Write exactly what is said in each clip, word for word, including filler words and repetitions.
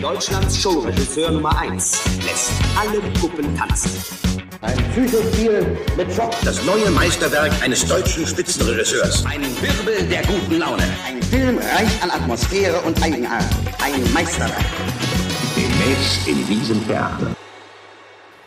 Deutschlands Showregisseur Nummer eins lässt alle Puppen tanzen. Ein Psychospiel mit Schock. Das neue Meisterwerk eines deutschen Spitzenregisseurs. Ein Wirbel der guten Laune. Ein Film reich an Atmosphäre und Eigenart. Ein Meisterwerk. Demnächst in diesem Theater.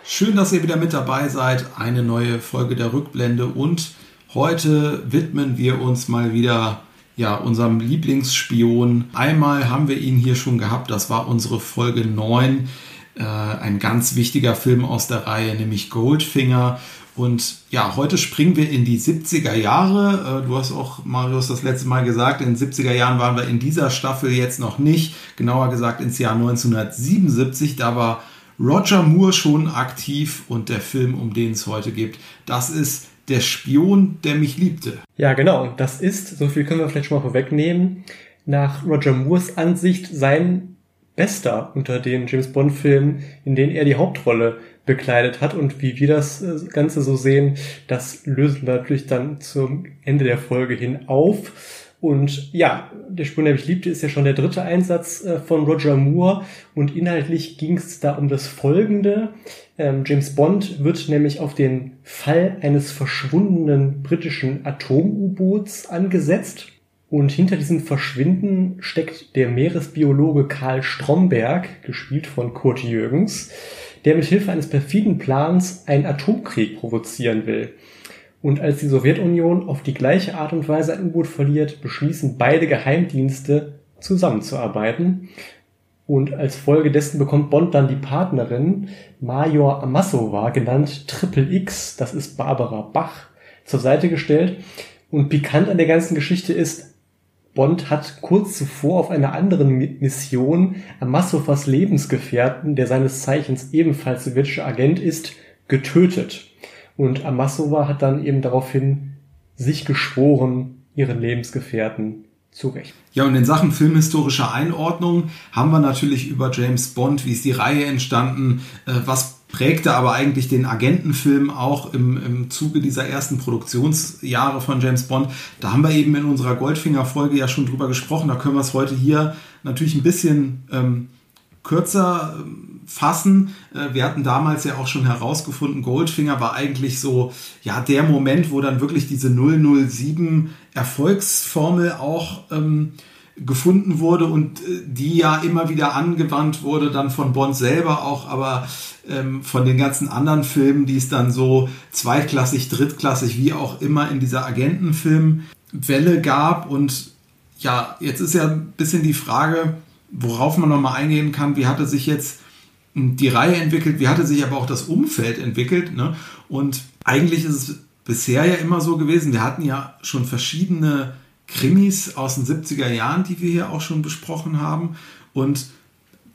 Schön, dass ihr wieder mit dabei seid. Eine neue Folge der Rückblende. Und heute widmen wir uns mal wieder ja, unserem Lieblingsspion. Einmal haben wir ihn hier schon gehabt. Das war unsere Folge neun. Äh, ein ganz wichtiger Film aus der Reihe, nämlich Goldfinger. Und ja, heute springen wir in die siebziger Jahre. Äh, du hast auch, Marius, das letzte Mal gesagt, in den siebziger Jahren waren wir in dieser Staffel jetzt noch nicht. Genauer gesagt ins Jahr neunzehnhundertsiebenundsiebzig. Da war Roger Moore schon aktiv und der Film, um den es heute geht, das ist Der Spion, der mich liebte. Ja, genau. Das ist, so viel können wir vielleicht schon mal vorwegnehmen, nach Roger Moores Ansicht sein bester unter den James-Bond-Filmen, in denen er die Hauptrolle bekleidet hat. Und wie wir das Ganze so sehen, das lösen wir natürlich dann zum Ende der Folge hin auf. Und ja, Der Spion, der mich liebte, ist ja schon der dritte Einsatz äh, von Roger Moore und inhaltlich ging es da um das Folgende. Ähm, James Bond wird nämlich auf den Fall eines verschwundenen britischen Atom-U-Boots angesetzt und hinter diesem Verschwinden steckt der Meeresbiologe Karl Stromberg, gespielt von Kurt Jürgens, der mit Hilfe eines perfiden Plans einen Atomkrieg provozieren will. Und als die Sowjetunion auf die gleiche Art und Weise ein U-Boot verliert, beschließen beide Geheimdienste, zusammenzuarbeiten. Und als Folge dessen bekommt Bond dann die Partnerin, Major Amasova, genannt Triple X, das ist Barbara Bach, zur Seite gestellt. Und pikant an der ganzen Geschichte ist, Bond hat kurz zuvor auf einer anderen Mission Amasovas Lebensgefährten, der seines Zeichens ebenfalls sowjetischer Agent ist, getötet. Und Amasova hat dann eben daraufhin sich geschworen, ihren Lebensgefährten zu rächen. Ja, und in Sachen filmhistorischer Einordnung haben wir natürlich über James Bond, wie ist die Reihe entstanden, was prägte aber eigentlich den Agentenfilm auch im, im Zuge dieser ersten Produktionsjahre von James Bond. Da haben wir eben in unserer Goldfinger-Folge ja schon drüber gesprochen. Da können wir es heute hier natürlich ein bisschen ähm, kürzer fassen. Wir hatten damals ja auch schon herausgefunden, Goldfinger war eigentlich so, ja, der Moment, wo dann wirklich diese null null sieben Erfolgsformel auch ähm, gefunden wurde und die ja immer wieder angewandt wurde, dann von Bond selber auch, aber ähm, von den ganzen anderen Filmen, die es dann so zweitklassig, drittklassig, wie auch immer in dieser Agentenfilmwelle gab. Und ja, jetzt ist ja ein bisschen die Frage, worauf man nochmal eingehen kann, wie hatte sich jetzt die Reihe entwickelt, wie hatte sich aber auch das Umfeld entwickelt, ne? Und eigentlich ist es bisher ja immer so gewesen, wir hatten ja schon verschiedene Krimis aus den siebziger Jahren, die wir hier auch schon besprochen haben und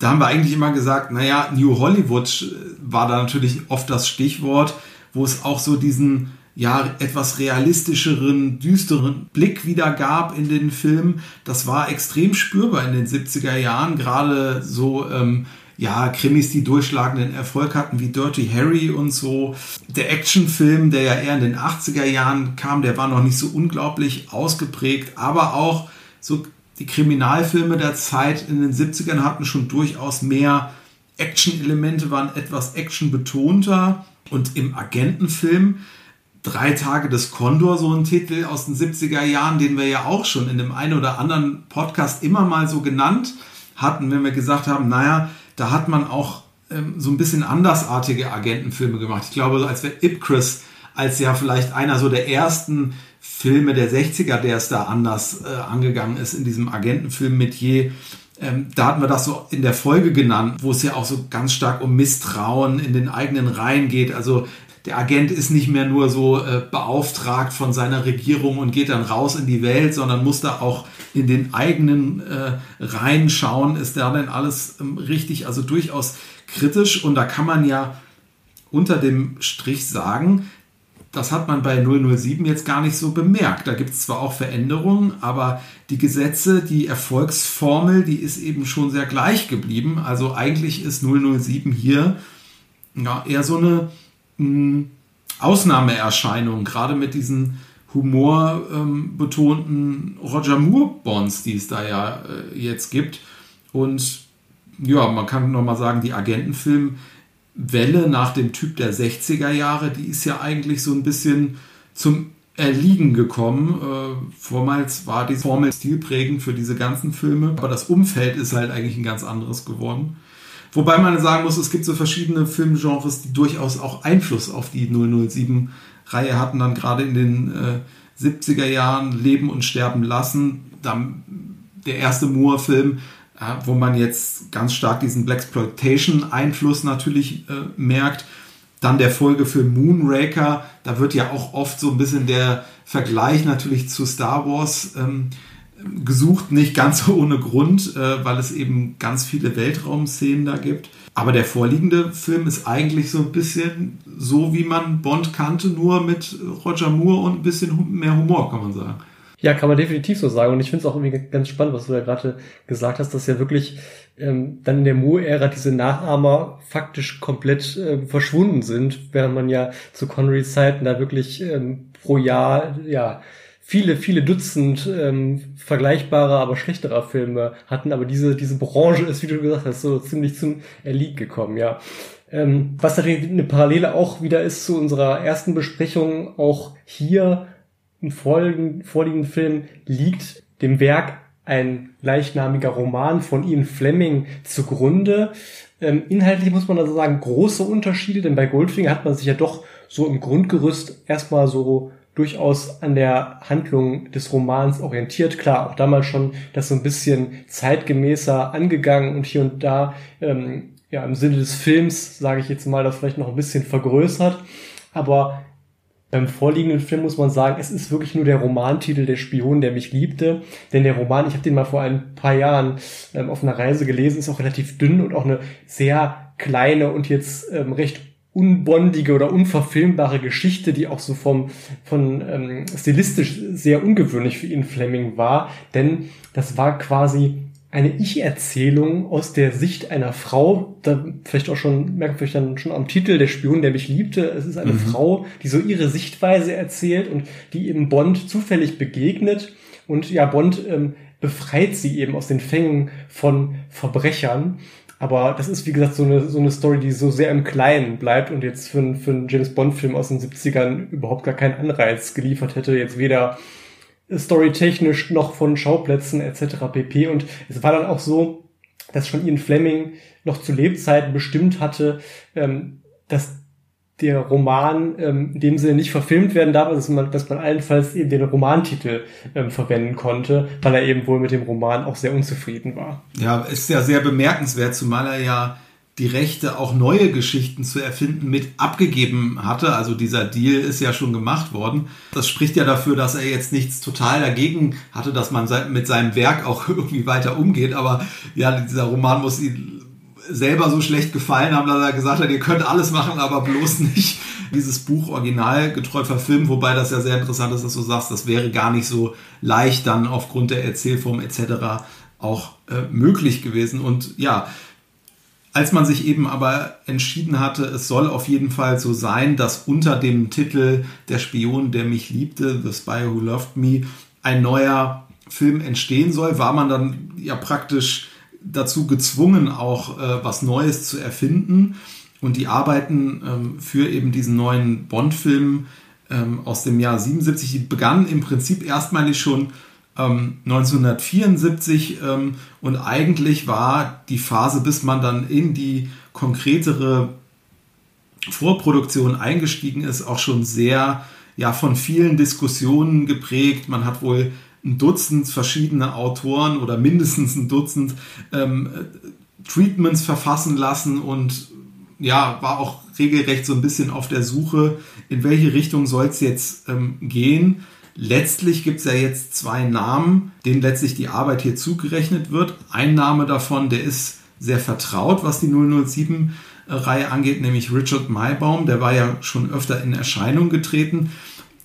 da haben wir eigentlich immer gesagt, naja, New Hollywood war da natürlich oft das Stichwort, wo es auch so diesen ja etwas realistischeren, düsteren Blick wieder gab in den Filmen. Das war extrem spürbar in den siebziger Jahren, gerade so ähm, ja, Krimis, die durchschlagenden Erfolg hatten, wie Dirty Harry und so. Der Actionfilm, der ja eher in den achtziger Jahren kam, der war noch nicht so unglaublich ausgeprägt, aber auch so die Kriminalfilme der Zeit in den siebzigern hatten schon durchaus mehr Action-Elemente, waren etwas actionbetonter. Und im Agentenfilm Drei Tage des Kondor, so ein Titel aus den siebziger Jahren, den wir ja auch schon in dem einen oder anderen Podcast immer mal so genannt hatten, wenn wir gesagt haben, naja, da hat man auch ähm, so ein bisschen andersartige Agentenfilme gemacht. Ich glaube, als wir Ipcress, als ja vielleicht einer so der ersten Filme der sechziger, der es da anders äh, angegangen ist in diesem Agentenfilm-Metier, ähm, da hatten wir das so in der Folge genannt, wo es ja auch so ganz stark um Misstrauen in den eigenen Reihen geht, also der Agent ist nicht mehr nur so äh, beauftragt von seiner Regierung und geht dann raus in die Welt, sondern muss da auch in den eigenen äh, Reihen schauen, ist da denn alles ähm, richtig, also durchaus kritisch. Und da kann man ja unter dem Strich sagen, das hat man bei null null sieben jetzt gar nicht so bemerkt. Da gibt es zwar auch Veränderungen, aber die Gesetze, die Erfolgsformel, die ist eben schon sehr gleich geblieben. Also eigentlich ist null null sieben hier ja, eher so eine Ausnahmeerscheinung, gerade mit diesen humorbetonten ähm, Roger Moore-Bonds, die es da ja äh, jetzt gibt. Und ja, man kann nochmal sagen, die Agentenfilmwelle nach dem Typ der sechziger Jahre, die ist ja eigentlich so ein bisschen zum Erliegen gekommen. Äh, vormals war die Formel stilprägend für diese ganzen Filme, aber das Umfeld ist halt eigentlich ein ganz anderes geworden. Wobei man sagen muss, es gibt so verschiedene Filmgenres, die durchaus auch Einfluss auf die null null sieben-Reihe hatten, dann gerade in den äh, siebziger Jahren, Leben und Sterben lassen, dann der erste Moore-Film, äh, wo man jetzt ganz stark diesen Blaxploitation-Einfluss natürlich äh, merkt. Dann der Folgefilm Moonraker, da wird ja auch oft so ein bisschen der Vergleich natürlich zu Star Wars ähm, gesucht, nicht ganz so ohne Grund, äh, weil es eben ganz viele Weltraum-Szenen da gibt. Aber der vorliegende Film ist eigentlich so ein bisschen so, wie man Bond kannte, nur mit Roger Moore und ein bisschen mehr Humor, kann man sagen. Ja, kann man definitiv so sagen. Und ich finde es auch irgendwie ganz spannend, was du da gerade gesagt hast, dass ja wirklich ähm, dann in der Moore-Ära diese Nachahmer faktisch komplett äh, verschwunden sind, während man ja zu Connerys Zeiten da wirklich ähm, pro Jahr, ja, viele, viele Dutzend ähm, vergleichbare, aber schlechterer Filme hatten. Aber diese diese Branche ist, wie du gesagt hast, so ziemlich zum Erliegen gekommen, ja. Ähm, was natürlich eine Parallele auch wieder ist zu unserer ersten Besprechung, auch hier im vorliegenden, vorliegenden Film liegt dem Werk ein gleichnamiger Roman von Ian Fleming zugrunde. Ähm, inhaltlich muss man also sagen, große Unterschiede, denn bei Goldfinger hat man sich ja doch so im Grundgerüst erstmal so durchaus an der Handlung des Romans orientiert. Klar, auch damals schon das so ein bisschen zeitgemäßer angegangen und hier und da, ähm, ja, im Sinne des Films, sage ich jetzt mal, das vielleicht noch ein bisschen vergrößert. Aber beim vorliegenden Film muss man sagen, es ist wirklich nur der Romantitel Der Spion, der mich liebte. Denn der Roman, ich habe den mal vor ein paar Jahren ähm, auf einer Reise gelesen, ist auch relativ dünn und auch eine sehr kleine und jetzt ähm, recht unbondige oder unverfilmbare Geschichte, die auch so vom von ähm, stilistisch sehr ungewöhnlich für Ian Fleming war, denn das war quasi eine Ich-Erzählung aus der Sicht einer Frau, da vielleicht auch schon, merkt man dann schon am Titel, Der Spion, der mich liebte, es ist eine mhm. Frau, die so ihre Sichtweise erzählt und die eben Bond zufällig begegnet und ja, Bond ähm, befreit sie eben aus den Fängen von Verbrechern. Aber das ist, wie gesagt, so eine, so eine Story, die so sehr im Kleinen bleibt und jetzt für, für einen James-Bond-Film aus den siebzigern überhaupt gar keinen Anreiz geliefert hätte, jetzt weder storytechnisch noch von Schauplätzen et cetera pp. Und es war dann auch so, dass schon Ian Fleming noch zu Lebzeiten bestimmt hatte, ähm, dass der Roman ähm, in dem Sinne nicht verfilmt werden darf, also dass man, dass man allenfalls eben den Romantitel ähm, verwenden konnte, weil er eben wohl mit dem Roman auch sehr unzufrieden war. Ja, ist ja sehr bemerkenswert, zumal er ja die Rechte, auch neue Geschichten zu erfinden, mit abgegeben hatte. Also dieser Deal ist ja schon gemacht worden. Das spricht ja dafür, dass er jetzt nichts total dagegen hatte, dass man mit seinem Werk auch irgendwie weiter umgeht. Aber ja, dieser Roman muss ihn selber so schlecht gefallen haben, dass er gesagt hat, ihr könnt alles machen, aber bloß nicht dieses Buch originalgetreu verfilmen, wobei das ja sehr interessant ist, dass du sagst, das wäre gar nicht so leicht dann aufgrund der Erzählform et cetera auch äh, möglich gewesen. Und ja, als man sich eben aber entschieden hatte, es soll auf jeden Fall so sein, dass unter dem Titel Der Spion, der mich liebte, The Spy Who Loved Me, ein neuer Film entstehen soll, war man dann ja praktisch dazu gezwungen, auch äh, was Neues zu erfinden. Und die Arbeiten ähm, für eben diesen neuen Bond-Film ähm, aus dem Jahr siebenundsiebzig, die begannen im Prinzip erstmalig schon ähm, neunzehnhundertvierundsiebzig. Ähm, und eigentlich war die Phase, bis man dann in die konkretere Vorproduktion eingestiegen ist, auch schon sehr ja, von vielen Diskussionen geprägt. Man hat wohl ein Dutzend verschiedene Autoren oder mindestens ein Dutzend ähm, Treatments verfassen lassen und ja, war auch regelrecht so ein bisschen auf der Suche, in welche Richtung soll es jetzt ähm, gehen. Letztlich gibt es ja jetzt zwei Namen, denen letztlich die Arbeit hier zugerechnet wird. Ein Name davon, der ist sehr vertraut, was die null null sieben-Reihe angeht, nämlich Richard Maybaum, der war ja schon öfter in Erscheinung getreten.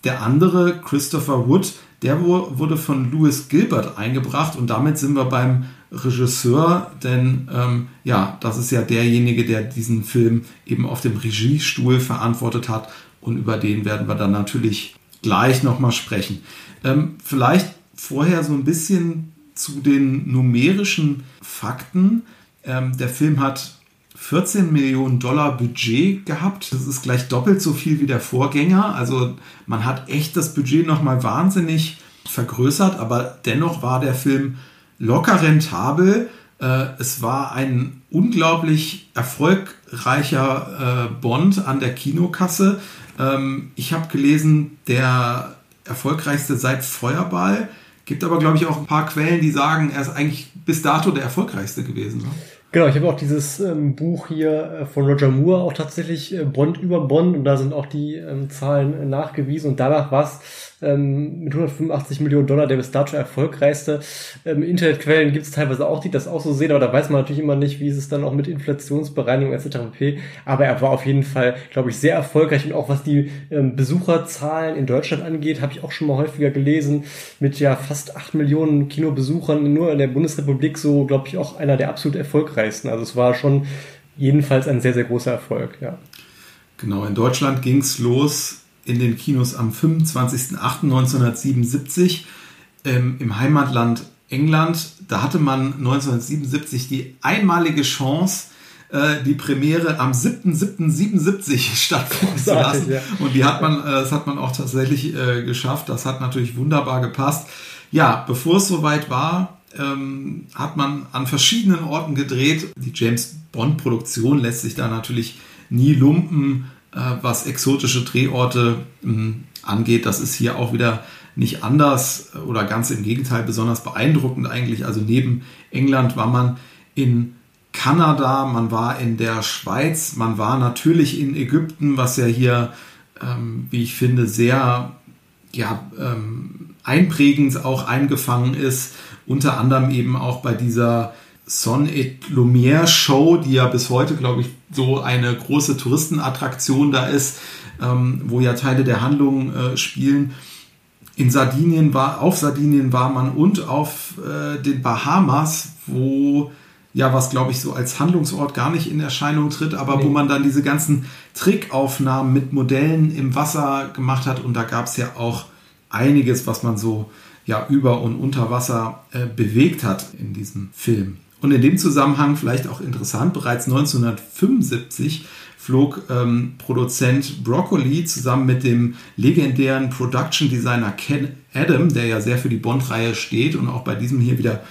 Der andere, Christopher Wood, der wurde von Lewis Gilbert eingebracht und damit sind wir beim Regisseur, denn ähm, ja, das ist ja derjenige, der diesen Film eben auf dem Regiestuhl verantwortet hat und über den werden wir dann natürlich gleich nochmal sprechen. Ähm, vielleicht vorher so ein bisschen zu den numerischen Fakten. Ähm, der Film hat vierzehn Millionen Dollar Budget gehabt. Das ist gleich doppelt so viel wie der Vorgänger. Also man hat echt das Budget nochmal wahnsinnig vergrößert, aber dennoch war der Film locker rentabel. Äh, es war ein unglaublich erfolgreicher äh, Bond an der Kinokasse. Ähm, ich habe gelesen, der erfolgreichste seit Feuerball. Gibt aber, glaube ich, auch ein paar Quellen, die sagen, er ist eigentlich bis dato der erfolgreichste gewesen. Ne? Genau, ich habe auch dieses ähm, Buch hier äh, von Roger Moore, auch tatsächlich äh, Bond über Bond, und da sind auch die ähm, Zahlen äh, nachgewiesen, und danach war es ähm, mit hundertfünfundachtzig Millionen Dollar der bis dato erfolgreichste. Ähm, Internetquellen gibt es teilweise auch, die das auch so sehen, aber da weiß man natürlich immer nicht, wie ist es dann auch mit Inflationsbereinigung et cetera pp. Aber er war auf jeden Fall, glaube ich, sehr erfolgreich, und auch was die ähm, Besucherzahlen in Deutschland angeht, habe ich auch schon mal häufiger gelesen, mit ja fast acht Millionen Kinobesuchern nur in der Bundesrepublik, so glaube ich auch einer der absolut erfolgreichsten. Also es war schon jedenfalls ein sehr, sehr großer Erfolg. Ja. Genau, in Deutschland ging es los in den Kinos am fünfundzwanzigsten achten neunzehnhundertsiebenundsiebzig ähm, im Heimatland England. Da hatte man neunzehnhundertsiebenundsiebzig die einmalige Chance, äh, die Premiere am siebten siebten siebenundsiebzig stattfinden zu lassen. Ja. Und die hat man, äh, das hat man auch tatsächlich äh, geschafft. Das hat natürlich wunderbar gepasst. Ja, bevor es soweit war, hat man an verschiedenen Orten gedreht. Die James-Bond-Produktion lässt sich da natürlich nie lumpen, was exotische Drehorte angeht. Das ist hier auch wieder nicht anders oder ganz im Gegenteil besonders beeindruckend eigentlich. Also neben England war man in Kanada, man war in der Schweiz, man war natürlich in Ägypten, was ja hier, wie ich finde, sehr ja, einprägend auch eingefangen ist. Unter anderem eben auch bei dieser Son et Lumière Show, die ja bis heute, glaube ich, so eine große Touristenattraktion da ist, ähm, wo ja Teile der Handlung äh, spielen. In Sardinien war, auf Sardinien war man und auf äh, den Bahamas, wo ja was, glaube ich, so als Handlungsort gar nicht in Erscheinung tritt, aber nee. Wo man dann diese ganzen Trickaufnahmen mit Modellen im Wasser gemacht hat, und da gab es ja auch einiges, was man so ja über und unter Wasser äh, bewegt hat in diesem Film. Und in dem Zusammenhang vielleicht auch interessant, bereits neunzehnhundertfünfundsiebzig flog ähm, Produzent Broccoli zusammen mit dem legendären Production Designer Ken Adam, der ja sehr für die Bond-Reihe steht und auch bei diesem hier wieder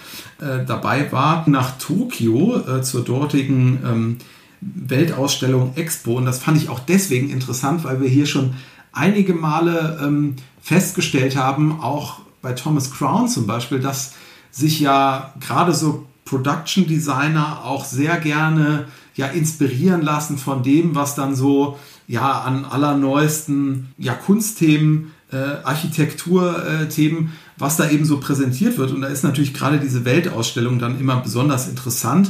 äh, dabei war, nach Tokio äh, zur dortigen ähm, Weltausstellung Expo. Und das fand ich auch deswegen interessant, weil wir hier schon einige Male ähm, festgestellt haben, auch bei Thomas Crown zum Beispiel, dass sich ja gerade so Production Designer auch sehr gerne ja inspirieren lassen von dem, was dann so ja an allerneuesten ja Kunstthemen, äh, Architekturthemen, äh, was da eben so präsentiert wird. Und da ist natürlich gerade diese Weltausstellung dann immer besonders interessant.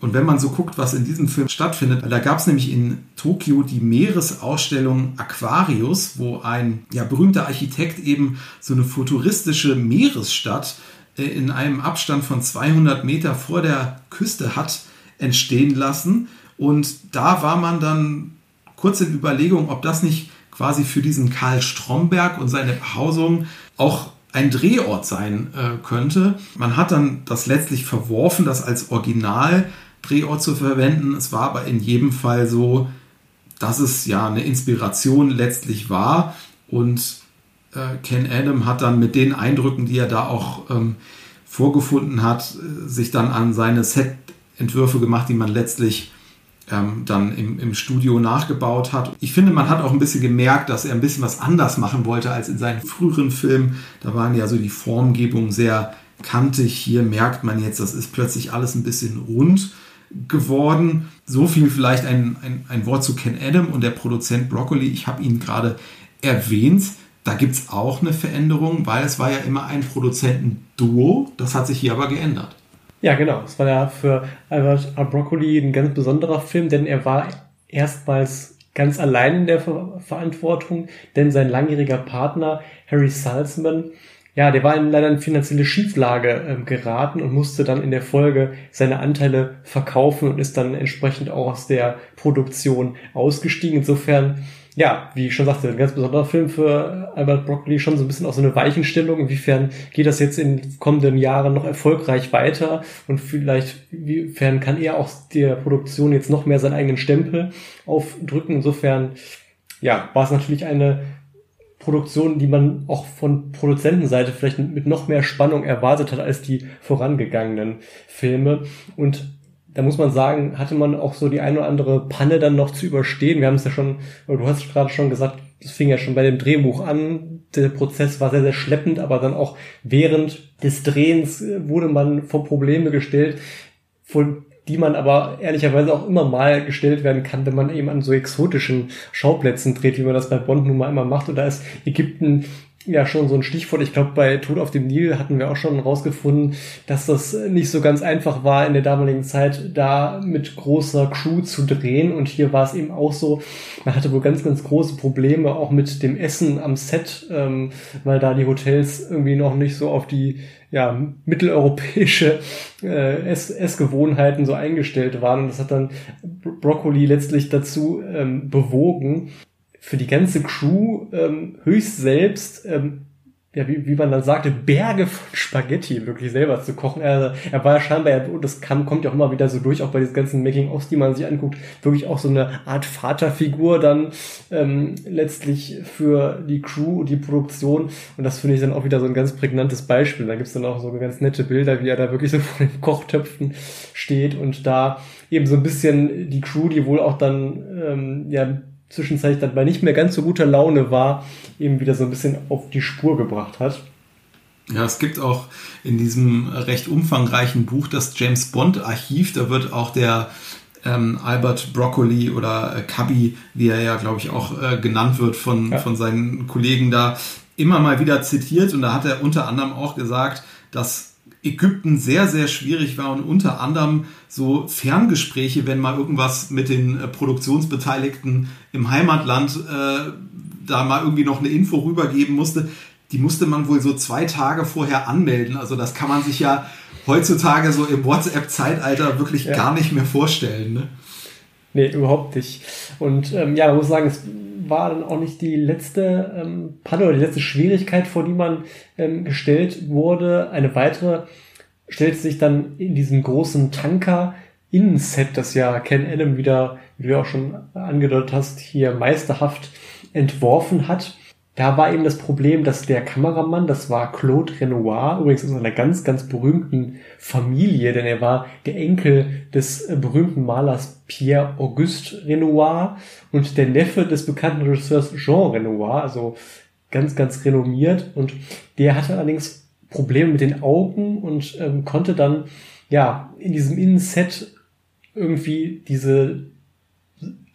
Und wenn man so guckt, was in diesem Film stattfindet, da gab es nämlich in Tokio die Meeresausstellung Aquarius, wo ein ja, berühmter Architekt eben so eine futuristische Meeresstadt äh, in einem Abstand von zweihundert Meter vor der Küste hat entstehen lassen. Und da war man dann kurz in Überlegung, ob das nicht quasi für diesen Karl Stromberg und seine Behausung auch ein Drehort sein äh, könnte. Man hat dann das letztlich verworfen, das als Original Drehort zu verwenden. Es war aber in jedem Fall so, dass es ja eine Inspiration letztlich war, und äh, Ken Adam hat dann mit den Eindrücken, die er da auch ähm, vorgefunden hat, äh, sich dann an seine Set-Entwürfe gemacht, die man letztlich ähm, dann im, im Studio nachgebaut hat. Ich finde, man hat auch ein bisschen gemerkt, dass er ein bisschen was anders machen wollte als in seinen früheren Filmen. Da waren ja so die Formgebungen sehr kantig. Hier merkt man jetzt, das ist plötzlich alles ein bisschen rund geworden. So viel vielleicht ein, ein, ein Wort zu Ken Adam und der Produzent Broccoli. Ich habe ihn gerade erwähnt. Da gibt es auch eine Veränderung, weil es war ja immer ein Produzentenduo. Das hat sich hier aber geändert. Ja, genau. Es war ja für Albert Broccoli ein ganz besonderer Film, denn er war erstmals ganz allein in der Ver- Verantwortung, denn sein langjähriger Partner Harry Saltzman, ja, der war in leider in finanzielle Schieflage ähm, geraten und musste dann in der Folge seine Anteile verkaufen und ist dann entsprechend auch aus der Produktion ausgestiegen. Insofern ja, wie ich schon sagte, ein ganz besonderer Film für Albert Broccoli, schon so ein bisschen auch so eine Weichenstellung. Inwiefern geht das jetzt in kommenden Jahren noch erfolgreich weiter? Und vielleicht, inwiefern kann er auch der Produktion jetzt noch mehr seinen eigenen Stempel aufdrücken? Insofern, ja, war es natürlich eine Produktion, die man auch von Produzentenseite vielleicht mit noch mehr Spannung erwartet hat als die vorangegangenen Filme. Und da muss man sagen, hatte man auch so die eine oder andere Panne dann noch zu überstehen. Wir haben es ja schon, du hast gerade schon gesagt, es fing ja schon bei dem Drehbuch an. Der Prozess war sehr, sehr schleppend, aber dann auch während des Drehens wurde man vor Probleme gestellt, von die man aber ehrlicherweise auch immer mal gestellt werden kann, wenn man eben an so exotischen Schauplätzen dreht, wie man das bei Bond nun mal immer macht. Und da ist Ägypten ja schon so ein Stichwort. Ich glaube, bei Tod auf dem Nil hatten wir auch schon rausgefunden, dass das nicht so ganz einfach war, in der damaligen Zeit da mit großer Crew zu drehen. Und hier war es eben auch so, man hatte wohl ganz, ganz große Probleme auch mit dem Essen am Set, ähm, weil da die Hotels irgendwie noch nicht so auf die ja mitteleuropäische äh, Ess- Essgewohnheiten so eingestellt waren. Und das hat dann Broccoli letztlich dazu ähm, bewogen, für die ganze Crew ähm, höchst selbst, ähm, ja, wie, wie man dann sagte, Berge von Spaghetti wirklich selber zu kochen. Er, er war ja scheinbar, ja, und das kam, kommt ja auch immer wieder so durch, auch bei diesen ganzen Making-ofs, die man sich anguckt, wirklich auch so eine Art Vaterfigur dann ähm, letztlich für die Crew und die Produktion. Und das finde ich dann auch wieder so ein ganz prägnantes Beispiel. Da gibt's dann auch so ganz nette Bilder, wie er da wirklich so vor den Kochtöpfen steht und da eben so ein bisschen die Crew, die wohl auch dann ähm, ja zwischenzeitlich dann bei nicht mehr ganz so guter Laune war, eben wieder so ein bisschen auf die Spur gebracht hat. Ja, es gibt auch in diesem recht umfangreichen Buch das James-Bond-Archiv, da wird auch der ähm, Albert Broccoli oder äh, Cubby, wie er ja, glaube ich, auch äh, genannt wird von, ja. von seinen Kollegen da, immer mal wieder zitiert. Und da hat er unter anderem auch gesagt, dass Ägypten sehr, sehr schwierig war und unter anderem so Ferngespräche, wenn mal irgendwas mit den äh, Produktionsbeteiligten im Heimatland äh, da mal irgendwie noch eine Info rübergeben musste, die musste man wohl so zwei Tage vorher anmelden. Also das kann man sich ja heutzutage so im WhatsApp-Zeitalter wirklich ja. gar nicht mehr vorstellen. Ne? Nee, überhaupt nicht. Und ähm, ja, man muss sagen, es war dann auch nicht die letzte ähm, Panne oder die letzte Schwierigkeit, vor die man ähm, gestellt wurde. Eine weitere stellt sich dann in diesem großen Tanker-Innenset, das ja Ken Adam wieder, wie du auch schon angedeutet hast, hier meisterhaft entworfen hat. Da war eben das Problem, dass der Kameramann, das war Claude Renoir, übrigens aus einer ganz, ganz berühmten Familie, denn er war der Enkel des berühmten Malers Pierre-Auguste Renoir und der Neffe des bekannten Regisseurs Jean Renoir, also ganz, ganz renommiert. Und der hatte allerdings Probleme mit den Augen und ähm, konnte dann ja in diesem Innenset irgendwie diese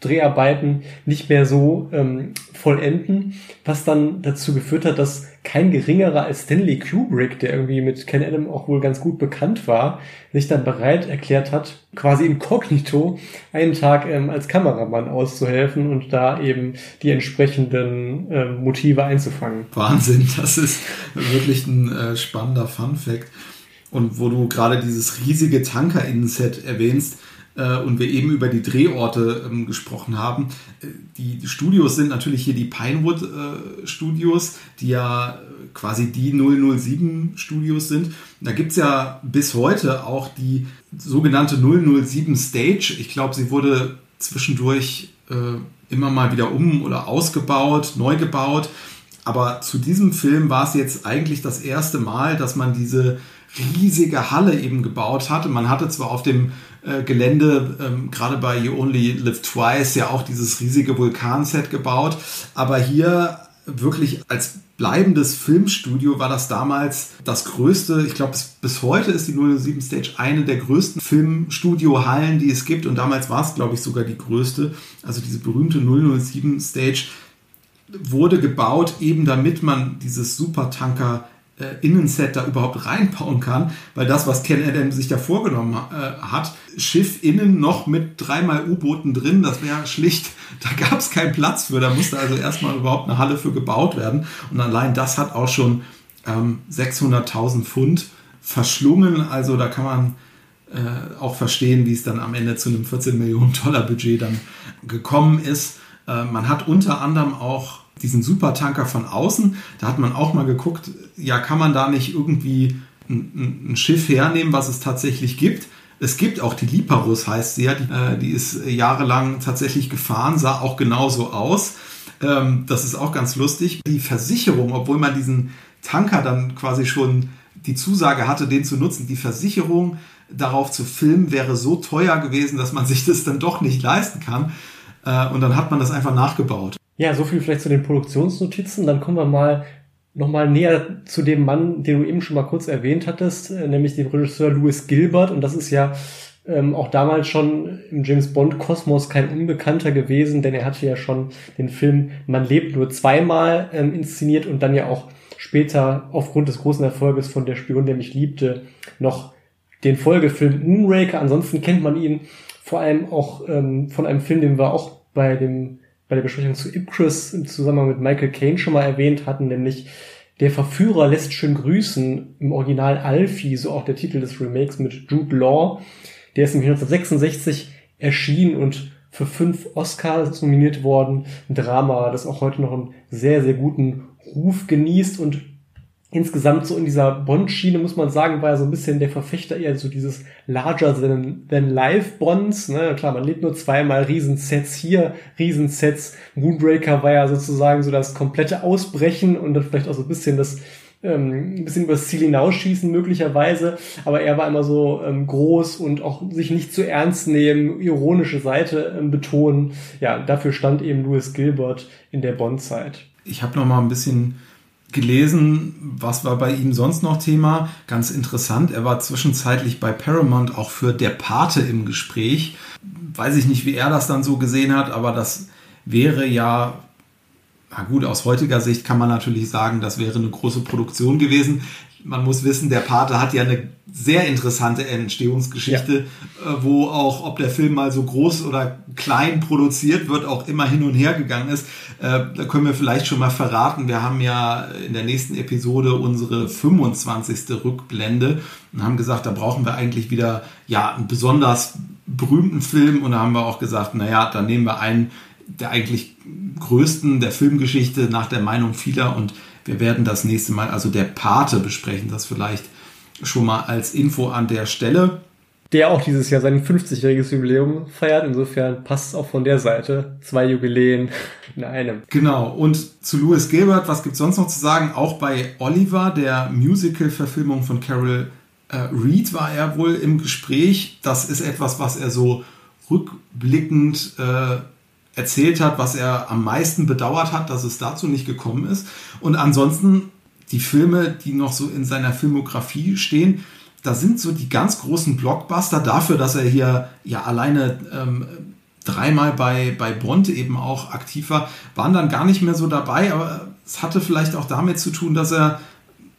Dreharbeiten nicht mehr so ähm, vollenden, was dann dazu geführt hat, dass kein geringerer als Stanley Kubrick, der irgendwie mit Ken Adam auch wohl ganz gut bekannt war, sich dann bereit erklärt hat, quasi inkognito einen Tag ähm, als Kameramann auszuhelfen und da eben die entsprechenden ähm, Motive einzufangen. Wahnsinn, das ist wirklich ein äh, spannender Funfact. Und wo du gerade dieses riesige Tanker-Innenset erwähnst, und wir eben über die Drehorte ähm, gesprochen haben. Die Studios sind natürlich hier die Pinewood äh, Studios, die ja quasi die null null sieben Studios sind. Da gibt's ja bis heute auch die sogenannte null null sieben Stage. Ich glaube, sie wurde zwischendurch äh, immer mal wieder um- oder ausgebaut, neu gebaut. Aber zu diesem Film war es jetzt eigentlich das erste Mal, dass man diese riesige Halle eben gebaut hatte. Man hatte zwar auf dem äh, Gelände, ähm, gerade bei You Only Live Twice, ja auch dieses riesige Vulkanset gebaut, aber hier wirklich als bleibendes Filmstudio war das damals das größte. Ich glaube, bis heute ist die null null sieben Stage eine der größten Filmstudio-Hallen, die es gibt, und damals war es, glaube ich, sogar die größte. Also diese berühmte null null sieben Stage wurde gebaut, eben damit man dieses Supertanker Innenset da überhaupt reinbauen kann, weil das, was Ken Adam sich da vorgenommen äh, hat, Schiff innen noch mit dreimal U-Booten drin, das wäre schlicht, da gab es keinen Platz für, da musste also erstmal überhaupt eine Halle für gebaut werden, und allein das hat auch schon ähm, sechshunderttausend Pfund verschlungen, also da kann man äh, auch verstehen, wie es dann am Ende zu einem vierzehn Millionen Dollar Budget dann gekommen ist. Äh, man hat unter anderem auch diesen Supertanker von außen. Da hat man auch mal geguckt, ja, kann man da nicht irgendwie ein, ein Schiff hernehmen, was es tatsächlich gibt? Es gibt auch die Liparus, heißt sie ja, die, äh, die ist jahrelang tatsächlich gefahren, sah auch genauso aus. Ähm, das ist auch ganz lustig. Die Versicherung, obwohl man diesen Tanker dann quasi schon die Zusage hatte, den zu nutzen, die Versicherung darauf zu filmen, wäre so teuer gewesen, dass man sich das dann doch nicht leisten kann. Und dann hat man das einfach nachgebaut. Ja, so viel vielleicht zu den Produktionsnotizen. Dann kommen wir mal nochmal näher zu dem Mann, den du eben schon mal kurz erwähnt hattest, nämlich dem Regisseur Lewis Gilbert. Und das ist ja ähm, auch damals schon im James-Bond-Kosmos kein Unbekannter gewesen, denn er hatte ja schon den Film Man lebt nur zweimal ähm, inszeniert und dann ja auch später aufgrund des großen Erfolges von Der Spion, der mich liebte, noch den Folgefilm Moonraker. Ansonsten kennt man ihn vor allem auch ähm, von einem Film, den wir auch bei dem bei der Besprechung zu Ipcress im Zusammenhang mit Michael Caine schon mal erwähnt hatten, nämlich Der Verführer lässt schön grüßen, im Original Alfie, so auch der Titel des Remakes mit Jude Law. Der ist nämlich neunzehnhundertsechsundsechzig erschienen und für fünf Oscars nominiert worden. Ein Drama, das auch heute noch einen sehr, sehr guten Ruf genießt, und insgesamt so in dieser Bond-Schiene, muss man sagen, war ja so ein bisschen der Verfechter eher so dieses Larger-than-Life-Bonds. Ne? Klar, man lebt nur zweimal, Riesensets hier, Riesensets. Moonraker war ja sozusagen so das komplette Ausbrechen und dann vielleicht auch so ein bisschen das ähm, ein bisschen übers Ziel hinausschießen möglicherweise. Aber er war immer so ähm, groß und auch sich nicht zu ernst nehmen, ironische Seite ähm, betonen. Ja, dafür stand eben Lewis Gilbert in der Bond-Zeit. Ich habe noch mal ein bisschen gelesen, was war bei ihm sonst noch Thema. Ganz interessant, er war zwischenzeitlich bei Paramount auch für Der Pate im Gespräch. Weiß ich nicht, wie er das dann so gesehen hat, aber das wäre ja, na gut, aus heutiger Sicht kann man natürlich sagen, das wäre eine große Produktion gewesen. Man muss wissen, Der Pate hat ja eine sehr interessante Entstehungsgeschichte, ja, wo auch, ob der Film mal so groß oder klein produziert wird, auch immer hin und her gegangen ist. Da können wir vielleicht schon mal verraten, wir haben ja in der nächsten Episode unsere fünfundzwanzigste Rückblende und haben gesagt, da brauchen wir eigentlich wieder ja einen besonders berühmten Film, und da haben wir auch gesagt, naja, dann nehmen wir einen der eigentlich größten der Filmgeschichte nach der Meinung vieler, und wir werden das nächste Mal also Der Pate besprechen, das vielleicht schon mal als Info an der Stelle. Der auch dieses Jahr sein fünfzigjähriges Jubiläum feiert, insofern passt es auch von der Seite. Zwei Jubiläen in einem. Genau, und zu Lewis Gilbert, was gibt es sonst noch zu sagen? Auch bei Oliver, der Musical-Verfilmung von Carol äh, Reed, war er wohl im Gespräch. Das ist etwas, was er so rückblickend äh, erzählt hat, was er am meisten bedauert hat, dass es dazu nicht gekommen ist. Und ansonsten die Filme, die noch so in seiner Filmografie stehen, da sind so die ganz großen Blockbuster dafür, dass er hier ja alleine ähm, dreimal bei, bei Bond eben auch aktiv war, waren dann gar nicht mehr so dabei. Aber es hatte vielleicht auch damit zu tun, dass er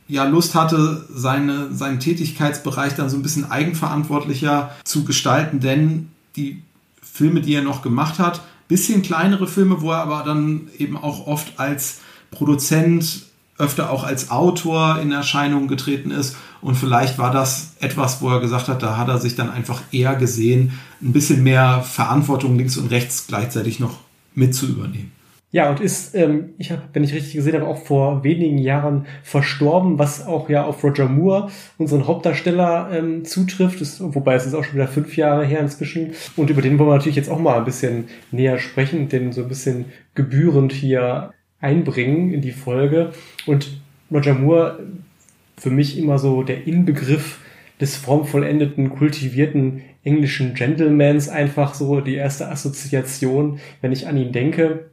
ja Lust hatte, seine, seinen Tätigkeitsbereich dann so ein bisschen eigenverantwortlicher zu gestalten. Denn die Filme, die er noch gemacht hat, bisschen kleinere Filme, wo er aber dann eben auch oft als Produzent, öfter auch als Autor in Erscheinung getreten ist. Und vielleicht war das etwas, wo er gesagt hat, da hat er sich dann einfach eher gesehen, ein bisschen mehr Verantwortung links und rechts gleichzeitig noch mit zu übernehmen. Ja, und ist, ähm, ich habe, wenn ich richtig gesehen habe, auch vor wenigen Jahren verstorben, was auch ja auf Roger Moore, unseren Hauptdarsteller, ähm, zutrifft. Das, wobei es ist auch schon wieder fünf Jahre her inzwischen. Und über den wollen wir natürlich jetzt auch mal ein bisschen näher sprechen, den so ein bisschen gebührend hier einbringen in die Folge. Und Roger Moore, für mich immer so der Inbegriff des formvollendeten, kultivierten englischen Gentlemans, einfach so die erste Assoziation, wenn ich an ihn denke.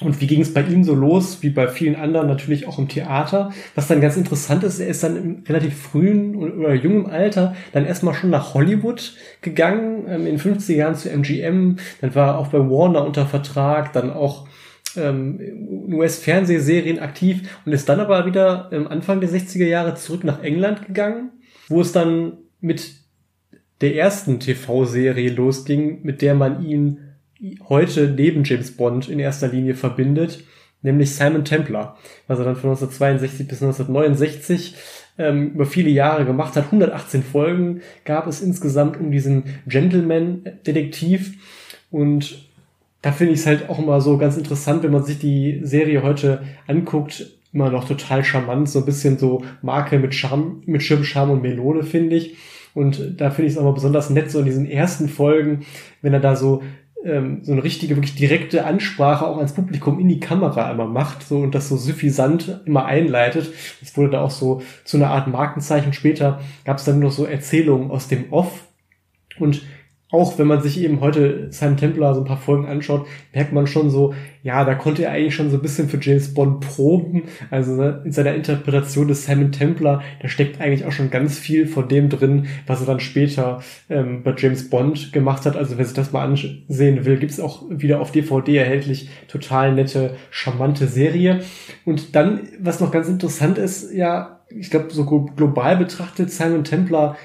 Und wie ging es bei ihm so los, wie bei vielen anderen natürlich auch im Theater? Was dann ganz interessant ist, er ist dann im relativ frühen oder jungen Alter dann erstmal schon nach Hollywood gegangen, ähm, in den fünfziger Jahren zu M G M, dann war er auch bei Warner unter Vertrag, dann auch ähm, in U S-Fernsehserien aktiv und ist dann aber wieder ähm, Anfang der sechziger Jahre zurück nach England gegangen, wo es dann mit der ersten T V-Serie losging, mit der man ihn heute neben James Bond in erster Linie verbindet, nämlich Simon Templar, was er dann von neunzehnhundertzweiundsechzig bis neunzehnhundertneunundsechzig ähm, über viele Jahre gemacht hat. hundertachtzehn Folgen gab es insgesamt um diesen Gentleman-Detektiv, und da finde ich es halt auch immer so ganz interessant, wenn man sich die Serie heute anguckt, immer noch total charmant, so ein bisschen so Marke mit Charme, mit Schimpf, Charme und Melone, finde ich. Und da finde ich es auch mal besonders nett, so in diesen ersten Folgen, wenn er da so ähm, so eine richtige, wirklich direkte Ansprache auch ans Publikum in die Kamera immer macht, so, und das so suffisant immer einleitet. Das wurde da auch so zu einer Art Markenzeichen. Später gab es dann noch so Erzählungen aus dem Off. Und auch wenn man sich eben heute Simon Templar so ein paar Folgen anschaut, merkt man schon so, ja, da konnte er eigentlich schon so ein bisschen für James Bond proben. Also in seiner Interpretation des Simon Templar, da steckt eigentlich auch schon ganz viel von dem drin, was er dann später ähm, bei James Bond gemacht hat. Also wer sich das mal ansehen will, gibt's auch wieder auf D V D erhältlich. Total nette, charmante Serie. Und dann, was noch ganz interessant ist, ja, ich glaube, so global betrachtet Simon Templar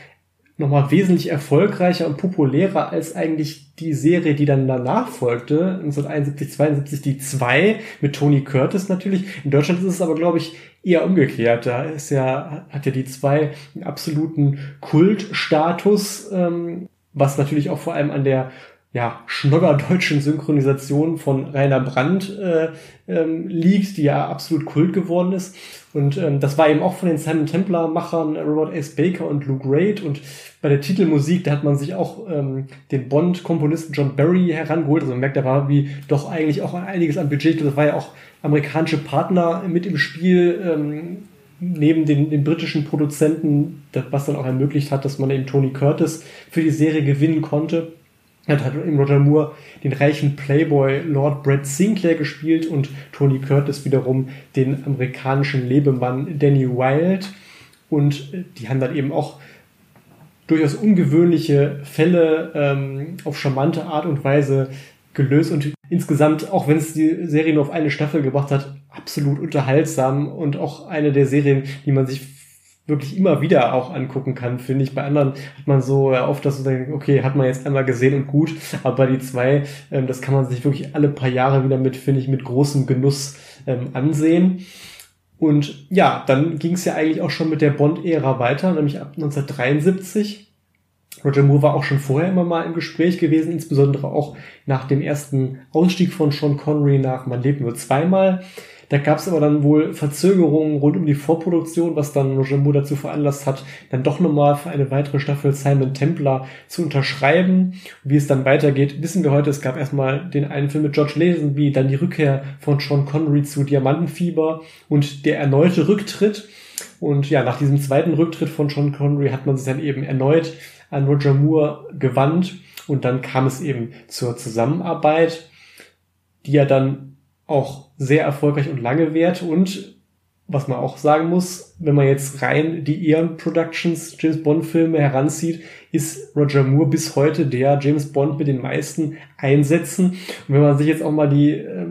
nochmal wesentlich erfolgreicher und populärer als eigentlich die Serie, die dann danach folgte, neunzehnhunderteinundsiebzig, zweiundsiebzig, die Zwei, mit Tony Curtis natürlich. In Deutschland ist es aber, glaube ich, eher umgekehrt. Da ist ja, hat ja die Zwei einen absoluten Kultstatus, ähm, was natürlich auch vor allem an der, ja, schnodderdeutschen Synchronisation von Rainer Brandt äh, ähm, liegt, die ja absolut Kult geworden ist. Und ähm, das war eben auch von den Simon Templar-Machern Robert S. Baker und Lou Grade. Und bei der Titelmusik, da hat man sich auch ähm, den Bond-Komponisten John Barry herangeholt. Also man merkt, da war wie doch eigentlich auch einiges an Budget. Das war ja auch amerikanische Partner mit im Spiel, ähm, neben den, den britischen Produzenten, das, was dann auch ermöglicht hat, dass man eben Tony Curtis für die Serie gewinnen konnte. Hat halt eben Roger Moore den reichen Playboy Lord Brett Sinclair gespielt und Tony Curtis wiederum den amerikanischen Lebemann Danny Wilde. Und die haben dann eben auch durchaus ungewöhnliche Fälle ähm, auf charmante Art und Weise gelöst. Und insgesamt, auch wenn es die Serie nur auf eine Staffel gebracht hat, absolut unterhaltsam und auch eine der Serien, die man sich wirklich immer wieder auch angucken kann, finde ich. Bei anderen hat man so oft das, okay, hat man jetzt einmal gesehen und gut, aber bei die Zwei, ähm, das kann man sich wirklich alle paar Jahre wieder mit, finde ich, mit großem Genuss ähm, ansehen. Und ja, dann ging es ja eigentlich auch schon mit der Bond-Ära weiter, nämlich ab neunzehnhundertdreiundsiebzig. Roger Moore war auch schon vorher immer mal im Gespräch gewesen, insbesondere auch nach dem ersten Ausstieg von Sean Connery nach Man lebt nur zweimal. Da gab es aber dann wohl Verzögerungen rund um die Vorproduktion, was dann Roger Moore dazu veranlasst hat, dann doch nochmal für eine weitere Staffel Simon Templar zu unterschreiben. Wie es dann weitergeht, wissen wir heute. Es gab erstmal den einen Film mit George Lazenby, dann die Rückkehr von Sean Connery zu Diamantenfieber und der erneute Rücktritt. Und ja, nach diesem zweiten Rücktritt von Sean Connery hat man sich dann eben erneut an Roger Moore gewandt und dann kam es eben zur Zusammenarbeit, die ja dann auch sehr erfolgreich und lange wert. Und was man auch sagen muss, wenn man jetzt rein die Eon Productions James Bond Filme heranzieht, ist Roger Moore bis heute der James Bond mit den meisten Einsätzen. Und wenn man sich jetzt auch mal die äh,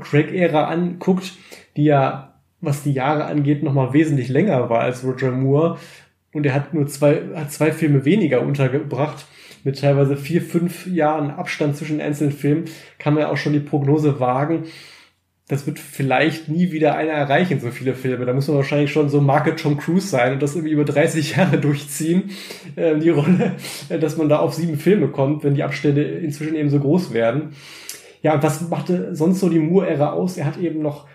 Craig-Ära anguckt, die ja, was die Jahre angeht, nochmal wesentlich länger war als Roger Moore, und er hat nur zwei, hat zwei Filme weniger untergebracht, mit teilweise vier, fünf Jahren Abstand zwischen den einzelnen Filmen, kann man ja auch schon die Prognose wagen, das wird vielleicht nie wieder einer erreichen, so viele Filme. Da muss man wahrscheinlich schon so Marke Tom Cruise sein und das irgendwie über dreißig Jahre durchziehen, äh, die Rolle, dass man da auf sieben Filme kommt, wenn die Abstände inzwischen eben so groß werden. Ja, und was machte sonst so die Moore-Ära aus? Er hat eben noch,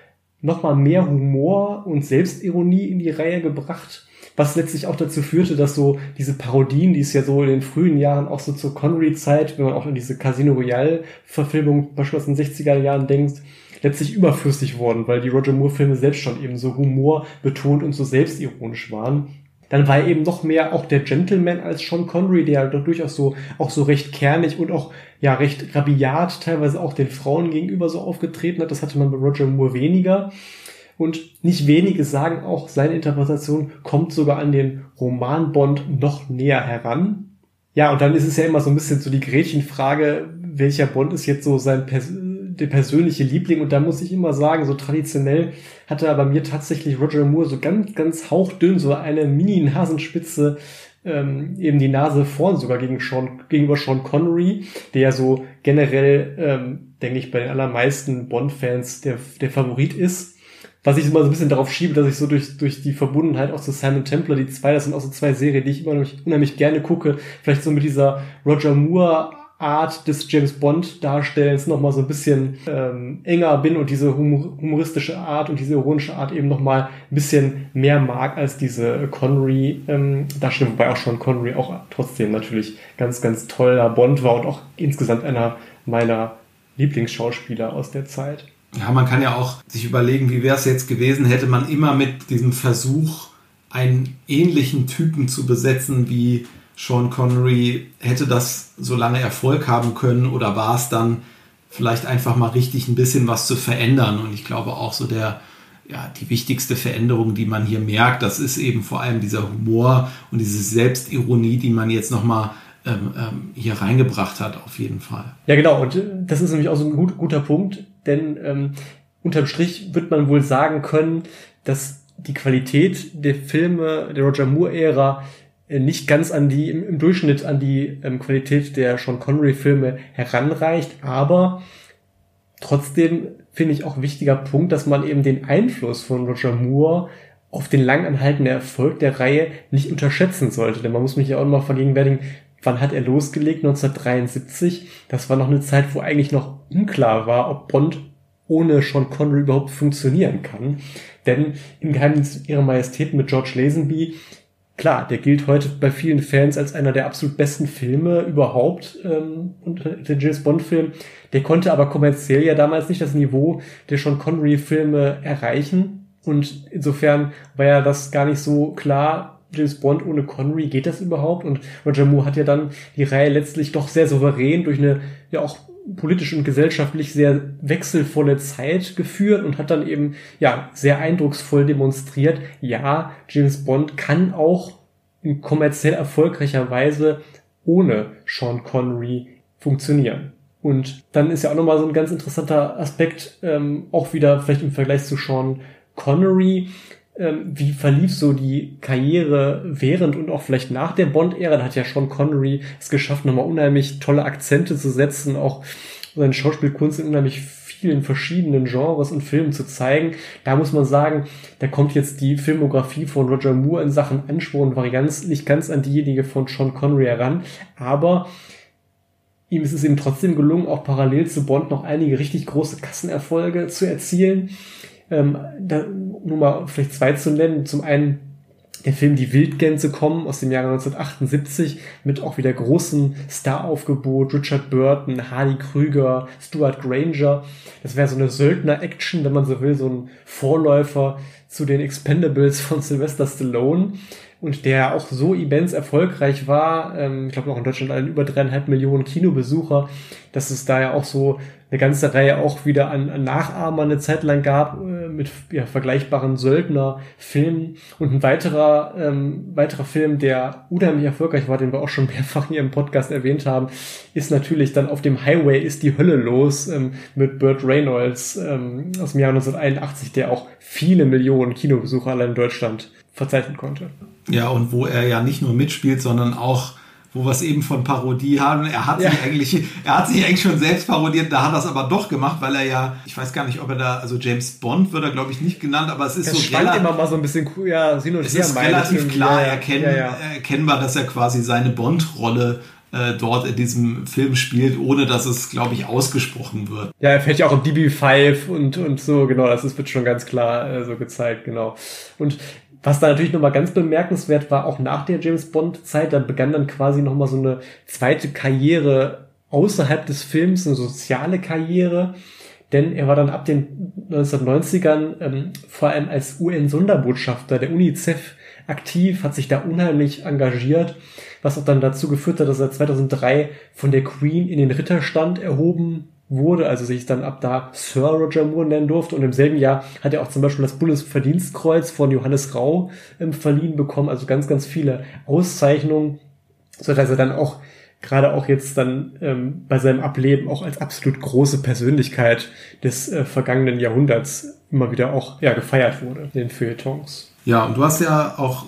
noch mal mehr Humor und Selbstironie in die Reihe gebracht, was letztlich auch dazu führte, dass so diese Parodien, die es ja so in den frühen Jahren auch so zur Connery-Zeit, wenn man auch in diese Casino Royale-Verfilmung beispielsweise in den sechziger Jahren denkt, letztlich überflüssig worden, weil die Roger Moore-Filme selbst schon eben so humorbetont und so selbstironisch waren. Dann war er eben noch mehr auch der Gentleman als Sean Connery, der durchaus so auch so recht kernig und auch ja recht rabiat teilweise auch den Frauen gegenüber so aufgetreten hat. Das hatte man bei Roger Moore weniger. Und nicht wenige sagen auch, seine Interpretation kommt sogar an den Roman Bond noch näher heran. Ja, und dann ist es ja immer so ein bisschen so die Gretchenfrage, welcher Bond ist jetzt so sein Pers- der persönliche Liebling, und da muss ich immer sagen, so traditionell hat er bei mir tatsächlich Roger Moore so ganz, ganz hauchdünn, so eine Mini-Nasenspitze, ähm, eben die Nase vorn sogar gegen Sean, gegenüber Sean Connery, der ja so generell, ähm, denke ich, bei den allermeisten Bond-Fans der, der Favorit ist. Was ich immer so ein bisschen darauf schiebe, dass ich so durch, durch die Verbundenheit auch zu Simon Templar, die Zwei, das sind auch so zwei Serien, die ich immer unheimlich gerne gucke, vielleicht so mit dieser Roger Moore Art des James-Bond-Darstellens nochmal so ein bisschen ähm, enger bin und diese humor humoristische Art und diese ironische Art eben nochmal ein bisschen mehr mag als diese Connery-Darstellung, ähm, wobei auch schon Connery auch trotzdem natürlich ganz, ganz toller Bond war und auch insgesamt einer meiner Lieblingsschauspieler aus der Zeit. Ja, man kann ja auch sich überlegen, wie wäre es jetzt gewesen, hätte man immer mit diesem Versuch, einen ähnlichen Typen zu besetzen wie Sean Connery, hätte das so lange Erfolg haben können oder war es dann vielleicht einfach mal richtig ein bisschen was zu verändern? Und ich glaube auch so der, ja, die wichtigste Veränderung, die man hier merkt, das ist eben vor allem dieser Humor und diese Selbstironie, die man jetzt nochmal ähm, ähm, hier reingebracht hat, auf jeden Fall. Ja, genau. Und das ist nämlich auch so ein gut, guter Punkt, denn ähm, unterm Strich wird man wohl sagen können, dass die Qualität der Filme der Roger Moore-Ära nicht ganz an die, im Durchschnitt an die ähm, Qualität der Sean Connery-Filme heranreicht, aber trotzdem finde ich auch wichtiger Punkt, dass man eben den Einfluss von Roger Moore auf den lang anhaltenden Erfolg der Reihe nicht unterschätzen sollte, denn man muss mich ja auch nochmal vergegenwärtigen, wann hat er losgelegt? neunzehnhundertdreiundsiebzig, das war noch eine Zeit, wo eigentlich noch unklar war, ob Bond ohne Sean Connery überhaupt funktionieren kann, denn Im Geheimdienst ihrer Majestät mit George Lazenby, klar, der gilt heute bei vielen Fans als einer der absolut besten Filme überhaupt, ähm, und der James-Bond-Film. Der konnte aber kommerziell ja damals nicht das Niveau der Sean Connery-Filme erreichen. Und insofern war ja das gar nicht so klar, James Bond ohne Connery, geht das überhaupt? Und Roger Moore hat ja dann die Reihe letztlich doch sehr souverän durch eine ja auch politisch und gesellschaftlich sehr wechselvolle Zeit geführt und hat dann eben ja sehr eindrucksvoll demonstriert, ja, James Bond kann auch in kommerziell erfolgreicher Weise ohne Sean Connery funktionieren. Und dann ist ja auch nochmal so ein ganz interessanter Aspekt, ähm, auch wieder vielleicht im Vergleich zu Sean Connery, ähm, wie verlief so die Karriere während und auch vielleicht nach der Bond-Ära? Da hat ja Sean Connery es geschafft, nochmal unheimlich tolle Akzente zu setzen, auch seine Schauspielkunst in unheimlich vielen verschiedenen Genres und Filmen zu zeigen. Da muss man sagen, da kommt jetzt die Filmografie von Roger Moore in Sachen Anspruch und Varianz nicht ganz an diejenige von Sean Connery heran, aber ihm ist es eben trotzdem gelungen, auch parallel zu Bond noch einige richtig große Kassenerfolge zu erzielen. Ähm, da, nur mal vielleicht zwei zu nennen. Zum einen der Film Die Wildgänse kommen aus dem Jahre neunzehnhundertachtundsiebzig mit auch wieder großem Staraufgebot, Richard Burton, Hardy Krüger, Stuart Granger. Das wäre so eine Söldner-Action, wenn man so will, so ein Vorläufer zu den Expendables von Sylvester Stallone und der auch so immens erfolgreich war, ähm, ich glaube auch in Deutschland allen über dreieinhalb Millionen Kinobesucher, dass es da ja auch so eine ganze Reihe auch wieder an, an Nachahmer eine Zeit lang gab, äh, mit ja, vergleichbaren Söldnerfilmen. Und ein weiterer ähm, weiterer Film, der unheimlich erfolgreich war, den wir auch schon mehrfach hier im Podcast erwähnt haben, ist natürlich dann Auf dem Highway ist die Hölle los, ähm, mit Burt Reynolds ähm, aus dem Jahr neunzehnhunderteinundachtzig, der auch viele Millionen Kinobesucher allein in Deutschland verzeichnen konnte. Ja, und wo er ja nicht nur mitspielt, sondern auch, wo wir es eben von Parodie haben, er hat, ja. sich eigentlich, er hat sich eigentlich schon selbst parodiert, da hat er es aber doch gemacht, weil er ja, ich weiß gar nicht, ob er da, also James Bond wird er, glaube ich, nicht genannt, aber es ist das so relativ, immer mal so ein bisschen, ja, hin und es her ist relativ klar ja, erkenn, ja, ja. erkennbar, dass er quasi seine Bond-Rolle äh, dort in diesem Film spielt, ohne dass es, glaube ich, ausgesprochen wird. Ja, er fällt ja auch im D B fünf und, und so, genau, das ist, wird schon ganz klar äh, so gezeigt, genau. Und was da natürlich nochmal ganz bemerkenswert war, auch nach der James-Bond-Zeit, da begann dann quasi nochmal so eine zweite Karriere außerhalb des Films, eine soziale Karriere, denn er war dann ab den neunzehnhundertneunzigern ähm, vor allem als U N-Sonderbotschafter der UNICEF aktiv, hat sich da unheimlich engagiert, was auch dann dazu geführt hat, dass er zweitausenddrei von der Queen in den Ritterstand erhoben wurde, also sich dann ab da Sir Roger Moore nennen durfte, und im selben Jahr hat er auch zum Beispiel das Bundesverdienstkreuz von Johannes Rau ähm, verliehen bekommen, also ganz, ganz viele Auszeichnungen, sodass er dann auch, gerade auch jetzt dann ähm, bei seinem Ableben auch als absolut große Persönlichkeit des äh, vergangenen Jahrhunderts immer wieder auch ja, gefeiert wurde in den Feuilletons. Ja, und du hast ja auch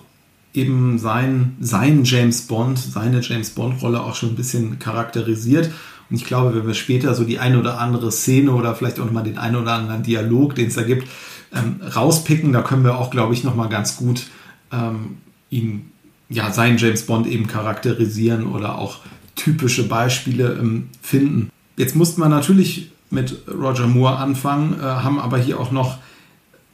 eben sein, sein James Bond, seine James-Bond-Rolle auch schon ein bisschen charakterisiert. Und ich glaube, wenn wir später so die eine oder andere Szene oder vielleicht auch nochmal den einen oder anderen Dialog, den es da gibt, ähm, rauspicken, da können wir auch, glaube ich, nochmal ganz gut ähm, ihn, ja, seinen James Bond eben charakterisieren oder auch typische Beispiele finden. Jetzt musste man natürlich mit Roger Moore anfangen, haben aber hier auch noch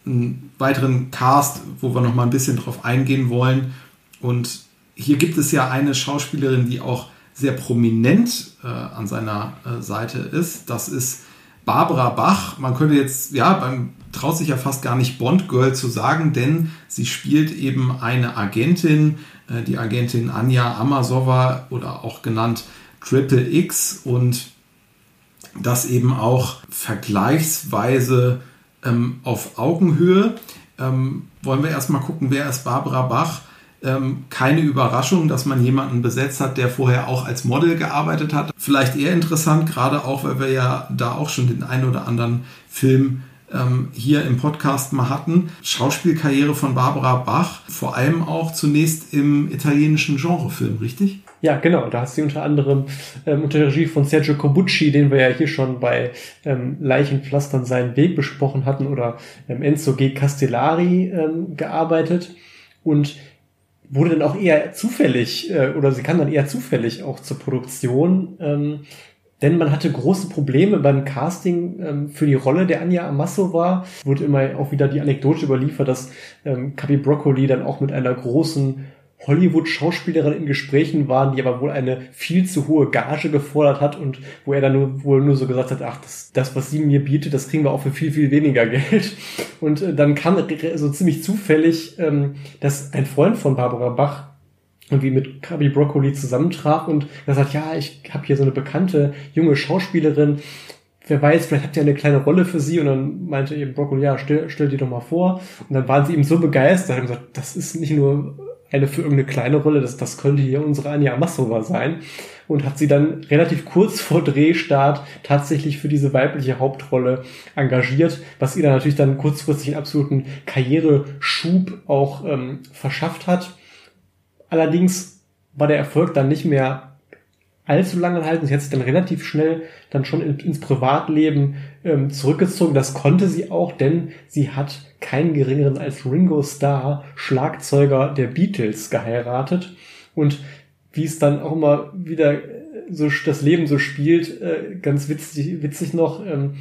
einen weiteren Cast, wo wir noch mal ein bisschen drauf eingehen wollen. Und hier gibt es ja eine Schauspielerin, die auch sehr prominent äh, an seiner äh, Seite ist. Das ist Barbara Bach. Man könnte jetzt, ja, man traut sich ja fast gar nicht Bond-Girl zu sagen, denn sie spielt eben eine Agentin, äh, die Agentin Anja Amasova oder auch genannt Triple X, und das eben auch vergleichsweise ähm, auf Augenhöhe. Ähm, wollen wir erstmal gucken, wer ist Barbara Bach? Keine Überraschung, dass man jemanden besetzt hat, der vorher auch als Model gearbeitet hat. Vielleicht eher interessant, gerade auch, weil wir ja da auch schon den einen oder anderen Film ähm, hier im Podcast mal hatten. Schauspielkarriere von Barbara Bach, vor allem auch zunächst im italienischen Genrefilm, richtig? Ja, genau. Da hat sie unter anderem ähm, unter der Regie von Sergio Corbucci, den wir ja hier schon bei ähm, Leichenpflastern seinen Weg besprochen hatten, oder ähm, Enzo G. Castellari ähm, gearbeitet, und wurde dann auch eher zufällig, äh, oder sie kam dann eher zufällig auch zur Produktion, ähm, denn man hatte große Probleme beim Casting ähm, für die Rolle der Anja Amasova. Wurde immer auch wieder die Anekdote überliefert, dass ähm, Kabi Broccoli dann auch mit einer großen Hollywood-Schauspielerin in Gesprächen waren, die aber wohl eine viel zu hohe Gage gefordert hat, und wo er dann nur, wohl nur so gesagt hat, ach, das, das, was sie mir bietet, das kriegen wir auch für viel, viel weniger Geld. Und äh, dann kam so ziemlich zufällig, ähm, dass ein Freund von Barbara Bach irgendwie mit Kabi Broccoli zusammentraf und gesagt hat, ja, ich habe hier so eine bekannte junge Schauspielerin, wer weiß, vielleicht habt ihr eine kleine Rolle für sie. Und dann meinte eben Broccoli, ja, stell, stell die doch mal vor. Und dann waren sie eben so begeistert und haben gesagt, das ist nicht nur eine für irgendeine kleine Rolle, das, das könnte hier unsere Anja Amasova sein, und hat sie dann relativ kurz vor Drehstart tatsächlich für diese weibliche Hauptrolle engagiert, was ihr dann natürlich dann kurzfristig einen absoluten Karriereschub auch ähm, verschafft hat. Allerdings war der Erfolg dann nicht mehr allzu lange halten. Sie hat sich dann relativ schnell dann schon in, ins Privatleben ähm, zurückgezogen. Das konnte sie auch, denn sie hat keinen geringeren als Ringo Starr, Schlagzeuger der Beatles, geheiratet. Und wie es dann auch immer wieder so das Leben so spielt, äh, ganz witzig, witzig noch, ähm,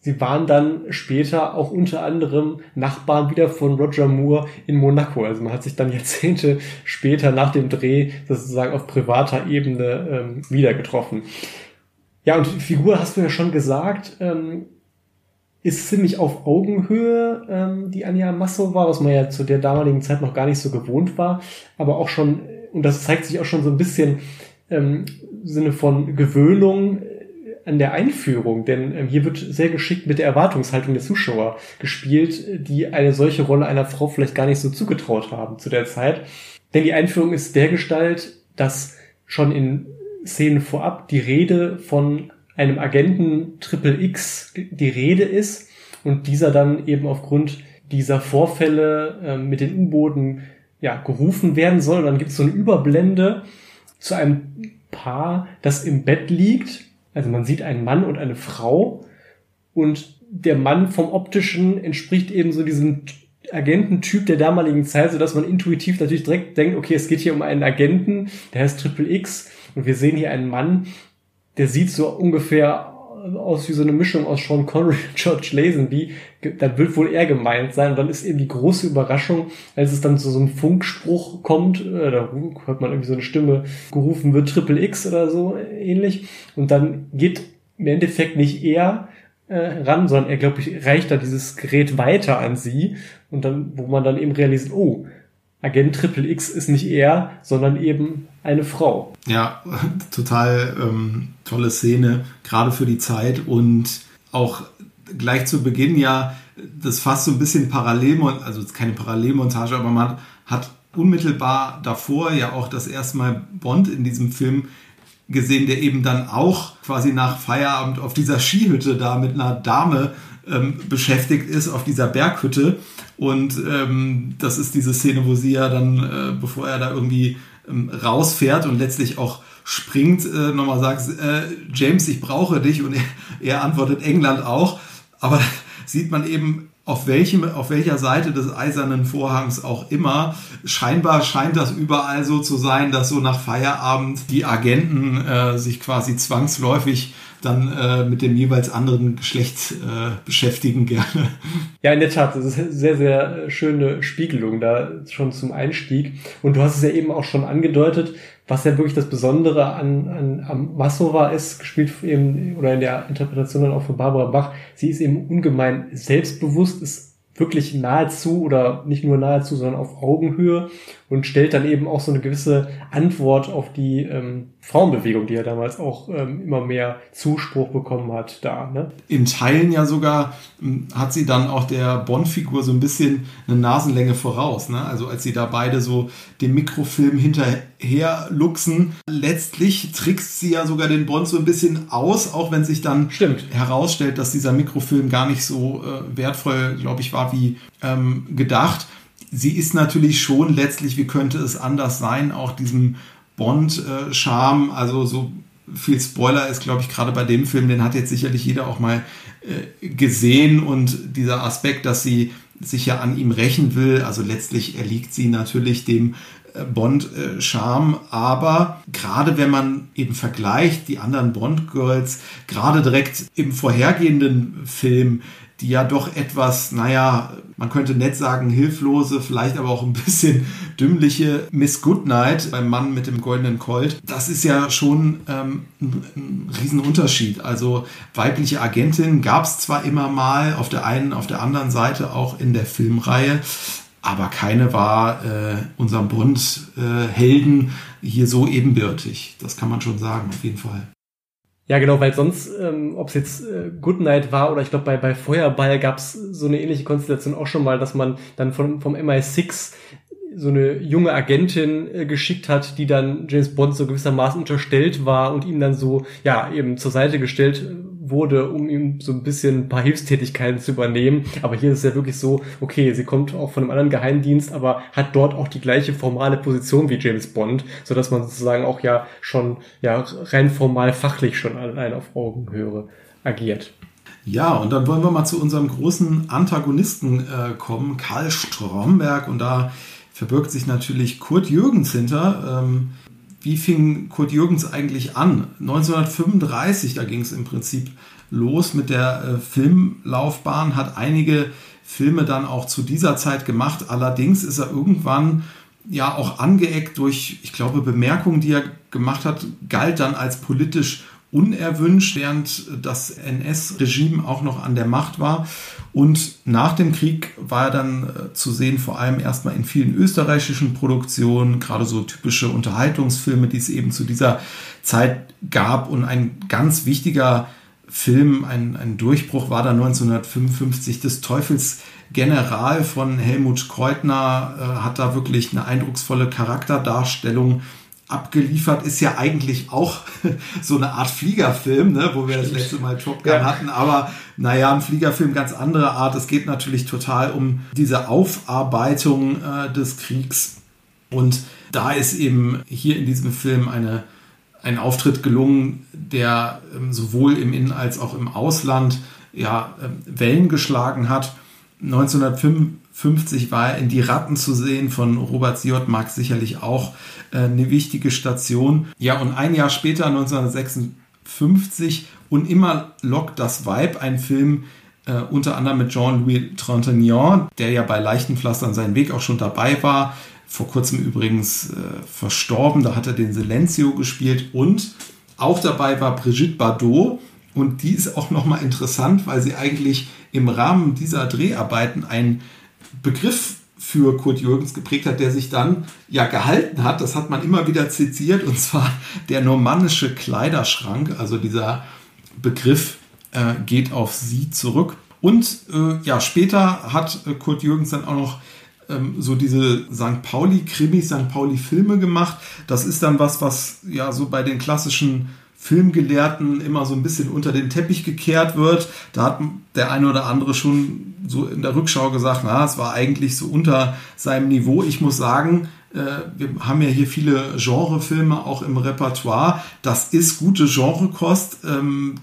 sie waren dann später auch unter anderem Nachbarn wieder von Roger Moore in Monaco. Also man hat sich dann Jahrzehnte später nach dem Dreh sozusagen auf privater Ebene ähm, wieder getroffen. Ja, und die Figur, hast du ja schon gesagt, ähm, ist ziemlich auf Augenhöhe, ähm, die Anja Amasova, was man ja zu der damaligen Zeit noch gar nicht so gewohnt war. Aber auch schon, und das zeigt sich auch schon so ein bisschen ähm, im Sinne von Gewöhnung, an der Einführung, denn ähm, hier wird sehr geschickt mit der Erwartungshaltung der Zuschauer gespielt, die eine solche Rolle einer Frau vielleicht gar nicht so zugetraut haben zu der Zeit. Denn die Einführung ist dergestalt, dass schon in Szenen vorab die Rede von einem Agenten Triple X die Rede ist und dieser dann eben aufgrund dieser Vorfälle äh, mit den U-Booten ja, gerufen werden soll. Und dann gibt es so eine Überblende zu einem Paar, das im Bett liegt. Also man sieht einen Mann und eine Frau, und der Mann vom Optischen entspricht eben so diesem Agententyp der damaligen Zeit, sodass man intuitiv natürlich direkt denkt, okay, es geht hier um einen Agenten, der heißt Triple X, und wir sehen hier einen Mann, der sieht so ungefähr aus wie so eine Mischung aus Sean Connery und George Lazenby, dann wird wohl er gemeint sein. Und dann ist eben die große Überraschung, als es dann zu so einem Funkspruch kommt, da hört man irgendwie so eine Stimme, gerufen wird Triple X oder so ähnlich, und dann geht im Endeffekt nicht er äh, ran, sondern er, glaube ich, reicht dann dieses Gerät weiter an sie, und dann, wo man dann eben realisiert, oh, Agent Triple X ist nicht er, sondern eben eine Frau. Ja, total ähm, tolle Szene, gerade für die Zeit, und auch gleich zu Beginn ja, das fast so ein bisschen parallel, also keine Parallelmontage, aber man hat unmittelbar davor ja auch das erste Mal Bond in diesem Film gesehen, der eben dann auch quasi nach Feierabend auf dieser Skihütte da mit einer Dame ähm, beschäftigt ist, auf dieser Berghütte. Und ähm, das ist diese Szene, wo sie ja dann, äh, bevor er da irgendwie ähm, rausfährt und letztlich auch springt, äh, nochmal sagt, äh, James, ich brauche dich. Und er, er antwortet England auch. Aber sieht man eben auf, welchem, auf welcher Seite des eisernen Vorhangs auch immer. Scheinbar scheint das überall so zu sein, dass so nach Feierabend die Agenten äh, sich quasi zwangsläufig dann äh, mit dem jeweils anderen Geschlecht äh, beschäftigen gerne. Ja, in der Tat, das ist eine sehr, sehr schöne Spiegelung da schon zum Einstieg. Und du hast es ja eben auch schon angedeutet, was ja wirklich das Besondere an, an, an Massova ist, gespielt eben, oder in der Interpretation dann auch von Barbara Bach, sie ist eben ungemein selbstbewusst, ist wirklich nahezu oder nicht nur nahezu, sondern auf Augenhöhe und stellt dann eben auch so eine gewisse Antwort auf die ähm, Frauenbewegung, die ja damals auch ähm, immer mehr Zuspruch bekommen hat da. Ne? In Teilen ja sogar m, hat sie dann auch der Bond-Figur so ein bisschen eine Nasenlänge voraus. Ne? Also als sie da beide so dem Mikrofilm hinterher luchsen, letztlich trickst sie ja sogar den Bond so ein bisschen aus, auch wenn sich dann Stimmt. herausstellt, dass dieser Mikrofilm gar nicht so äh, wertvoll, glaube ich, war, wie ähm, gedacht. Sie ist natürlich schon letztlich, wie könnte es anders sein, auch diesem Bond-Charme, äh, also so viel Spoiler ist, glaube ich, gerade bei dem Film, den hat jetzt sicherlich jeder auch mal äh, gesehen, und dieser Aspekt, dass sie sich ja an ihm rächen will, also letztlich erliegt sie natürlich dem äh, Bond-Charme, äh, aber gerade wenn man eben vergleicht, die anderen Bond-Girls, gerade direkt im vorhergehenden Film, die ja doch etwas, naja, man könnte nett sagen, hilflose, vielleicht aber auch ein bisschen dümmliche Miss Goodnight beim Mann mit dem goldenen Colt. Das ist ja schon ähm, ein, ein Riesenunterschied. Also weibliche Agentinnen gab es zwar immer mal, auf der einen, auf der anderen Seite auch in der Filmreihe, aber keine war äh, unserem Bund äh, Helden hier so ebenbürtig. Das kann man schon sagen, auf jeden Fall. Ja, genau, weil sonst, ähm, ob es jetzt äh, Goodnight war oder ich glaube bei, bei Feuerball gab es so eine ähnliche Konstellation auch schon mal, dass man dann von, vom M I sechs so eine junge Agentin äh, geschickt hat, die dann James Bond so gewissermaßen unterstellt war und ihm dann so, ja, eben zur Seite gestellt wurde, um ihm so ein bisschen ein paar Hilfstätigkeiten zu übernehmen. Aber hier ist es ja wirklich so, okay, sie kommt auch von einem anderen Geheimdienst, aber hat dort auch die gleiche formale Position wie James Bond, sodass man sozusagen auch ja schon ja rein formal fachlich schon allein auf Augenhöhe agiert. Ja, und dann wollen wir mal zu unserem großen Antagonisten äh, kommen, Karl Stromberg. Und da verbirgt sich natürlich Kurt Jürgens hinter. Ähm, Wie fing Kurt Jürgens eigentlich an? neunzehnhundertfünfunddreißig, da ging es im Prinzip los mit der äh, Filmlaufbahn, hat einige Filme dann auch zu dieser Zeit gemacht. Allerdings ist er irgendwann ja auch angeeckt durch, ich glaube, Bemerkungen, die er gemacht hat, galt dann als politisch unerwünscht, während das N S-Regime auch noch an der Macht war. Und nach dem Krieg war er dann äh, zu sehen, vor allem erstmal in vielen österreichischen Produktionen, gerade so typische Unterhaltungsfilme, die es eben zu dieser Zeit gab. Und ein ganz wichtiger Film, ein, ein Durchbruch war dann neunzehnhundertfünfundfünfzig, Des Teufels General von Helmut Keutner, äh, hat da wirklich eine eindrucksvolle Charakterdarstellung abgeliefert, ist ja eigentlich auch so eine Art Fliegerfilm, ne, wo wir Stimmt. das letzte Mal Top Gun ja. hatten, aber naja, ein Fliegerfilm ganz anderer Art. Es geht natürlich total um diese Aufarbeitung äh, des Kriegs, und da ist eben hier in diesem Film eine, ein Auftritt gelungen, der ähm, sowohl im Innen- als auch im Ausland ja, ähm, Wellen geschlagen hat. neunzehnhundertfünfundfünfzig war er in Die Ratten zu sehen von Robert Siodmak, sicherlich auch äh, eine wichtige Station. Ja, und ein Jahr später, neunzehnhundertsechsundfünfzig, und immer lockt das Weib, ein Film äh, unter anderem mit Jean-Louis Trintignant, der ja bei Leichten Pflastern seinen Weg auch schon dabei war, vor kurzem übrigens äh, verstorben, da hat er den Silencio gespielt, und auch dabei war Brigitte Bardot. Und die ist auch nochmal interessant, weil sie eigentlich im Rahmen dieser Dreharbeiten einen Begriff für Kurt Jürgens geprägt hat, der sich dann ja gehalten hat. Das hat man immer wieder zitiert, und zwar der normannische Kleiderschrank. Also dieser Begriff äh, geht auf sie zurück. Und äh, ja, später hat äh, Kurt Jürgens dann auch noch ähm, so diese Sankt Pauli-Krimis, Sankt Pauli-Filme gemacht. Das ist dann was, was ja so bei den klassischen Filmgelehrten immer so ein bisschen unter den Teppich gekehrt wird. Da hat der eine oder andere schon so in der Rückschau gesagt, na, es war eigentlich so unter seinem Niveau. Ich muss sagen, wir haben ja hier viele Genrefilme auch im Repertoire. Das ist gute Genrekost,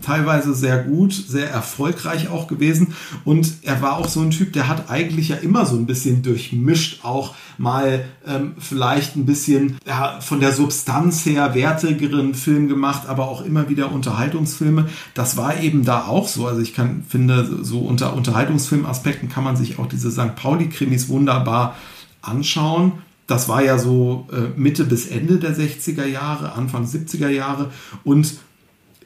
teilweise sehr gut, sehr erfolgreich auch gewesen. Und er war auch so ein Typ, der hat eigentlich ja immer so ein bisschen durchmischt, auch mal vielleicht ein bisschen ja, von der Substanz her wertigeren Film gemacht, aber auch immer wieder Unterhaltungsfilme. Das war eben da auch so. Also ich kann, finde, so unter Unterhaltungsfilmaspekten kann man sich auch diese Sankt Pauli-Krimis wunderbar anschauen. Das war ja so äh, Mitte bis Ende der sechziger Jahre, Anfang siebziger Jahre. Und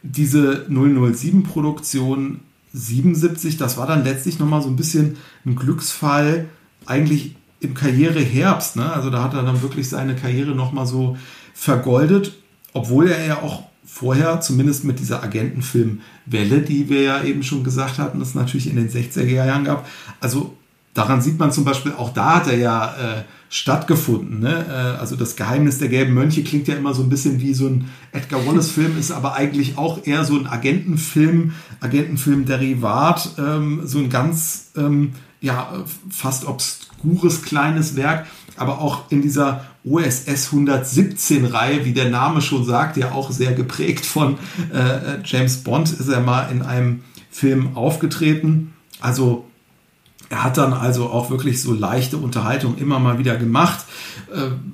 diese null null sieben-Produktion siebenundsiebzig, das war dann letztlich nochmal so ein bisschen ein Glücksfall eigentlich im Karriereherbst. Ne? Also da hat er dann wirklich seine Karriere nochmal so vergoldet, obwohl er ja auch vorher, zumindest mit dieser Agentenfilmwelle, die wir ja eben schon gesagt hatten, das natürlich in den sechziger Jahren gab. Also daran sieht man zum Beispiel, auch da hat er ja äh, stattgefunden. Ne? Äh, also das Geheimnis der gelben Mönche klingt ja immer so ein bisschen wie so ein Edgar-Wallace-Film, ist aber eigentlich auch eher so ein Agentenfilm, Agentenfilm-Derivat, ähm, so ein ganz ähm, ja, fast obskures kleines Werk, aber auch in dieser O S S hundertsiebzehn-Reihe, wie der Name schon sagt, ja auch sehr geprägt von äh, James Bond, ist er mal in einem Film aufgetreten. Also er hat dann also auch wirklich so leichte Unterhaltung immer mal wieder gemacht,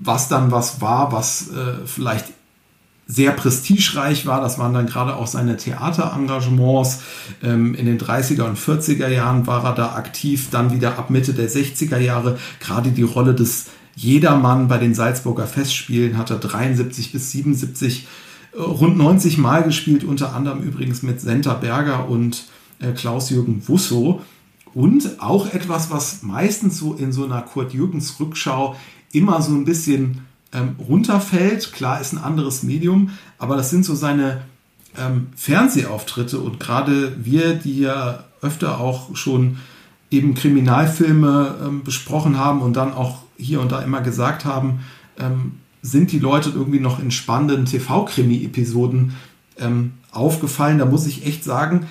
was dann was war, was vielleicht sehr prestigereich war. Das waren dann gerade auch seine Theaterengagements. In den dreißiger und vierziger Jahren war er da aktiv, dann wieder ab Mitte der sechziger Jahre. Gerade die Rolle des Jedermann bei den Salzburger Festspielen hat er dreiundsiebzig bis siebenundsiebzig rund neunzig Mal gespielt, unter anderem übrigens mit Senta Berger und Klaus-Jürgen Wussow. Und auch etwas, was meistens so in so einer Kurt-Jürgens-Rückschau immer so ein bisschen ähm, runterfällt. Klar, ist ein anderes Medium, aber das sind so seine ähm, Fernsehauftritte. Und gerade wir, die ja öfter auch schon eben Kriminalfilme ähm, besprochen haben und dann auch hier und da immer gesagt haben, ähm, sind die Leute irgendwie noch in spannenden T V-Krimi-Episoden ähm, aufgefallen. Da muss ich echt sagen,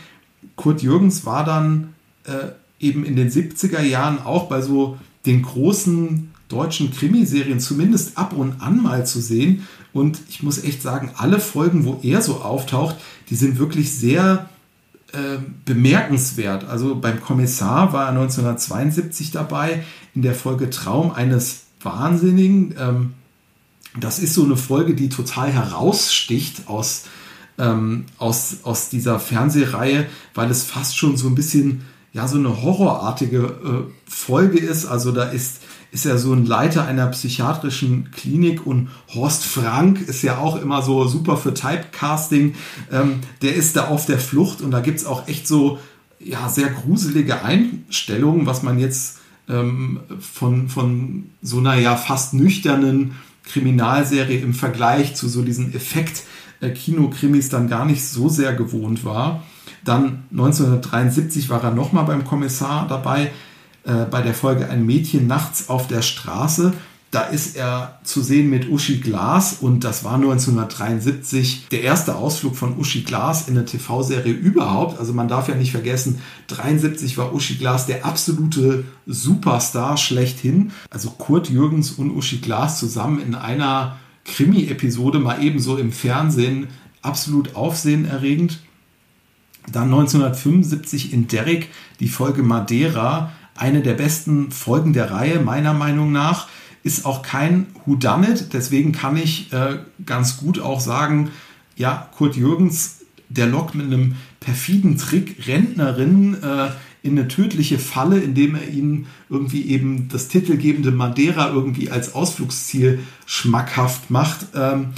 Kurt Jürgens war dann äh, eben in den siebziger Jahren auch bei so den großen deutschen Krimiserien zumindest ab und an mal zu sehen. Und ich muss echt sagen, alle Folgen, wo er so auftaucht, die sind wirklich sehr äh, bemerkenswert. Also beim Kommissar war er neunzehnhundertzweiundsiebzig dabei, in der Folge Traum eines Wahnsinnigen. Ähm, das ist so eine Folge, die total heraussticht aus, ähm, aus, aus dieser Fernsehreihe, weil es fast schon so ein bisschen ja so eine horrorartige äh, Folge ist. Also da ist ist ja so ein Leiter einer psychiatrischen Klinik und Horst Frank ist ja auch immer so super für Typecasting. Ähm, der ist da auf der Flucht und da gibt's auch echt so ja sehr gruselige Einstellungen, was man jetzt ähm, von von so einer ja fast nüchternen Kriminalserie im Vergleich zu so diesen Effekt-Kinokrimis dann gar nicht so sehr gewohnt war. Dann neunzehnhundertdreiundsiebzig war er nochmal beim Kommissar dabei, äh, bei der Folge Ein Mädchen nachts auf der Straße. Da ist er zu sehen mit Uschi Glas und das war neunzehnhundertdreiundsiebzig der erste Ausflug von Uschi Glas in eine T V-Serie überhaupt. Also man darf ja nicht vergessen, dreiundsiebzig war Uschi Glas der absolute Superstar schlechthin. Also Kurt Jürgens und Uschi Glas zusammen in einer Krimi-Episode mal ebenso im Fernsehen, absolut aufsehenerregend. Dann neunzehnhundertfünfundsiebzig in Derrick die Folge Madeira, eine der besten Folgen der Reihe, meiner Meinung nach. Ist auch kein Whodunit, deswegen kann ich äh, ganz gut auch sagen, ja, Kurt Jürgens, der lockt mit einem perfiden Trick Rentnerinnen äh, in eine tödliche Falle, indem er ihnen irgendwie eben das titelgebende Madeira irgendwie als Ausflugsziel schmackhaft macht. Ähm,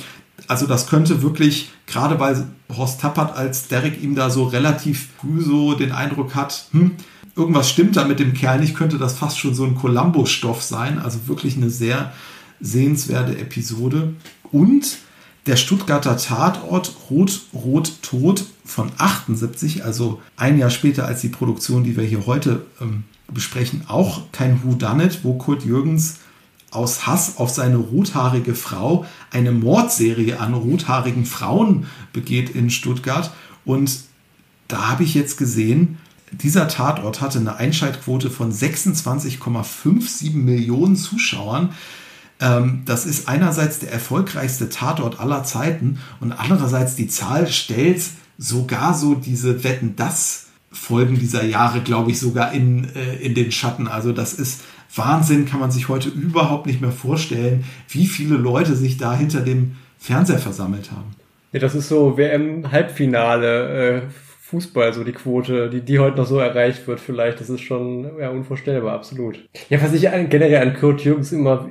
Also das könnte wirklich, gerade weil Horst Tappert als Derrick ihm da so relativ früh so den Eindruck hat, hm, irgendwas stimmt da mit dem Kerl nicht, könnte das fast schon so ein Columbo-Stoff sein. Also wirklich eine sehr sehenswerte Episode. Und der Stuttgarter Tatort Rot, Rot, Tod von achtundsiebzig, also ein Jahr später als die Produktion, die wir hier heute ähm, besprechen, auch kein Whodunit, wo Kurt Jürgens aus Hass auf seine rothaarige Frau eine Mordserie an rothaarigen Frauen begeht in Stuttgart. Und da habe ich jetzt gesehen, dieser Tatort hatte eine Einschaltquote von sechsundzwanzig Komma fünfundsiebzig Millionen Zuschauern. Ähm, das ist einerseits der erfolgreichste Tatort aller Zeiten und andererseits die Zahl stellt sogar so diese Wetten-dass-Folgen dieser Jahre, glaube ich, sogar in, äh, in den Schatten. Also das ist Wahnsinn, kann man sich heute überhaupt nicht mehr vorstellen, wie viele Leute sich da hinter dem Fernseher versammelt haben. Ja, das ist so W M-Halbfinale äh, Fußball, so die Quote, die, die heute noch so erreicht wird vielleicht, das ist schon ja, unvorstellbar, absolut. Ja, was ich generell an Kurt Jürgens immer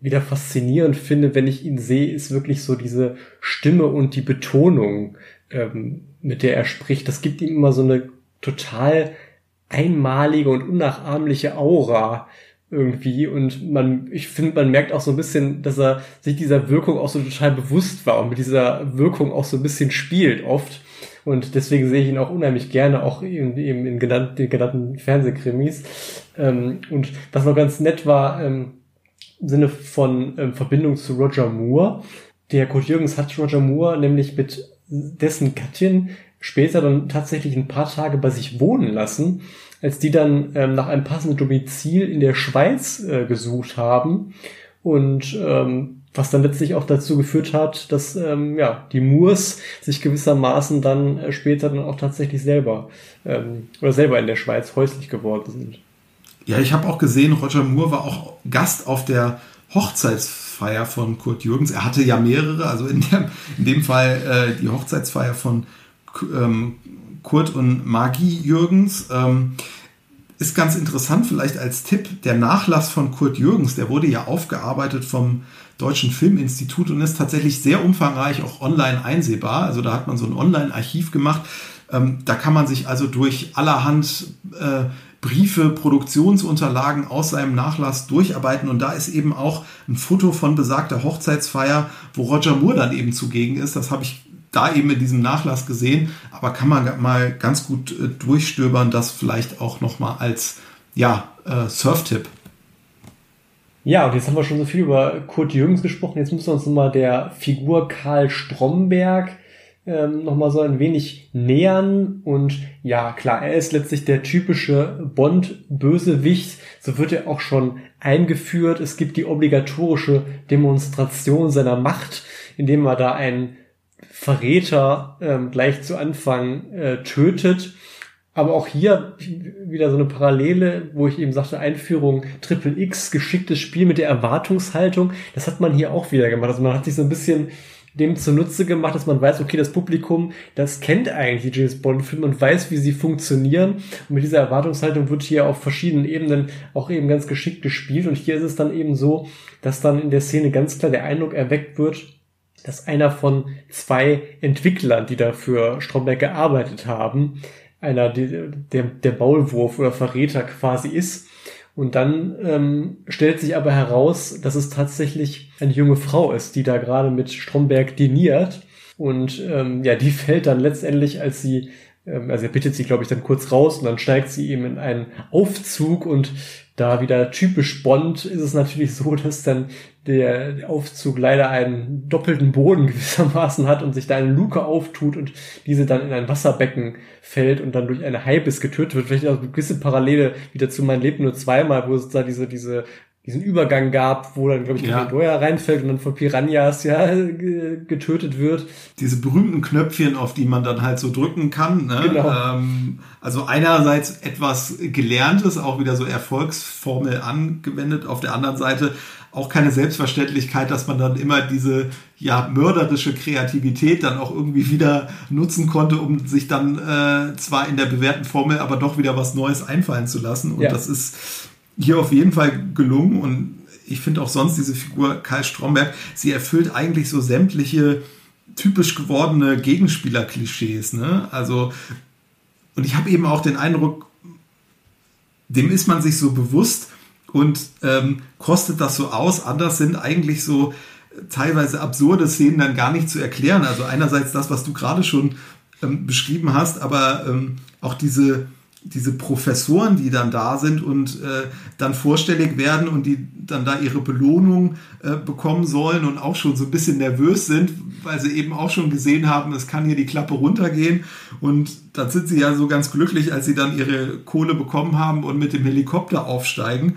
wieder faszinierend finde, wenn ich ihn sehe, ist wirklich so diese Stimme und die Betonung, ähm, mit der er spricht. Das gibt ihm immer so eine total einmalige und unnachahmliche Aura irgendwie und man, ich finde, man merkt auch so ein bisschen, dass er sich dieser Wirkung auch so total bewusst war und mit dieser Wirkung auch so ein bisschen spielt oft und deswegen sehe ich ihn auch unheimlich gerne auch eben in, in genannt, den genannten Fernsehkrimis ähm, und was noch ganz nett war ähm, im Sinne von ähm, Verbindung zu Roger Moore, der Kurt Jürgens hat Roger Moore nämlich mit dessen Gattin später dann tatsächlich ein paar Tage bei sich wohnen lassen, als die dann ähm, nach einem passenden Domizil in der Schweiz äh, gesucht haben und ähm, was dann letztlich auch dazu geführt hat, dass ähm, ja die Moors sich gewissermaßen dann äh, später dann auch tatsächlich selber ähm, oder selber in der Schweiz häuslich geworden sind. Ja, ich habe auch gesehen, Roger Moore war auch Gast auf der Hochzeitsfeier von Kurt Jürgens. Er hatte ja mehrere, also in, der, in dem Fall äh, die Hochzeitsfeier von ähm, Kurt und Margie Jürgens. Ähm, ist ganz interessant vielleicht als Tipp, der Nachlass von Kurt Jürgens, der wurde ja aufgearbeitet vom Deutschen Filminstitut und ist tatsächlich sehr umfangreich auch online einsehbar. Also da hat man so ein Online-Archiv gemacht. Ähm, da kann man sich also durch allerhand äh, Briefe, Produktionsunterlagen aus seinem Nachlass durcharbeiten und da ist eben auch ein Foto von besagter Hochzeitsfeier, wo Roger Moore dann eben zugegen ist. Das habe ich da eben in diesem Nachlass gesehen, aber kann man mal ganz gut äh, durchstöbern, das vielleicht auch nochmal als ja, äh, Surf-Tipp. Ja, und jetzt haben wir schon so viel über Kurt Jürgens gesprochen, jetzt müssen wir uns nochmal der Figur Karl Stromberg ähm, nochmal so ein wenig nähern und ja, klar, er ist letztlich der typische Bond-Bösewicht, so wird er auch schon eingeführt, es gibt die obligatorische Demonstration seiner Macht, indem er da einen Verräter ähm, gleich zu Anfang äh, tötet. Aber auch hier wieder so eine Parallele, wo ich eben sagte, Einführung Triple X, geschicktes Spiel mit der Erwartungshaltung. Das hat man hier auch wieder gemacht. Also man hat sich so ein bisschen dem zunutze gemacht, dass man weiß, okay, das Publikum, das kennt eigentlich die James Bond-Filme und weiß, wie sie funktionieren. Und mit dieser Erwartungshaltung wird hier auf verschiedenen Ebenen auch eben ganz geschickt gespielt. Und hier ist es dann eben so, dass dann in der Szene ganz klar der Eindruck erweckt wird, dass einer von zwei Entwicklern, die da für Stromberg gearbeitet haben, einer der, der, der Maulwurf oder Verräter quasi ist. Und dann ähm, stellt sich aber heraus, dass es tatsächlich eine junge Frau ist, die da gerade mit Stromberg diniert. Und ähm, ja, die fällt dann letztendlich, als sie, ähm, also er bittet sie, glaube ich, dann kurz raus und dann steigt sie eben in einen Aufzug und da wieder typisch Bond ist es natürlich so, dass dann der Aufzug leider einen doppelten Boden gewissermaßen hat und sich da eine Luke auftut und diese dann in ein Wasserbecken fällt und dann durch eine Haibis getötet wird. Vielleicht auch eine gewisse Parallele wieder zu Man lebt nur zweimal, wo es da diese, diese, diesen Übergang gab, wo dann, glaube ich, Piranha reinfällt und dann von Piranhas ja getötet wird. Diese berühmten Knöpfchen, auf die man dann halt so drücken kann. Ne? Genau. Ähm, also einerseits etwas Gelerntes, auch wieder so Erfolgsformel angewendet, auf der anderen Seite auch keine Selbstverständlichkeit, dass man dann immer diese ja mörderische Kreativität dann auch irgendwie wieder nutzen konnte, um sich dann äh, zwar in der bewährten Formel, aber doch wieder was Neues einfallen zu lassen. Und ja, das ist hier auf jeden Fall gelungen und ich finde auch sonst diese Figur Karl Stromberg, sie erfüllt eigentlich so sämtliche typisch gewordene Gegenspieler-Klischees, ne? Also, und ich habe eben auch den Eindruck, dem ist man sich so bewusst und ähm, kostet das so aus. Anders sind eigentlich so teilweise absurde Szenen dann gar nicht zu erklären. Also einerseits das, was du gerade schon ähm, beschrieben hast, aber ähm, auch diese diese Professoren, die dann da sind und äh, dann vorstellig werden und die dann da ihre Belohnung äh, bekommen sollen und auch schon so ein bisschen nervös sind, weil sie eben auch schon gesehen haben, es kann hier die Klappe runtergehen und dann sind sie ja so ganz glücklich, als sie dann ihre Kohle bekommen haben und mit dem Helikopter aufsteigen.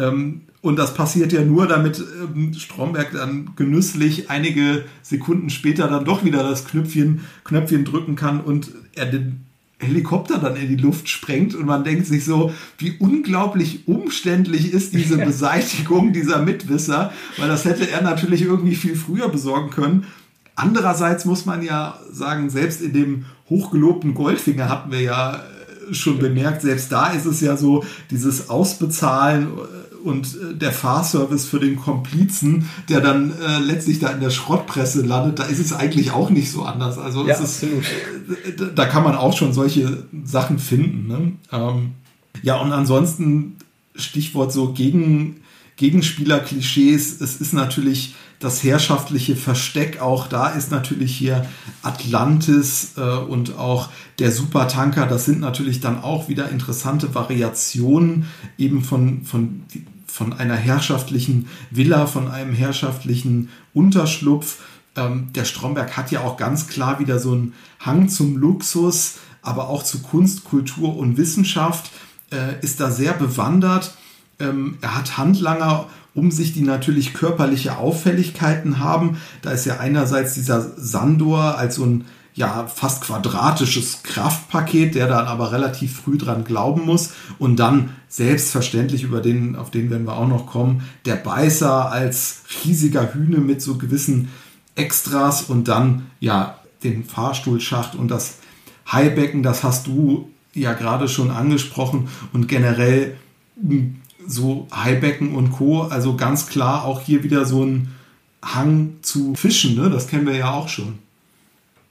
Ähm, Und das passiert ja nur, damit ähm, Stromberg dann genüsslich einige Sekunden später dann doch wieder das Knöpfchen, Knöpfchen drücken kann und er den Helikopter dann in die Luft sprengt. Und man denkt sich so, wie unglaublich umständlich ist diese Beseitigung dieser Mitwisser, weil das hätte er natürlich irgendwie viel früher besorgen können. Andererseits muss man ja sagen, selbst in dem hochgelobten Goldfinger hatten wir ja schon bemerkt, selbst da ist es ja so, dieses Ausbezahlen und der Fahrservice für den Komplizen, der dann äh, letztlich da in der Schrottpresse landet, da ist es eigentlich auch nicht so anders. Also ja, es ist, absolut. Da kann man auch schon solche Sachen finden. Ne? Ähm, ja, und ansonsten, Stichwort so gegen Gegenspieler-Klischees, es ist natürlich das herrschaftliche Versteck, auch da ist natürlich hier Atlantis äh, und auch der Supertanker, das sind natürlich dann auch wieder interessante Variationen eben von, von, von einer herrschaftlichen Villa, von einem herrschaftlichen Unterschlupf. Ähm, der Stromberg hat ja auch ganz klar wieder so einen Hang zum Luxus, aber auch zu Kunst, Kultur und Wissenschaft, äh, ist da sehr bewandert. Ähm, er hat Handlanger um sich, die natürlich körperliche Auffälligkeiten haben. Da ist ja einerseits dieser Sandor als so ein ja fast quadratisches Kraftpaket, der dann aber relativ früh dran glauben muss. Und dann selbstverständlich, über den, auf den werden wir auch noch kommen, der Beißer als riesiger Hühne mit so gewissen Extras und dann ja den Fahrstuhlschacht und das Haibecken, das hast du ja gerade schon angesprochen, und generell so Haibecken und Co., also ganz klar auch hier wieder so ein Hang zu Fischen, ne? Das kennen wir ja auch schon.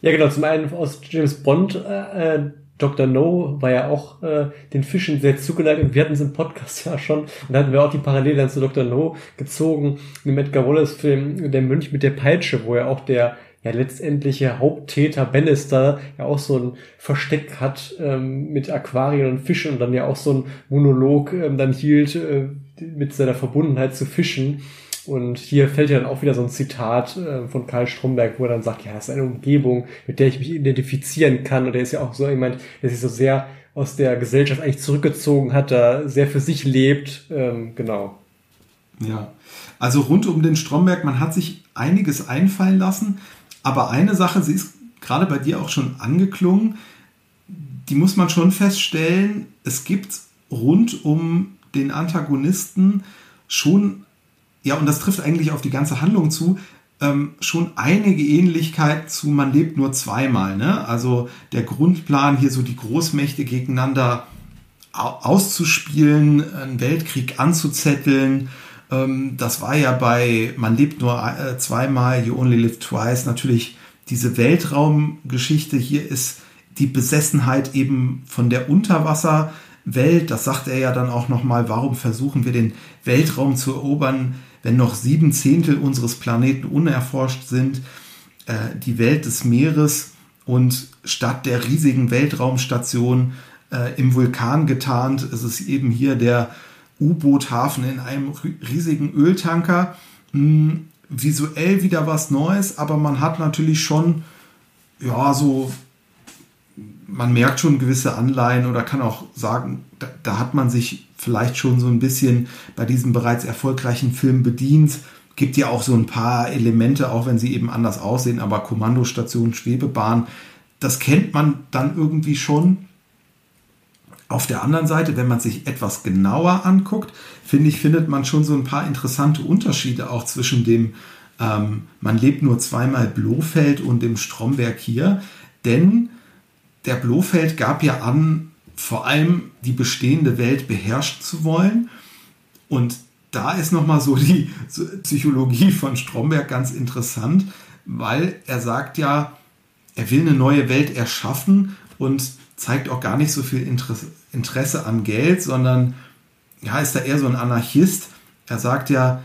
Ja, genau, zum einen aus James Bond, äh, Doktor No war ja auch äh, den Fischen sehr zugeneigt, und wir hatten es im Podcast ja schon, und da hatten wir auch die Parallele zu Doktor No gezogen, im Edgar Wallace-Film Der Mönch mit der Peitsche, wo ja auch der ja letztendliche Haupttäter Bannister ja auch so ein Versteck hat ähm, mit Aquarien und Fischen und dann ja auch so ein Monolog ähm, dann hielt äh, mit seiner Verbundenheit zu Fischen. Und hier fällt ja dann auch wieder so ein Zitat äh, von Karl Stromberg, wo er dann sagt, ja, das ist eine Umgebung, mit der ich mich identifizieren kann. Und er ist ja auch so jemand, der sich so sehr aus der Gesellschaft eigentlich zurückgezogen hat, da sehr für sich lebt, ähm, genau. Ja, also rund um den Stromberg, man hat sich einiges einfallen lassen. Aber eine Sache, sie ist gerade bei dir auch schon angeklungen, die muss man schon feststellen, es gibt rund um den Antagonisten schon, ja, und das trifft eigentlich auf die ganze Handlung zu, ähm, schon einige Ähnlichkeit zu Man lebt nur zweimal, ne? Also der Grundplan, hier so die Großmächte gegeneinander auszuspielen, einen Weltkrieg anzuzetteln. Das war ja bei Man lebt nur zweimal, You Only Live Twice, natürlich diese Weltraumgeschichte. Hier ist die Besessenheit eben von der Unterwasserwelt. Das sagt er ja dann auch nochmal, warum versuchen wir den Weltraum zu erobern, wenn noch sieben Zehntel unseres Planeten unerforscht sind. Äh, die Welt des Meeres und statt der riesigen Weltraumstation äh, im Vulkan getarnt, ist es eben hier der U-Boot-Hafen in einem riesigen Öltanker. Hm, visuell wieder was Neues, aber man hat natürlich schon, ja, so, man merkt schon gewisse Anleihen oder kann auch sagen, da, da hat man sich vielleicht schon so ein bisschen bei diesem bereits erfolgreichen Film bedient. Gibt ja auch so ein paar Elemente, auch wenn sie eben anders aussehen, aber Kommandostation, Schwebebahn, das kennt man dann irgendwie schon. Auf der anderen Seite, wenn man sich etwas genauer anguckt, finde ich, findet man schon so ein paar interessante Unterschiede auch zwischen dem ähm, Man lebt nur zweimal Blofeld und dem Stromberg hier. Denn der Blofeld gab ja an, vor allem die bestehende Welt beherrschen zu wollen. Und da ist nochmal so die so Psychologie von Stromberg ganz interessant, weil er sagt ja, er will eine neue Welt erschaffen und zeigt auch gar nicht so viel Interesse, Interesse an Geld, sondern ja, ist da eher so ein Anarchist. Er sagt ja,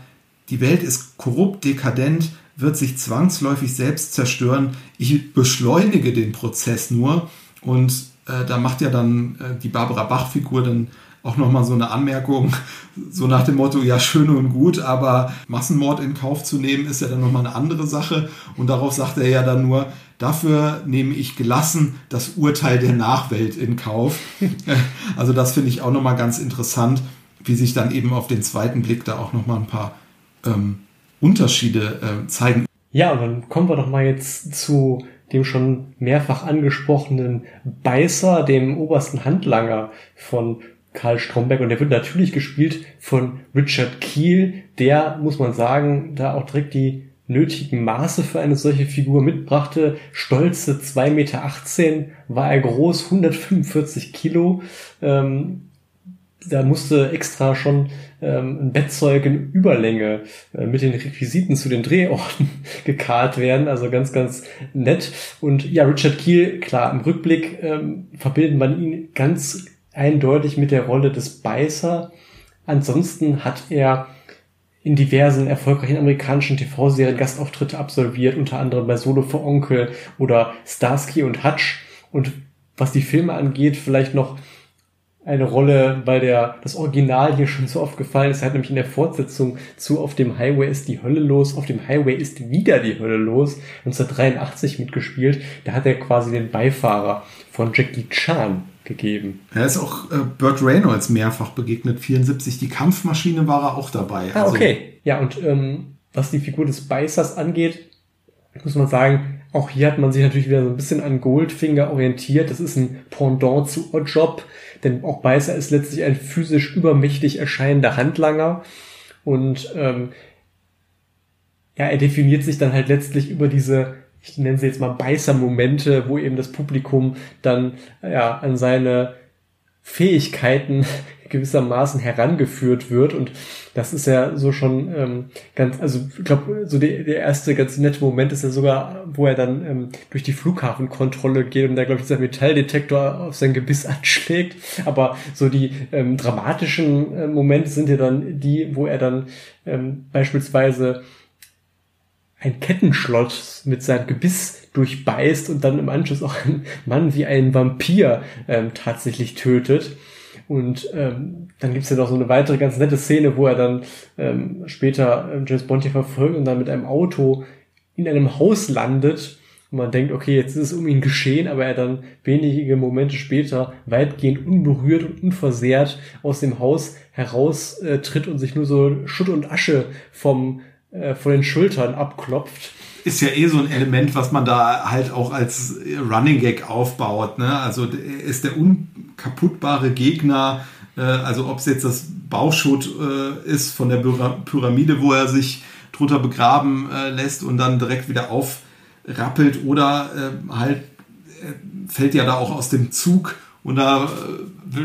die Welt ist korrupt, dekadent, wird sich zwangsläufig selbst zerstören. Ich beschleunige den Prozess nur. Und äh, da macht ja dann äh, die Barbara Bach-Figur dann auch nochmal so eine Anmerkung, so nach dem Motto, ja, schön und gut, aber Massenmord in Kauf zu nehmen, ist ja dann nochmal eine andere Sache. Und darauf sagt er ja dann nur, dafür nehme ich gelassen das Urteil der Nachwelt in Kauf. Also das finde ich auch nochmal ganz interessant, wie sich dann eben auf den zweiten Blick da auch nochmal ein paar ähm, Unterschiede äh, zeigen. Ja, und dann kommen wir doch mal jetzt zu dem schon mehrfach angesprochenen Beißer, dem obersten Handlanger von Karl Stromberg. Und der wird natürlich gespielt von Richard Kiel. Der, muss man sagen, da auch direkt die nötigen Maße für eine solche Figur mitbrachte. Stolze zwei Komma achtzehn Meter war er groß, hundertfünfundvierzig Kilo. Ähm, da musste extra schon ähm, ein Bettzeug in Überlänge äh, mit den Requisiten zu den Drehorten gekarrt werden. Also ganz, ganz nett. Und ja, Richard Kiel, klar, im Rückblick ähm, verbildet man ihn ganz eindeutig mit der Rolle des Beißer. Ansonsten hat er in diversen erfolgreichen amerikanischen T V-Serien Gastauftritte absolviert, unter anderem bei Solo für Onkel oder Starsky und Hutch. Und was die Filme angeht, vielleicht noch eine Rolle, weil der das Original hier schon so oft gefallen ist. Er hat nämlich in der Fortsetzung zu Auf dem Highway ist die Hölle los, Auf dem Highway ist wieder die Hölle los, neunzehnhundertdreiundachtzig mitgespielt. Da hat er quasi den Beifahrer von Jackie Chan gegeben. Er ist auch äh, Burt Reynolds mehrfach begegnet, vierundsiebzig. Die Kampfmaschine war er auch dabei. Ah, also okay. Ja, und ähm, was die Figur des Beißers angeht, muss man sagen, auch hier hat man sich natürlich wieder so ein bisschen an Goldfinger orientiert. Das ist ein Pendant zu Oddjob, denn auch Beißer ist letztlich ein physisch übermächtig erscheinender Handlanger. Und ähm, ja, er definiert sich dann halt letztlich über diese, ich nenne sie jetzt mal Beißer-Momente, wo eben das Publikum dann ja an seine Fähigkeiten gewissermaßen herangeführt wird. Und das ist ja so schon ähm, ganz, also ich glaube, so der, der erste ganz nette Moment ist ja sogar, wo er dann ähm, durch die Flughafenkontrolle geht und da, glaube ich, dieser Metalldetektor auf sein Gebiss anschlägt. Aber so die ähm, dramatischen äh, Momente sind ja dann die, wo er dann ähm, beispielsweise ein Kettenschloss mit seinem Gebiss durchbeißt und dann im Anschluss auch einen Mann wie einen Vampir ähm, tatsächlich tötet. Und ähm, dann gibt's ja noch so eine weitere ganz nette Szene, wo er dann ähm, später ähm, James Bond hier verfolgt und dann mit einem Auto in einem Haus landet. Und man denkt, okay, jetzt ist es um ihn geschehen, aber er dann wenige Momente später weitgehend unberührt und unversehrt aus dem Haus heraustritt äh, und sich nur so Schutt und Asche vom von den Schultern abklopft. Ist ja eh so ein Element, was man da halt auch als Running Gag aufbaut, ne? Also ist der unkaputtbare Gegner, äh, also ob es jetzt das Bauschutt äh, ist von der Pyramide, wo er sich drunter begraben äh, lässt und dann direkt wieder aufrappelt, oder äh, halt äh, fällt ja da auch aus dem Zug und da äh,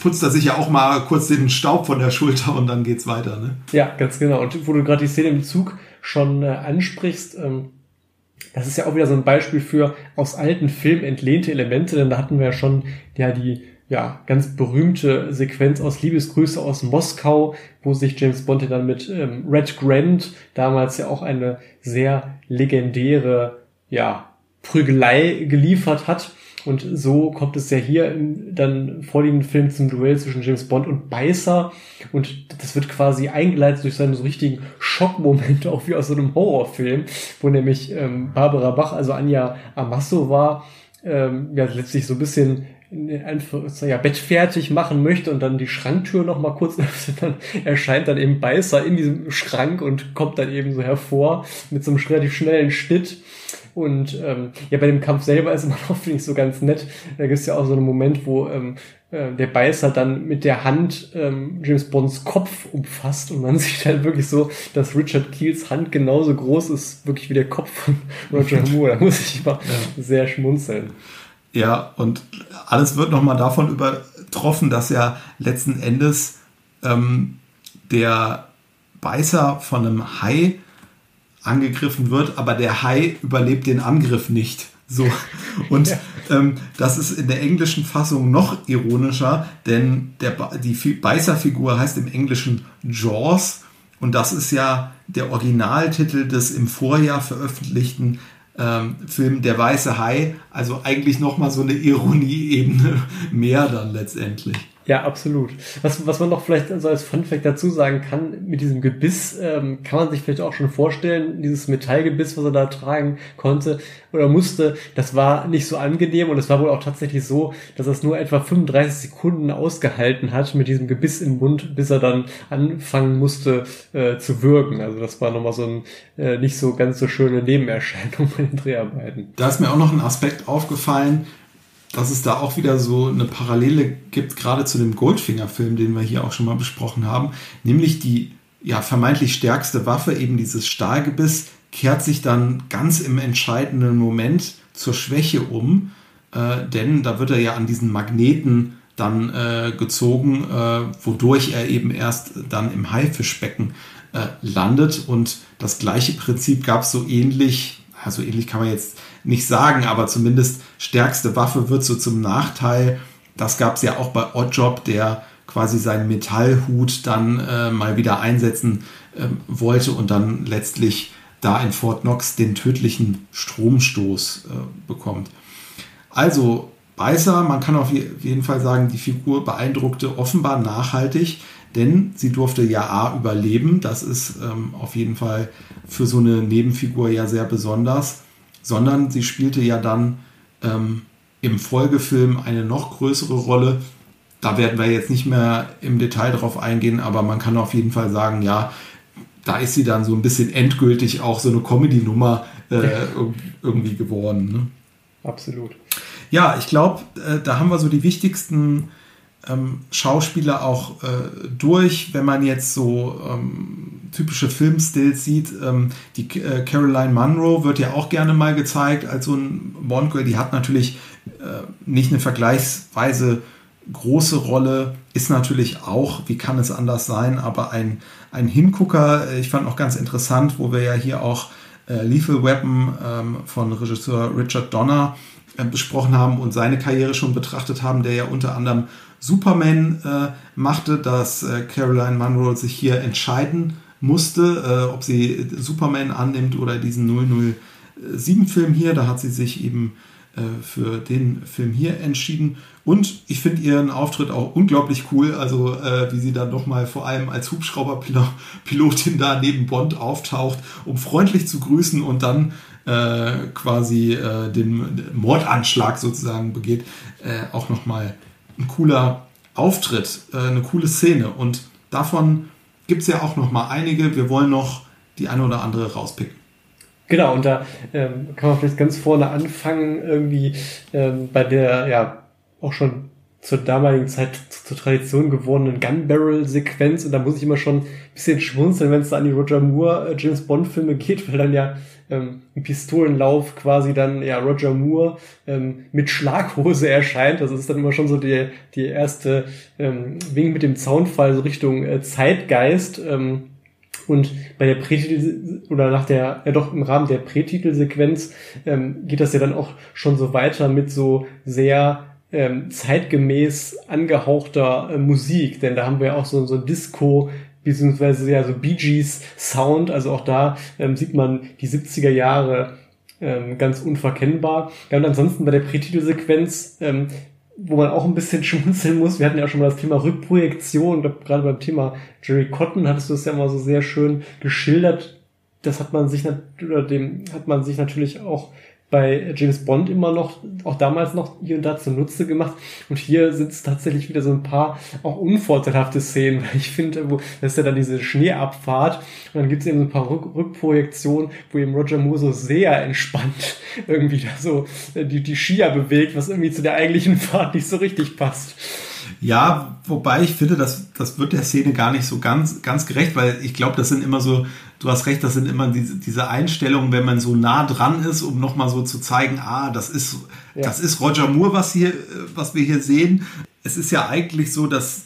putzt er sich ja auch mal kurz den Staub von der Schulter und dann geht's weiter, ne? Ja, ganz genau. Und wo du gerade die Szene im Zug schon äh, ansprichst, ähm, das ist ja auch wieder so ein Beispiel für aus alten Filmen entlehnte Elemente, denn da hatten wir ja schon ja die ja ganz berühmte Sequenz aus Liebesgrüße aus Moskau, wo sich James Bond dann mit ähm, Red Grant, damals ja auch eine sehr legendäre ja Prügelei geliefert hat. Und so kommt es ja hier im dann vorliegenden Film zum Duell zwischen James Bond und Beißer. Und das wird quasi eingeleitet durch seinen so richtigen Schockmoment, auch wie aus so einem Horrorfilm, wo nämlich ähm, Barbara Bach, also Anja Amasova, ähm, ja letztlich so ein bisschen einfach ja bettfertig machen möchte und dann die Schranktür noch mal kurz öffnet, dann erscheint dann eben Beißer in diesem Schrank und kommt dann eben so hervor mit so einem relativ schnellen Schnitt. Und ähm, ja, bei dem Kampf selber ist man auch, finde ich, so ganz nett. Da gibt es ja auch so einen Moment, wo ähm, äh, der Beißer dann mit der Hand ähm, James Bonds Kopf umfasst und man sieht halt wirklich so, dass Richard Keels Hand genauso groß ist, wirklich wie der Kopf von Roger Moore. Da muss ich immer ja. sehr schmunzeln. Ja, und alles wird nochmal davon übertroffen, dass ja letzten Endes ähm, der Beißer von einem Hai angegriffen wird, aber der Hai überlebt den Angriff nicht. So. Und ja. ähm, das ist in der englischen Fassung noch ironischer, denn der ba- die Beißerfigur heißt im Englischen Jaws und das ist ja der Originaltitel des im Vorjahr veröffentlichten ähm, Films Der weiße Hai. Also eigentlich nochmal so eine Ironieebene mehr dann letztendlich. Ja, absolut. Was, was man noch vielleicht so als Funfact dazu sagen kann, mit diesem Gebiss ähm, kann man sich vielleicht auch schon vorstellen, dieses Metallgebiss, was er da tragen konnte oder musste, das war nicht so angenehm und es war wohl auch tatsächlich so, dass er es nur etwa fünfunddreißig Sekunden ausgehalten hat mit diesem Gebiss im Mund, bis er dann anfangen musste äh, zu würgen. Also das war nochmal so eine äh, nicht so ganz so schöne Nebenerscheinung bei den Dreharbeiten. Da ist mir auch noch ein Aspekt aufgefallen, dass es da auch wieder so eine Parallele gibt, gerade zu dem Goldfinger-Film, den wir hier auch schon mal besprochen haben, nämlich die ja vermeintlich stärkste Waffe, eben dieses Stahlgebiss, kehrt sich dann ganz im entscheidenden Moment zur Schwäche um, äh, denn da wird er ja an diesen Magneten dann äh, gezogen, äh, wodurch er eben erst dann im Haifischbecken äh, landet, und das gleiche Prinzip gab es so ähnlich, also ähnlich kann man jetzt nicht sagen, aber zumindest stärkste Waffe wird so zum Nachteil. Das gab es ja auch bei Oddjob, der quasi seinen Metallhut dann äh, mal wieder einsetzen äh, wollte und dann letztlich da in Fort Knox den tödlichen Stromstoß äh, bekommt. Also Beißer, man kann auf jeden Fall sagen, die Figur beeindruckte offenbar nachhaltig, denn sie durfte ja A, überleben, das ist ähm, auf jeden Fall für so eine Nebenfigur ja sehr besonders, sondern sie spielte ja dann ähm, im Folgefilm eine noch größere Rolle. Da werden wir jetzt nicht mehr im Detail drauf eingehen, aber man kann auf jeden Fall sagen, ja, da ist sie dann so ein bisschen endgültig auch so eine Comedy-Nummer äh, irgendwie geworden. Ne? Absolut. Ja, ich glaube, äh, da haben wir so die wichtigsten ähm, Schauspieler auch äh, durch, wenn man jetzt so... Ähm, typische Filmstills sieht. Ähm, die äh, Caroline Munro wird ja auch gerne mal gezeigt als so ein Bond-Girl. Die hat natürlich äh, nicht eine vergleichsweise große Rolle, ist natürlich auch, wie kann es anders sein, aber ein, ein Hingucker. Ich fand noch ganz interessant, wo wir ja hier auch äh, Lethal Weapon ähm, von Regisseur Richard Donner äh, besprochen haben und seine Karriere schon betrachtet haben, der ja unter anderem Superman äh, machte, dass äh, Caroline Munro sich hier entscheiden musste, äh, ob sie Superman annimmt oder diesen null null sieben-Film hier. Da hat sie sich eben äh, für den Film hier entschieden. Und ich finde ihren Auftritt auch unglaublich cool. Also äh, wie sie dann nochmal vor allem als Hubschrauberpilotin da neben Bond auftaucht, um freundlich zu grüßen und dann äh, quasi äh, den Mordanschlag sozusagen begeht. Äh, auch nochmal ein cooler Auftritt, äh, eine coole Szene. Und davon gibt es ja auch noch mal einige. Wir wollen noch die eine oder andere rauspicken. Genau, und da ähm, kann man vielleicht ganz vorne anfangen, irgendwie ähm, bei der, ja, auch schon zur damaligen Zeit zur Tradition gewordenen Gun-Barrel-Sequenz. Und da muss ich immer schon ein bisschen schmunzeln, wenn es da an die Roger Moore-James-Bond-Filme geht, weil dann ja ähm, ein Pistolenlauf quasi dann ja Roger Moore ähm, mit Schlaghose erscheint. Also das ist dann immer schon so die, die erste ähm, Wink mit dem Zaunfall so Richtung äh, Zeitgeist. Ähm, und bei der Prätitel, oder nach der, ja doch im Rahmen der Prätitelsequenz ähm, geht das ja dann auch schon so weiter mit so sehr zeitgemäß angehauchter äh, Musik, denn da haben wir auch so so Disco beziehungsweise ja so Bee Gees Sound, also auch da ähm, sieht man die siebziger Jahre ähm, ganz unverkennbar. Ja, und ansonsten bei der Prätitelsequenz, ähm, wo man auch ein bisschen schmunzeln muss, wir hatten ja auch schon mal das Thema Rückprojektion, gerade beim Thema Jerry Cotton hattest du es ja mal so sehr schön geschildert, das hat man sich, nat- oder dem hat man sich natürlich auch bei James Bond immer noch, auch damals noch hier und da zunutze gemacht. Und hier sind es tatsächlich wieder so ein paar auch unvorteilhafte Szenen, weil ich finde, wo das ist ja dann diese Schneeabfahrt und dann gibt es eben so ein paar Rück- Rückprojektionen, wo eben Roger Moore so sehr entspannt irgendwie da so die, die Skier bewegt, was irgendwie zu der eigentlichen Fahrt nicht so richtig passt. Ja, wobei ich finde, das, das wird der Szene gar nicht so ganz, ganz gerecht, weil ich glaube, das sind immer so, du hast recht, das sind immer diese, diese Einstellungen, wenn man so nah dran ist, um nochmal so zu zeigen, ah, das ist, ja. das ist Roger Moore, was, hier, was wir hier sehen. Es ist ja eigentlich so, dass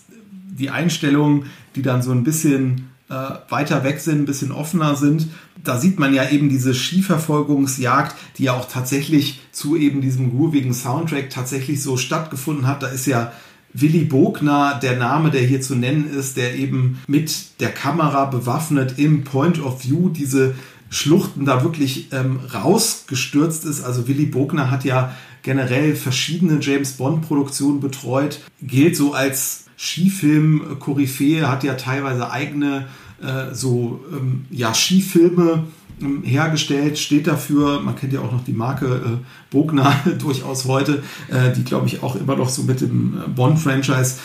die Einstellungen, die dann so ein bisschen äh, weiter weg sind, ein bisschen offener sind, da sieht man ja eben diese Skiverfolgungsjagd, die ja auch tatsächlich zu eben diesem groovigen Soundtrack tatsächlich so stattgefunden hat. Da ist ja Willi Bogner, der Name, der hier zu nennen ist, der eben mit der Kamera bewaffnet im Point of View diese Schluchten da wirklich ähm, rausgestürzt ist. Also Willi Bogner hat ja generell verschiedene James-Bond-Produktionen betreut, gilt so als Skifilm-Koryphäe, hat ja teilweise eigene äh, so ähm, ja, Skifilme ähm, hergestellt, steht dafür, man kennt ja auch noch die Marke äh, Bogner durchaus heute, äh, die glaube ich auch immer noch so mit dem äh, Bond-Franchise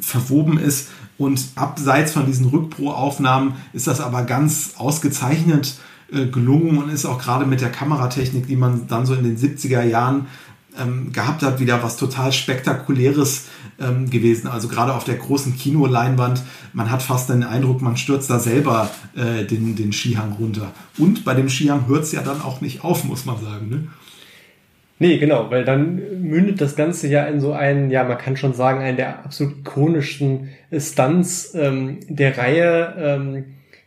verwoben ist. Und abseits von diesen Rückpro-Aufnahmen ist das aber ganz ausgezeichnet äh, gelungen und ist auch gerade mit der Kameratechnik, die man dann so in den siebziger Jahren ähm, gehabt hat, wieder was total Spektakuläres ähm, gewesen. Also gerade auf der großen Kinoleinwand, man hat fast den Eindruck, man stürzt da selber äh, den, den Skihang runter. Und bei dem Skihang hört es ja dann auch nicht auf, muss man sagen, ne? Nee, genau, weil dann mündet das Ganze ja in so einen, ja, man kann schon sagen, einen der absolut ikonischsten Stunts ähm, der Reihe,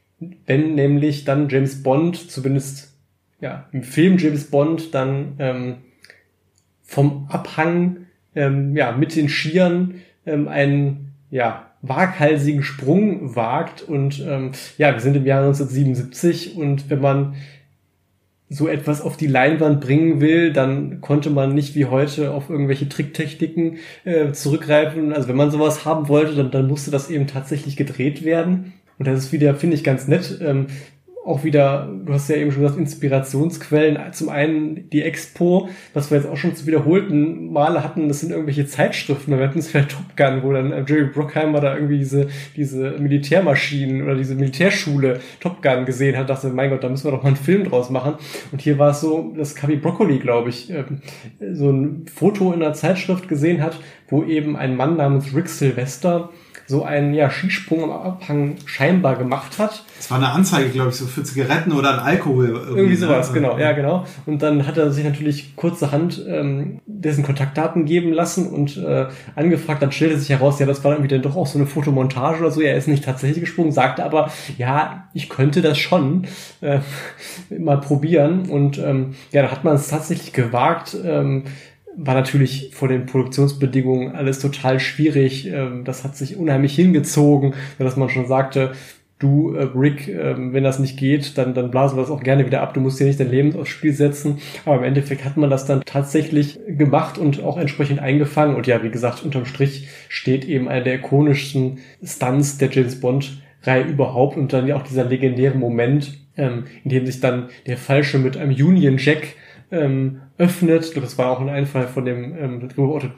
ähm, wenn nämlich dann James Bond, zumindest ja im Film James Bond, dann ähm, vom Abhang ähm, ja mit den Skiern ähm, einen ja waghalsigen Sprung wagt. Und ähm, ja, wir sind im Jahr neunzehnhundertsiebenundsiebzig und wenn man so etwas auf die Leinwand bringen will, dann konnte man nicht wie heute auf irgendwelche Tricktechniken äh, zurückgreifen. Also wenn man sowas haben wollte, dann, dann musste das eben tatsächlich gedreht werden. Und das ist wieder, finde ich, ganz nett. Ähm, auch wieder, du hast ja eben schon gesagt, Inspirationsquellen. Zum einen die Expo, was wir jetzt auch schon zu wiederholten Male hatten, das sind irgendwelche Zeitschriften. Wir hatten es wieder Top Gun, wo dann äh, Jerry Bruckheimer da irgendwie diese, diese Militärmaschinen oder diese Militärschule Top Gun gesehen hat, dachte, mein Gott, da müssen wir doch mal einen Film draus machen. Und hier war es so, dass Cubby Broccoli, glaube ich, äh, so ein Foto in einer Zeitschrift gesehen hat, wo eben ein Mann namens Rick Sylvester so einen ja, Skisprung am Abhang scheinbar gemacht hat. Das war eine Anzeige, glaube ich, so für Zigaretten oder ein Alkohol. Irgendwie, irgendwie sowas, ne? Genau, ja, genau. Und dann hat er sich natürlich kurzerhand ähm, dessen Kontaktdaten geben lassen und äh, angefragt. Dann stellte sich heraus, ja, das war irgendwie dann doch auch so eine Fotomontage oder so. Er ist nicht tatsächlich gesprungen, sagte aber, ja, ich könnte das schon äh, mal probieren. Und ähm, ja, da hat man es tatsächlich gewagt. Ähm, War natürlich vor den Produktionsbedingungen alles total schwierig. Das hat sich unheimlich hingezogen, dass man schon sagte, du, Rick, wenn das nicht geht, dann, dann blasen wir das auch gerne wieder ab. Du musst hier nicht dein Leben aufs Spiel setzen. Aber im Endeffekt hat man das dann tatsächlich gemacht und auch entsprechend eingefangen. Und ja, wie gesagt, unterm Strich steht eben einer der ikonischsten Stunts der James Bond-Reihe überhaupt. Und dann ja auch dieser legendäre Moment, in dem sich dann der Falsche mit einem Union Jack ähm, öffnet. Das war auch ein Einfall von dem ähm,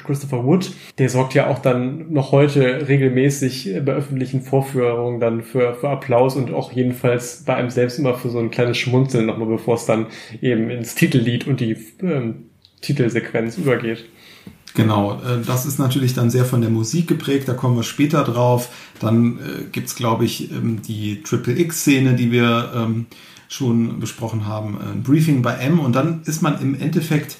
Christopher Wood. Der sorgt ja auch dann noch heute regelmäßig bei öffentlichen Vorführungen dann für, für Applaus und auch jedenfalls bei einem selbst immer für so ein kleines Schmunzeln nochmal, bevor es dann eben ins Titellied und die ähm, Titelsequenz übergeht. Genau, äh, das ist natürlich dann sehr von der Musik geprägt, da kommen wir später drauf. Dann äh, gibt es, glaube ich, ähm, die Triple X-Szene, die wir ähm, schon besprochen haben, ein Briefing bei M, und dann ist man im Endeffekt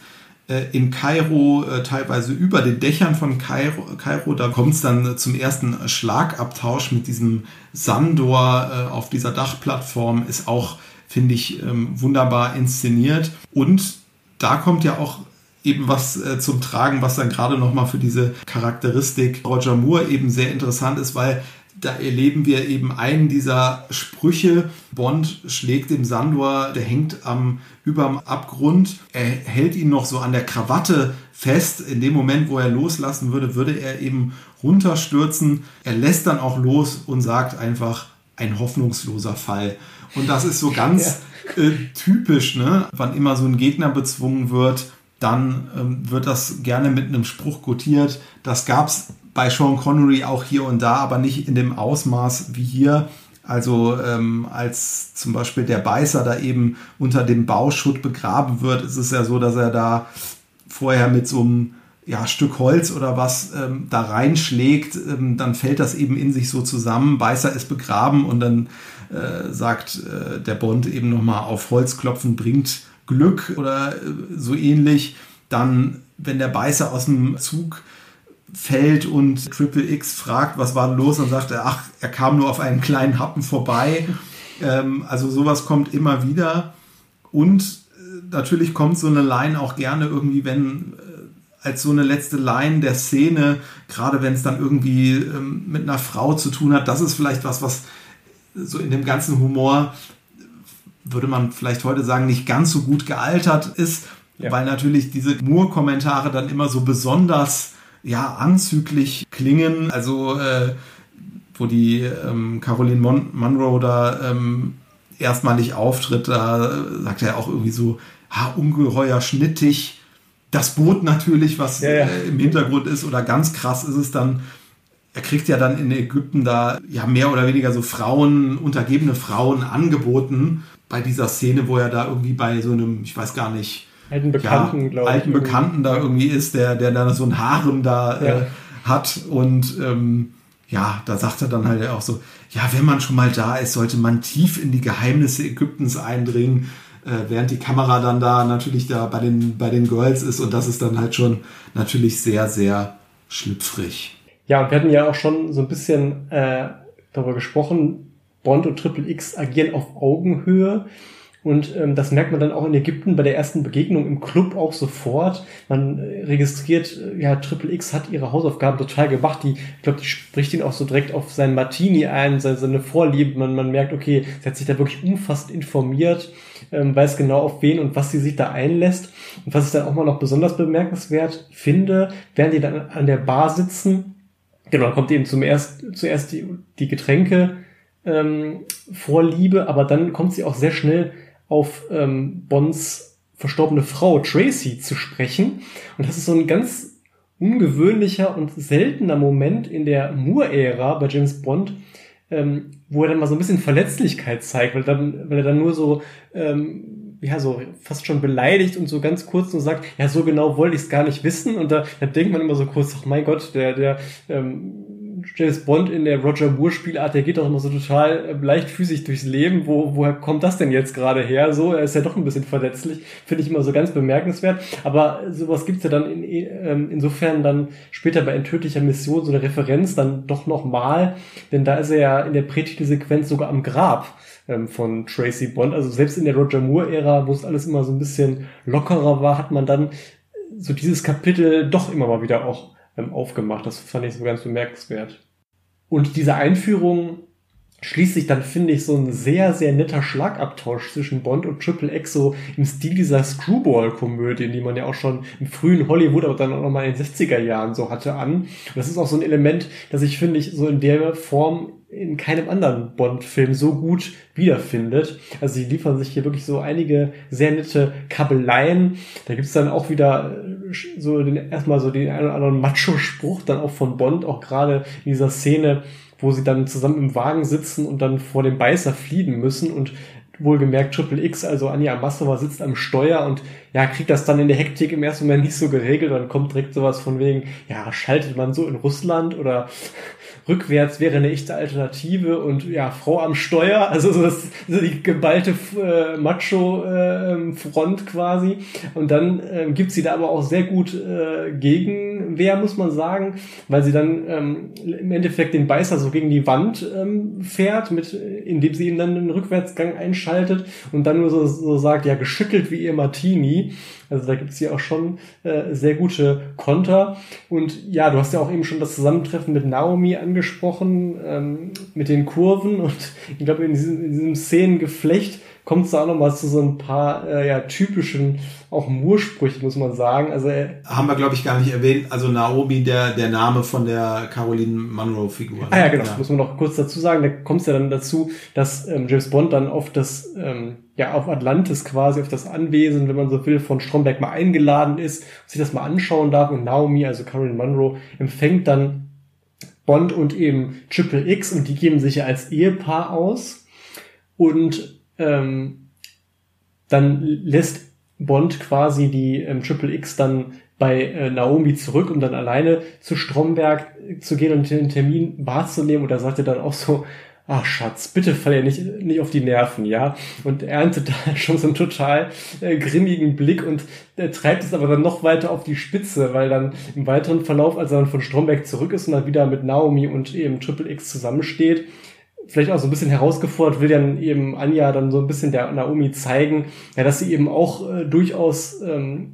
äh, in Kairo, äh, teilweise über den Dächern von Kairo, Kairo da kommt es dann äh, zum ersten Schlagabtausch mit diesem Sandor äh, auf dieser Dachplattform, ist auch, finde ich, ähm, wunderbar inszeniert, und da kommt ja auch eben was äh, zum Tragen, was dann gerade nochmal für diese Charakteristik Roger Moore eben sehr interessant ist, weil da erleben wir eben einen dieser Sprüche. Bond schlägt dem Sandor, der hängt am überm Abgrund. Er hält ihn noch so an der Krawatte fest. In dem Moment, wo er loslassen würde, würde er eben runterstürzen. Er lässt dann auch los und sagt einfach, ein hoffnungsloser Fall. Und das ist so ganz ja. äh, typisch, ne? Wann immer so ein Gegner bezwungen wird, dann ähm, wird das gerne mit einem Spruch quotiert. Das gab's bei Sean Connery auch hier und da, aber nicht in dem Ausmaß wie hier. Also ähm, als zum Beispiel der Beißer da eben unter dem Bauschutt begraben wird, ist es ja so, dass er da vorher mit so einem ja, Stück Holz oder was ähm, da reinschlägt. Ähm, dann fällt das eben in sich so zusammen. Beißer ist begraben und dann äh, sagt äh, der Bond eben nochmal, auf Holz klopfen bringt Glück oder äh, so ähnlich. Dann, wenn der Beißer aus dem Zug fällt und Triple X fragt, was war los? Und sagt er, ach, er kam nur auf einen kleinen Happen vorbei. Ähm, also sowas kommt immer wieder. Und natürlich kommt so eine Line auch gerne irgendwie, wenn als so eine letzte Line der Szene, gerade wenn es dann irgendwie ähm, mit einer Frau zu tun hat, das ist vielleicht was, was so in dem ganzen Humor, würde man vielleicht heute sagen, nicht ganz so gut gealtert ist, ja. Weil natürlich diese Moore-Kommentare dann immer so besonders ja, anzüglich klingen. Also äh, wo die ähm, Caroline Mon- Munro da ähm, erstmalig auftritt, da äh, sagt er auch irgendwie so, ha, ungeheuer schnittig. Das Boot natürlich, was ja, ja. Äh, im Hintergrund ist, oder ganz krass ist es dann, er kriegt ja dann in Ägypten da ja mehr oder weniger so Frauen, untergebene Frauen angeboten, bei dieser Szene, wo er da irgendwie bei so einem, ich weiß gar nicht, alten Bekannten, ja, glaube ich, alten Bekannten irgendwie. da irgendwie ist, der, der dann so ein Harem da ja. äh, hat und ähm, ja, da sagt er dann halt auch so, ja, wenn man schon mal da ist, sollte man tief in die Geheimnisse Ägyptens eindringen, äh, während die Kamera dann da natürlich da bei den, bei den Girls ist, und das ist dann halt schon natürlich sehr, sehr schlüpfrig. Ja, und wir hatten ja auch schon so ein bisschen äh, darüber gesprochen, Bond und Triple X agieren auf Augenhöhe, und ähm, das merkt man dann auch in Ägypten bei der ersten Begegnung im Club auch sofort. Man äh, registriert, äh, ja, Triple X hat ihre Hausaufgaben total gemacht. Die, ich glaube, die spricht ihn auch so direkt auf seinen Martini ein, seine, seine Vorlieben. Man, man merkt, okay, sie hat sich da wirklich umfassend informiert, ähm, weiß genau auf wen und was sie sich da einlässt. Und was ich dann auch mal noch besonders bemerkenswert finde, während die dann an der Bar sitzen, genau, kommt eben zum erst, zuerst die, die Getränke ähm, Vorliebe, aber dann kommt sie auch sehr schnell auf ähm, Bonds verstorbene Frau Tracy zu sprechen. Und das ist so ein ganz ungewöhnlicher und seltener Moment in der Moore-Ära bei James Bond, ähm, wo er dann mal so ein bisschen Verletzlichkeit zeigt, weil, dann, weil er dann nur so, ähm, ja, so fast schon beleidigt und so ganz kurz nur sagt, ja, so genau wollte ich es gar nicht wissen. Und da, da denkt man immer so kurz, ach mein Gott, der, der, ähm, James Bond in der Roger Moore Spielart, der geht doch immer so total leichtfüßig durchs Leben. Wo, woher kommt das denn jetzt gerade her? So, er ist ja doch ein bisschen verletzlich. Finde ich immer so ganz bemerkenswert. Aber sowas gibt's ja dann in, ähm, insofern dann später bei In tödlicher Mission so eine Referenz dann doch nochmal. Denn da ist er ja in der Prätitelsequenz sogar am Grab ähm, von Tracy Bond. Also selbst in der Roger Moore Ära, wo es alles immer so ein bisschen lockerer war, hat man dann so dieses Kapitel doch immer mal wieder auch aufgemacht. Das fand ich so ganz bemerkenswert. Und diese Einführung schließt sich dann, finde ich, so ein sehr, sehr netter Schlagabtausch zwischen Bond und Triple X, so im Stil dieser Screwball-Komödien, die man ja auch schon im frühen Hollywood, aber dann auch nochmal in den sechziger Jahren so hatte an. Und das ist auch so ein Element, das ich, finde ich, so in der Form in keinem anderen Bond-Film so gut wiederfindet. Also sie liefern sich hier wirklich so einige sehr nette Kabeleien. Da gibt's dann auch wieder so den, erstmal so den einen oder anderen Macho-Spruch dann auch von Bond, auch gerade in dieser Szene, wo sie dann zusammen im Wagen sitzen und dann vor dem Beißer fliehen müssen, und wohlgemerkt Triple X, also Anja Amassova, sitzt am Steuer und ja, kriegt das dann in der Hektik im ersten Moment nicht so geregelt, dann kommt direkt sowas von wegen, ja, schaltet man so in Russland, oder rückwärts wäre eine echte Alternative, und ja, Frau am Steuer, also so das, so die geballte äh, Macho-Front äh, quasi. Und dann äh, gibt sie da aber auch sehr gut äh, Gegenwehr, muss man sagen, weil sie dann ähm, im Endeffekt den Beißer so gegen die Wand ähm, fährt, mit, indem sie ihm dann einen Rückwärtsgang einschaltet und dann nur so, so sagt, ja, geschüttelt wie ihr Martini. Also da gibt's hier auch schon äh, sehr gute Konter. Und ja, du hast ja auch eben schon das Zusammentreffen mit Naomi angesprochen, ähm, mit den Kurven. Und ich glaube, in diesem, in diesem Szenengeflecht kommt es da auch nochmal zu so ein paar äh, ja, typischen, auch Moorsprüchen, muss man sagen. Also äh, haben wir, glaube ich, gar nicht erwähnt. Also Naomi, der der Name von der Caroline Munro-Figur. Ah ja, genau. Ja. Das muss man noch kurz dazu sagen. Da kommt es ja dann dazu, dass ähm, James Bond dann auf das, ähm, ja, auf Atlantis quasi, auf das Anwesen, wenn man so will, von Stromberg mal eingeladen ist, sich das mal anschauen darf. Und Naomi, also Caroline Munro, empfängt dann Bond und eben Triple X, und die geben sich ja als Ehepaar aus. Und Ähm, dann lässt Bond quasi die ähm, Triple X dann bei äh, Naomi zurück, um dann alleine zu Stromberg zu gehen und den Termin wahrzunehmen. Und da sagt er dann auch so, ach Schatz, bitte fall ja nicht, nicht auf die Nerven, ja. Und erntet da schon so einen total äh, grimmigen Blick und äh, treibt es aber dann noch weiter auf die Spitze, weil dann im weiteren Verlauf, als er dann von Stromberg zurück ist und dann wieder mit Naomi und eben Triple X zusammensteht, vielleicht auch so ein bisschen herausgefordert, will dann eben Anja dann so ein bisschen der Naomi zeigen, ja, dass sie eben auch äh, durchaus ähm,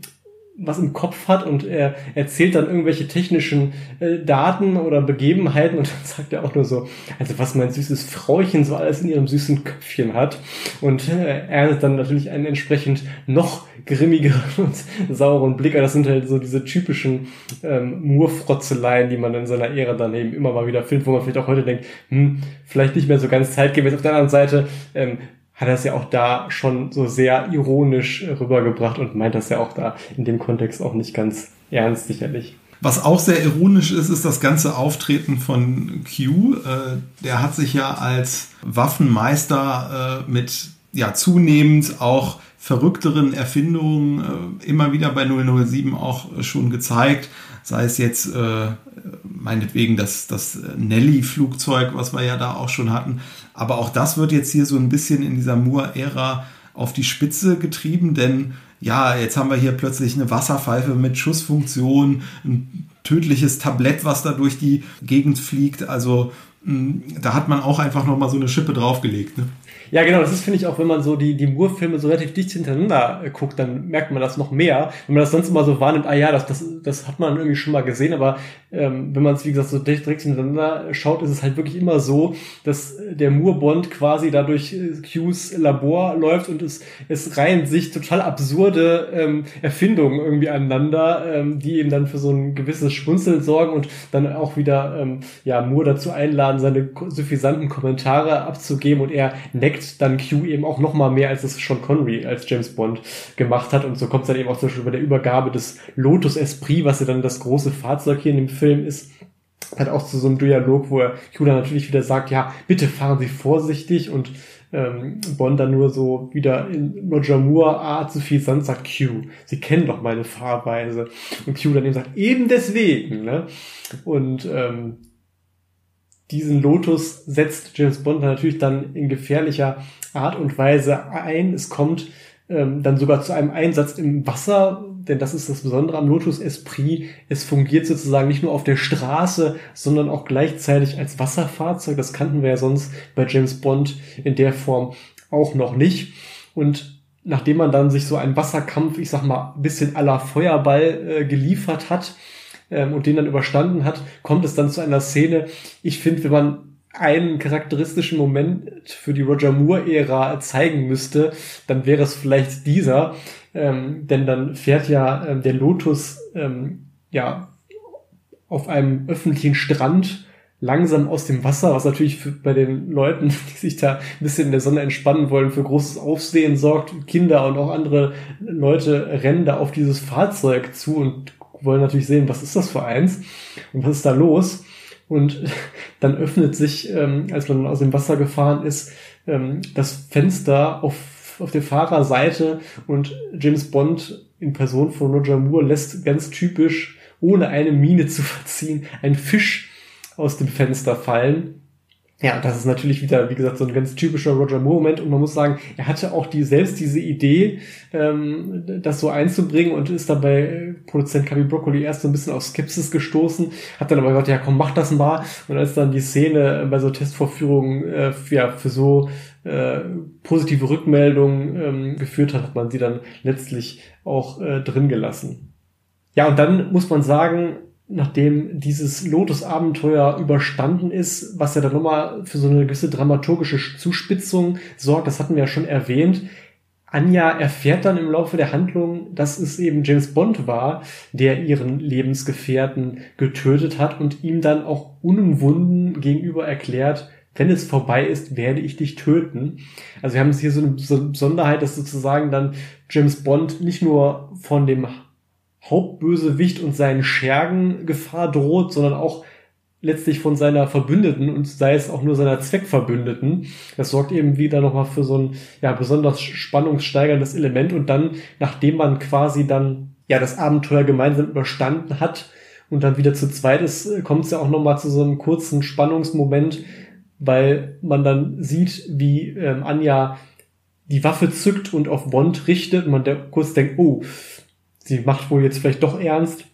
was im Kopf hat, und er erzählt dann irgendwelche technischen äh, Daten oder Begebenheiten, und dann sagt er auch nur so, also was mein süßes Frauchen so alles in ihrem süßen Köpfchen hat, und äh, er erntet dann natürlich einen entsprechend noch grimmigeren und sauren Blick. Das sind halt so diese typischen ähm, Moore-Frotzeleien, die man in seiner Ära dann eben immer mal wieder findet, wo man vielleicht auch heute denkt, hm, vielleicht nicht mehr so ganz zeitgemäß. Auf der anderen Seite ähm, hat er es ja auch da schon so sehr ironisch rübergebracht und meint das ja auch da in dem Kontext auch nicht ganz ernst, sicherlich. Was auch sehr ironisch ist, ist das ganze Auftreten von Q. Der hat sich ja als Waffenmeister mit ja zunehmend auch verrückteren Erfindungen immer wieder bei null null sieben auch schon gezeigt. Sei es jetzt meinetwegen das, das Nelly-Flugzeug, was wir ja da auch schon hatten. Aber auch das wird jetzt hier so ein bisschen in dieser Moore-Ära auf die Spitze getrieben, denn ja, jetzt haben wir hier plötzlich eine Wasserpfeife mit Schussfunktion, ein tödliches Tablett, was da durch die Gegend fliegt. Also da hat man auch einfach nochmal so eine Schippe draufgelegt, ne? Ja, genau, das ist, finde ich, auch wenn man so die, die Moore-Filme so relativ dicht hintereinander äh, guckt, dann merkt man das noch mehr. Wenn man das sonst immer so wahrnimmt, ah ja, das, das, das hat man irgendwie schon mal gesehen, aber ähm, wenn man es, wie gesagt, so dicht direkt hintereinander schaut, ist es halt wirklich immer so, dass der Moore-Bond quasi da durch äh, Q's Labor läuft und es, es reihen sich total absurde ähm, Erfindungen irgendwie aneinander, ähm, die eben dann für so ein gewisses Schmunzeln sorgen und dann auch wieder ähm, ja Moore dazu einladen, seine suffisanten Kommentare abzugeben, und er neckt dann Q eben auch noch mal mehr, als es Sean Connery als James Bond gemacht hat. Und so kommt es dann eben auch zum Beispiel bei der Übergabe des Lotus Esprit, was ja dann das große Fahrzeug hier in dem Film ist, halt auch zu so einem Dialog, wo er Q dann natürlich wieder sagt, ja, bitte fahren Sie vorsichtig, und ähm, Bond dann nur so wieder in Roger Moore Art zu viel Sand sagt, Q, Sie kennen doch meine Fahrweise. Und Q dann eben sagt, eben deswegen, ne? Und ähm, diesen Lotus setzt James Bond natürlich dann in gefährlicher Art und Weise ein. Es kommt ähm, dann sogar zu einem Einsatz im Wasser, denn das ist das Besondere am Lotus Esprit. Es fungiert sozusagen nicht nur auf der Straße, sondern auch gleichzeitig als Wasserfahrzeug. Das kannten wir ja sonst bei James Bond in der Form auch noch nicht. Und nachdem man dann sich so einen Wasserkampf, ich sag mal, ein bisschen à la Feuerball äh, geliefert hat, und den dann überstanden hat, kommt es dann zu einer Szene. Ich finde, wenn man einen charakteristischen Moment für die Roger Moore-Ära zeigen müsste, dann wäre es vielleicht dieser, ähm, denn dann fährt ja ähm, der Lotus ähm, ja auf einem öffentlichen Strand langsam aus dem Wasser, was natürlich für, bei den Leuten, die sich da ein bisschen in der Sonne entspannen wollen, für großes Aufsehen sorgt. Kinder und auch andere Leute rennen da auf dieses Fahrzeug zu und wollen natürlich sehen, was ist das für eins und was ist da los. Und dann öffnet sich, ähm, als man aus dem Wasser gefahren ist, ähm, das Fenster auf, auf der Fahrerseite, und James Bond in Person von Roger Moore lässt ganz typisch, ohne eine Miene zu verziehen, einen Fisch aus dem Fenster fallen. Ja, das ist natürlich wieder, wie gesagt, so ein ganz typischer Roger Moore-Moment, und man muss sagen, er hatte auch die selbst diese Idee, ähm, das so einzubringen, und ist dabei Produzent Kavi Broccoli erst so ein bisschen auf Skepsis gestoßen, hat dann aber gesagt, ja komm, mach das mal, und als dann die Szene bei so Testvorführungen äh, für, ja, für so äh, positive Rückmeldungen ähm, geführt hat, hat man sie dann letztlich auch äh, drin gelassen. Ja, und dann muss man sagen, nachdem dieses Lotus-Abenteuer überstanden ist, was ja dann nochmal für so eine gewisse dramaturgische Zuspitzung sorgt, das hatten wir ja schon erwähnt, Anja erfährt dann im Laufe der Handlung, dass es eben James Bond war, der ihren Lebensgefährten getötet hat und ihm dann auch unumwunden gegenüber erklärt, wenn es vorbei ist, werde ich dich töten. Also wir haben jetzt hier so eine Besonderheit, dass sozusagen dann James Bond nicht nur von dem Hauptbösewicht und seinen Schergen Gefahr droht, sondern auch letztlich von seiner Verbündeten, und sei es auch nur seiner Zweckverbündeten. Das sorgt eben wieder nochmal für so ein ja besonders spannungssteigerndes Element. Und dann, nachdem man quasi dann ja das Abenteuer gemeinsam überstanden hat und dann wieder zu zweit ist, kommt es ja auch nochmal zu so einem kurzen Spannungsmoment, weil man dann sieht, wie ähm, Anja die Waffe zückt und auf Bond richtet und man der, kurz denkt, oh, sie macht wohl jetzt vielleicht doch ernst,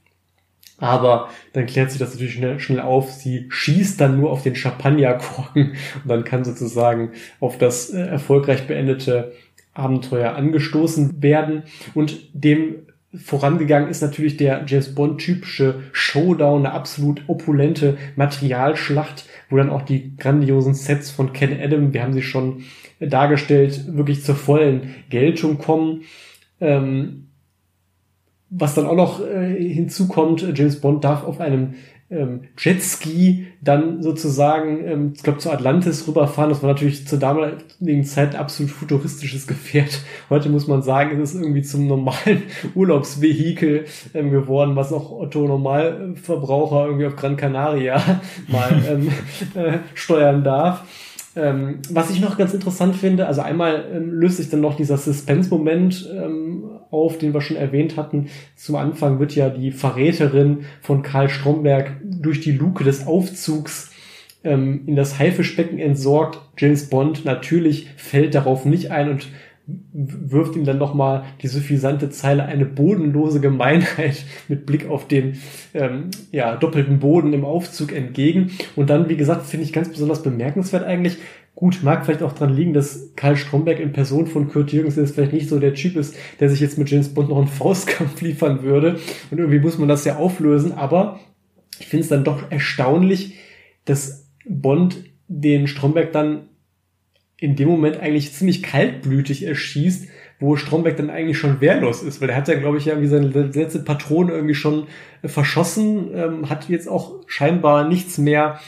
aber dann klärt sich das natürlich schnell, schnell auf. Sie schießt dann nur auf den Champagnerkorken, und dann kann sozusagen auf das äh, erfolgreich beendete Abenteuer angestoßen werden. Und dem vorangegangen ist natürlich der James Bond-typische Showdown, eine absolut opulente Materialschlacht, wo dann auch die grandiosen Sets von Ken Adam, wir haben sie schon dargestellt, wirklich zur vollen Geltung kommen. Ähm, was dann auch noch äh, hinzukommt, James Bond darf auf einem ähm, Jetski dann sozusagen, ähm, ich glaube, zu Atlantis rüberfahren. Das war natürlich zur damaligen Zeit ein absolut futuristisches Gefährt. Heute muss man sagen, es ist irgendwie zum normalen Urlaubsvehikel ähm, geworden, was auch Otto Normalverbraucher irgendwie auf Gran Canaria mal ähm, äh, steuern darf. Ähm, was ich noch ganz interessant finde, also einmal ähm, löst sich dann noch dieser Suspense-Moment ähm, auf, den wir schon erwähnt hatten. Zum Anfang wird ja die Verräterin von Karl Stromberg durch die Luke des Aufzugs ähm, in das Haifischbecken entsorgt. James Bond natürlich fällt darauf nicht ein und wirft ihm dann nochmal die suffisante Zeile: eine bodenlose Gemeinheit, mit Blick auf den ähm, ja, doppelten Boden im Aufzug entgegen. Und dann, wie gesagt, finde ich ganz besonders bemerkenswert eigentlich, gut, mag vielleicht auch dran liegen, dass Karl Stromberg in Person von Kurt Jürgens jetzt vielleicht nicht so der Typ ist, der sich jetzt mit James Bond noch einen Faustkampf liefern würde. Und irgendwie muss man das ja auflösen, aber ich finde es dann doch erstaunlich, dass Bond den Stromberg dann in dem Moment eigentlich ziemlich kaltblütig erschießt, wo Stromberg dann eigentlich schon wehrlos ist, weil er hat ja, glaube ich, ja irgendwie seine letzte Patrone irgendwie schon verschossen, ähm, hat jetzt auch scheinbar nichts mehr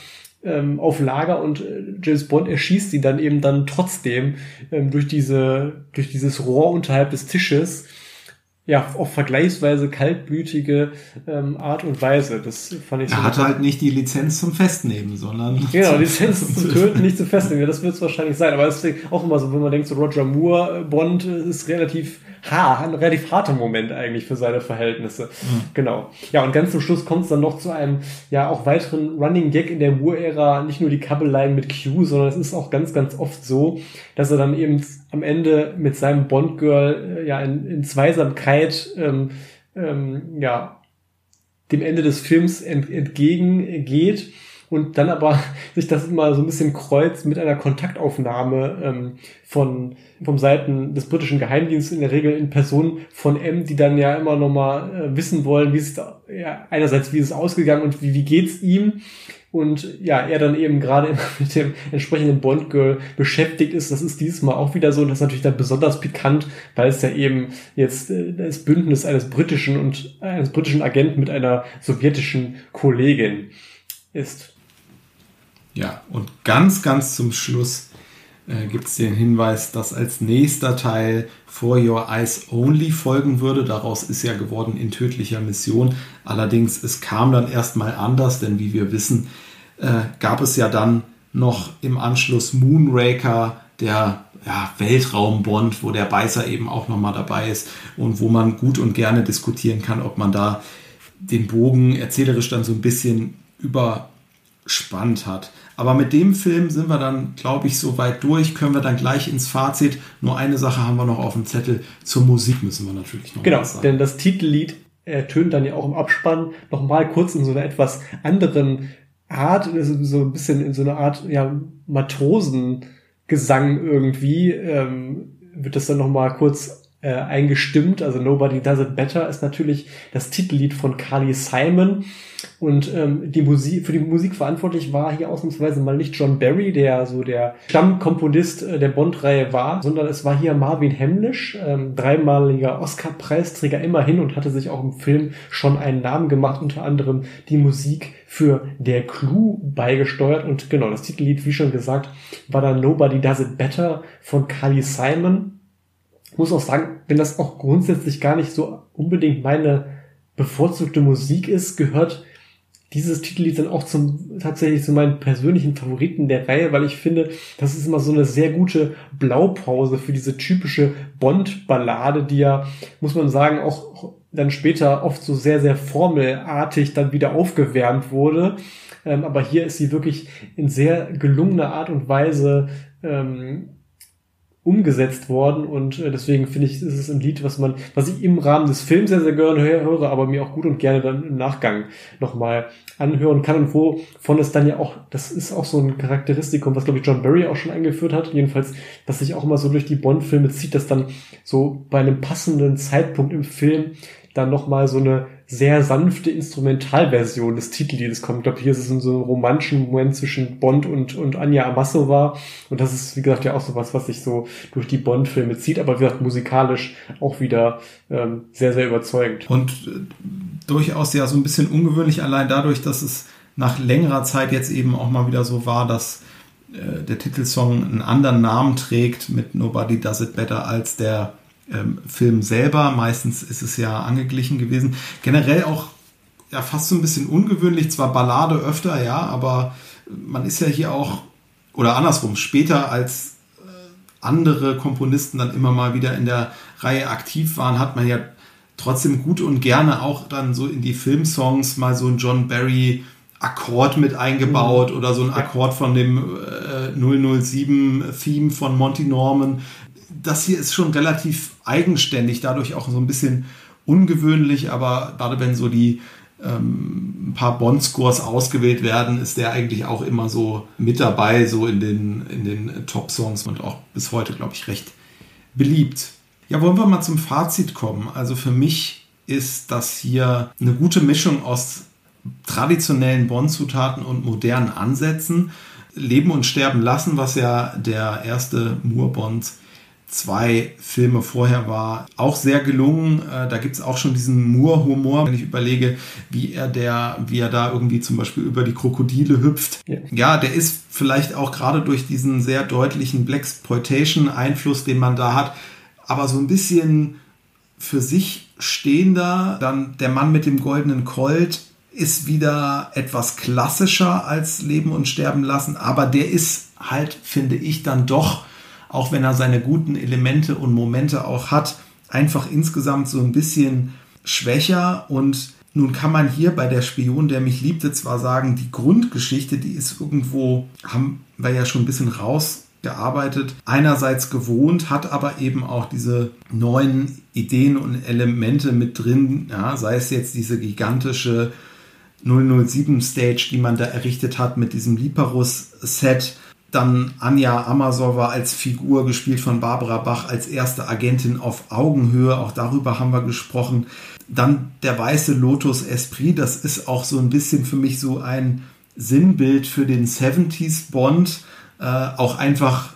ähm, auf Lager, und äh, James Bond erschießt ihn dann eben dann trotzdem ähm, durch diese durch dieses Rohr unterhalb des Tisches, ja, auf vergleichsweise kaltblütige ähm, Art und Weise. Das fand ich so. Er hatte halt nicht die Lizenz zum Festnehmen, sondern... Genau, Lizenz zum Töten, nicht zum Festnehmen. Ja, das wird es wahrscheinlich sein. Aber das ist auch immer so, wenn man denkt, so Roger Moore, äh, Bond, ist relativ ha, ein relativ harter Moment eigentlich für seine Verhältnisse. Mhm. Genau. Ja, und ganz zum Schluss kommt es dann noch zu einem, ja, auch weiteren Running Gag in der Moore-Ära. Nicht nur die Kabbelleien mit Q, sondern es ist auch ganz, ganz oft so, dass er dann eben am Ende mit seinem Bond-Girl, ja, in, in Zweisamkeit, ähm, ähm, ja, dem Ende des Films ent, entgegengeht und dann aber sich das immer so ein bisschen kreuzt mit einer Kontaktaufnahme ähm, von, vom Seiten des britischen Geheimdienstes, in der Regel in Person von M, die dann ja immer nochmal äh, wissen wollen, wie es, ja, einerseits, wie ist es ausgegangen und wie, wie geht's ihm? Und ja, er dann eben gerade mit dem entsprechenden Bond-Girl beschäftigt ist. Das ist dieses Mal auch wieder so, und das ist natürlich dann besonders pikant, weil es ja eben jetzt das Bündnis eines britischen und eines britischen Agenten mit einer sowjetischen Kollegin ist. Ja, und ganz, ganz zum Schluss äh, gibt es den Hinweis, dass als nächster Teil For Your Eyes Only folgen würde. Daraus ist ja geworden In tödlicher Mission. Allerdings, es kam dann erstmal anders, denn wie wir wissen, äh, gab es ja dann noch im Anschluss Moonraker, der, ja, Weltraumbond, wo der Beißer eben auch nochmal dabei ist und wo man gut und gerne diskutieren kann, ob man da den Bogen erzählerisch dann so ein bisschen überspannt hat. Aber mit dem Film sind wir dann, glaube ich, soweit durch. Können wir dann gleich ins Fazit. Nur eine Sache haben wir noch auf dem Zettel. Zur Musik müssen wir natürlich noch genau, was sagen. Genau, denn das Titellied ertönt dann ja auch im Abspann nochmal kurz in so einer etwas anderen Art, so ein bisschen in so einer Art, ja, Matrosengesang irgendwie, ähm, wird das dann nochmal kurz äh, eingestimmt. Also Nobody Does It Better ist natürlich das Titellied von Carly Simon. Und ähm, die Musik, für die Musik verantwortlich war hier ausnahmsweise mal nicht John Barry, der so der Stammkomponist äh, der Bond-Reihe war, sondern es war hier Marvin Hamlisch, ähm, dreimaliger Oscar-Preisträger immerhin, und hatte sich auch im Film schon einen Namen gemacht, unter anderem die Musik für Der Clou beigesteuert. Und genau, das Titellied, wie schon gesagt, war dann Nobody Does It Better von Carly Simon. Ich muss auch sagen, wenn das auch grundsätzlich gar nicht so unbedingt meine bevorzugte Musik ist, gehört dieses Titellied dann auch zum, tatsächlich zu meinen persönlichen Favoriten der Reihe, weil ich finde, das ist immer so eine sehr gute Blaupause für diese typische Bond-Ballade, die ja, muss man sagen, auch dann später oft so sehr, sehr formelartig dann wieder aufgewärmt wurde. Ähm, aber hier ist sie wirklich in sehr gelungener Art und Weise ähm, umgesetzt worden, und deswegen finde ich, ist es ein Lied, was man, was ich im Rahmen des Films sehr, sehr gerne höre, aber mir auch gut und gerne dann im Nachgang nochmal anhören kann, und wovon es dann ja auch, das ist auch so ein Charakteristikum, was, glaube ich, John Barry auch schon eingeführt hat, jedenfalls, dass sich auch immer so durch die Bond-Filme zieht, dass dann so bei einem passenden Zeitpunkt im Film dann nochmal so eine sehr sanfte Instrumentalversion des Titelliedes kommt. Ich glaube, hier ist es in so einem romantischen Moment zwischen Bond und, und Anja Amasova. Und das ist, wie gesagt, ja auch sowas, was sich so durch die Bond-Filme zieht. Aber wie gesagt, musikalisch auch wieder ähm, sehr, sehr überzeugend. Und äh, durchaus ja so ein bisschen ungewöhnlich, allein dadurch, dass es nach längerer Zeit jetzt eben auch mal wieder so war, dass äh, der Titelsong einen anderen Namen trägt mit Nobody Does It Better als der Ähm, Film selber. Meistens ist es ja angeglichen gewesen. Generell auch ja fast so ein bisschen ungewöhnlich, zwar Ballade öfter, ja, aber man ist ja hier auch, oder andersrum, später als äh, andere Komponisten dann immer mal wieder in der Reihe aktiv waren, hat man ja trotzdem gut und gerne auch dann so in die Filmsongs mal so ein John Barry Akkord mit eingebaut, mhm, oder so ein Akkord von dem äh, null null sieben-Theme von Monty Norman. Das hier ist schon relativ eigenständig, dadurch auch so ein bisschen ungewöhnlich, aber gerade wenn so die ähm, ein paar Bond-Scores ausgewählt werden, ist der eigentlich auch immer so mit dabei, so in den, in den Top-Songs und auch bis heute, glaube ich, recht beliebt. Ja, wollen wir mal zum Fazit kommen. Also für mich ist das hier eine gute Mischung aus traditionellen Bond-Zutaten und modernen Ansätzen. Leben und Sterben lassen, was ja der erste Moore-Bond zwei Filme vorher war, auch sehr gelungen. Da gibt es auch schon diesen Moore-Humor, wenn ich überlege, wie er der, wie er da irgendwie zum Beispiel über die Krokodile hüpft. Ja, ja, der ist vielleicht auch gerade durch diesen sehr deutlichen Blaxploitation-Einfluss, den man da hat, aber so ein bisschen für sich stehender. Dann Der Mann mit dem goldenen Colt ist wieder etwas klassischer als Leben und Sterben lassen, aber der ist halt, finde ich, dann doch, auch wenn er seine guten Elemente und Momente auch hat, einfach insgesamt so ein bisschen schwächer. Und nun kann man hier bei der Spion, der mich liebte, zwar sagen, die Grundgeschichte, die ist irgendwo, haben wir ja schon ein bisschen rausgearbeitet, einerseits gewohnt, hat aber eben auch diese neuen Ideen und Elemente mit drin, ja, sei es jetzt diese gigantische null null sieben-Stage, die man da errichtet hat mit diesem Liparus-Set, dann Anja Amasova als Figur, gespielt von Barbara Bach, als erste Agentin auf Augenhöhe. Auch darüber haben wir gesprochen. Dann der weiße Lotus Esprit. Das ist auch so ein bisschen für mich so ein Sinnbild für den siebziger-Bond. Äh, auch einfach,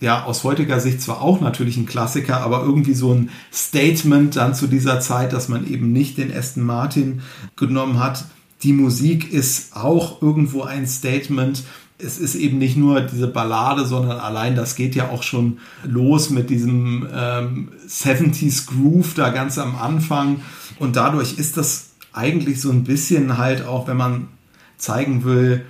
ja, aus heutiger Sicht zwar auch natürlich ein Klassiker, aber irgendwie so ein Statement dann zu dieser Zeit, dass man eben nicht den Aston Martin genommen hat. Die Musik ist auch irgendwo ein Statement. Es ist eben nicht nur diese Ballade, sondern allein das geht ja auch schon los mit diesem ähm, siebziger-Groove da ganz am Anfang. Und dadurch ist das eigentlich so ein bisschen halt auch, wenn man zeigen will,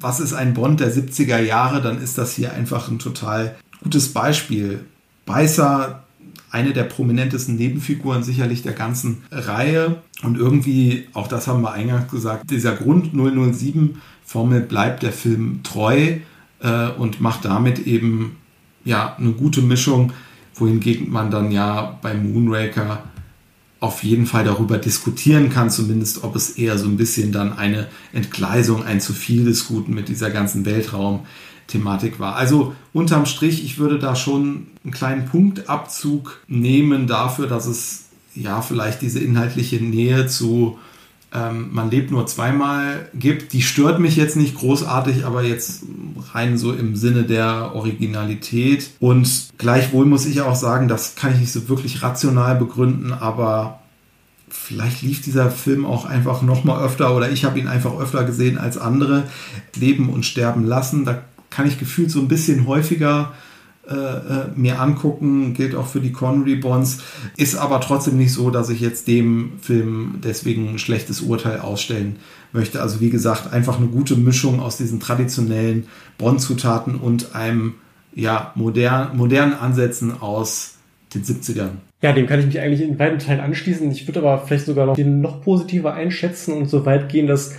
was ist ein Bond der siebziger Jahre, dann ist das hier einfach ein total gutes Beispiel. Beißer, eine der prominentesten Nebenfiguren sicherlich der ganzen Reihe. Und irgendwie, auch das haben wir eingangs gesagt, dieser Grund null null sieben Formel bleibt der Film treu äh, und macht damit eben ja eine gute Mischung, wohingegen man dann ja bei Moonraker auf jeden Fall darüber diskutieren kann, zumindest ob es eher so ein bisschen dann eine Entgleisung, ein zu viel des Guten mit dieser ganzen Weltraum-Thematik war. Also unterm Strich, ich würde da schon einen kleinen Punktabzug nehmen dafür, dass es ja vielleicht diese inhaltliche Nähe zu Man lebt nur zweimal gibt. Die stört mich jetzt nicht großartig, aber jetzt rein so im Sinne der Originalität. Und gleichwohl muss ich auch sagen, das kann ich nicht so wirklich rational begründen, aber vielleicht lief dieser Film auch einfach noch mal öfter oder ich habe ihn einfach öfter gesehen als andere. Leben und Sterben lassen, da kann ich gefühlt so ein bisschen häufiger äh, mir angucken, gilt auch für die Connery-Bonds, ist aber trotzdem nicht so, dass ich jetzt dem Film deswegen ein schlechtes Urteil ausstellen möchte. Also wie gesagt, einfach eine gute Mischung aus diesen traditionellen Bond-Zutaten und einem ja, modern, modernen Ansätzen aus den siebzigern. Ja, dem kann ich mich eigentlich in beiden Teilen anschließen. Ich würde aber vielleicht sogar noch den noch positiver einschätzen und so weit gehen, dass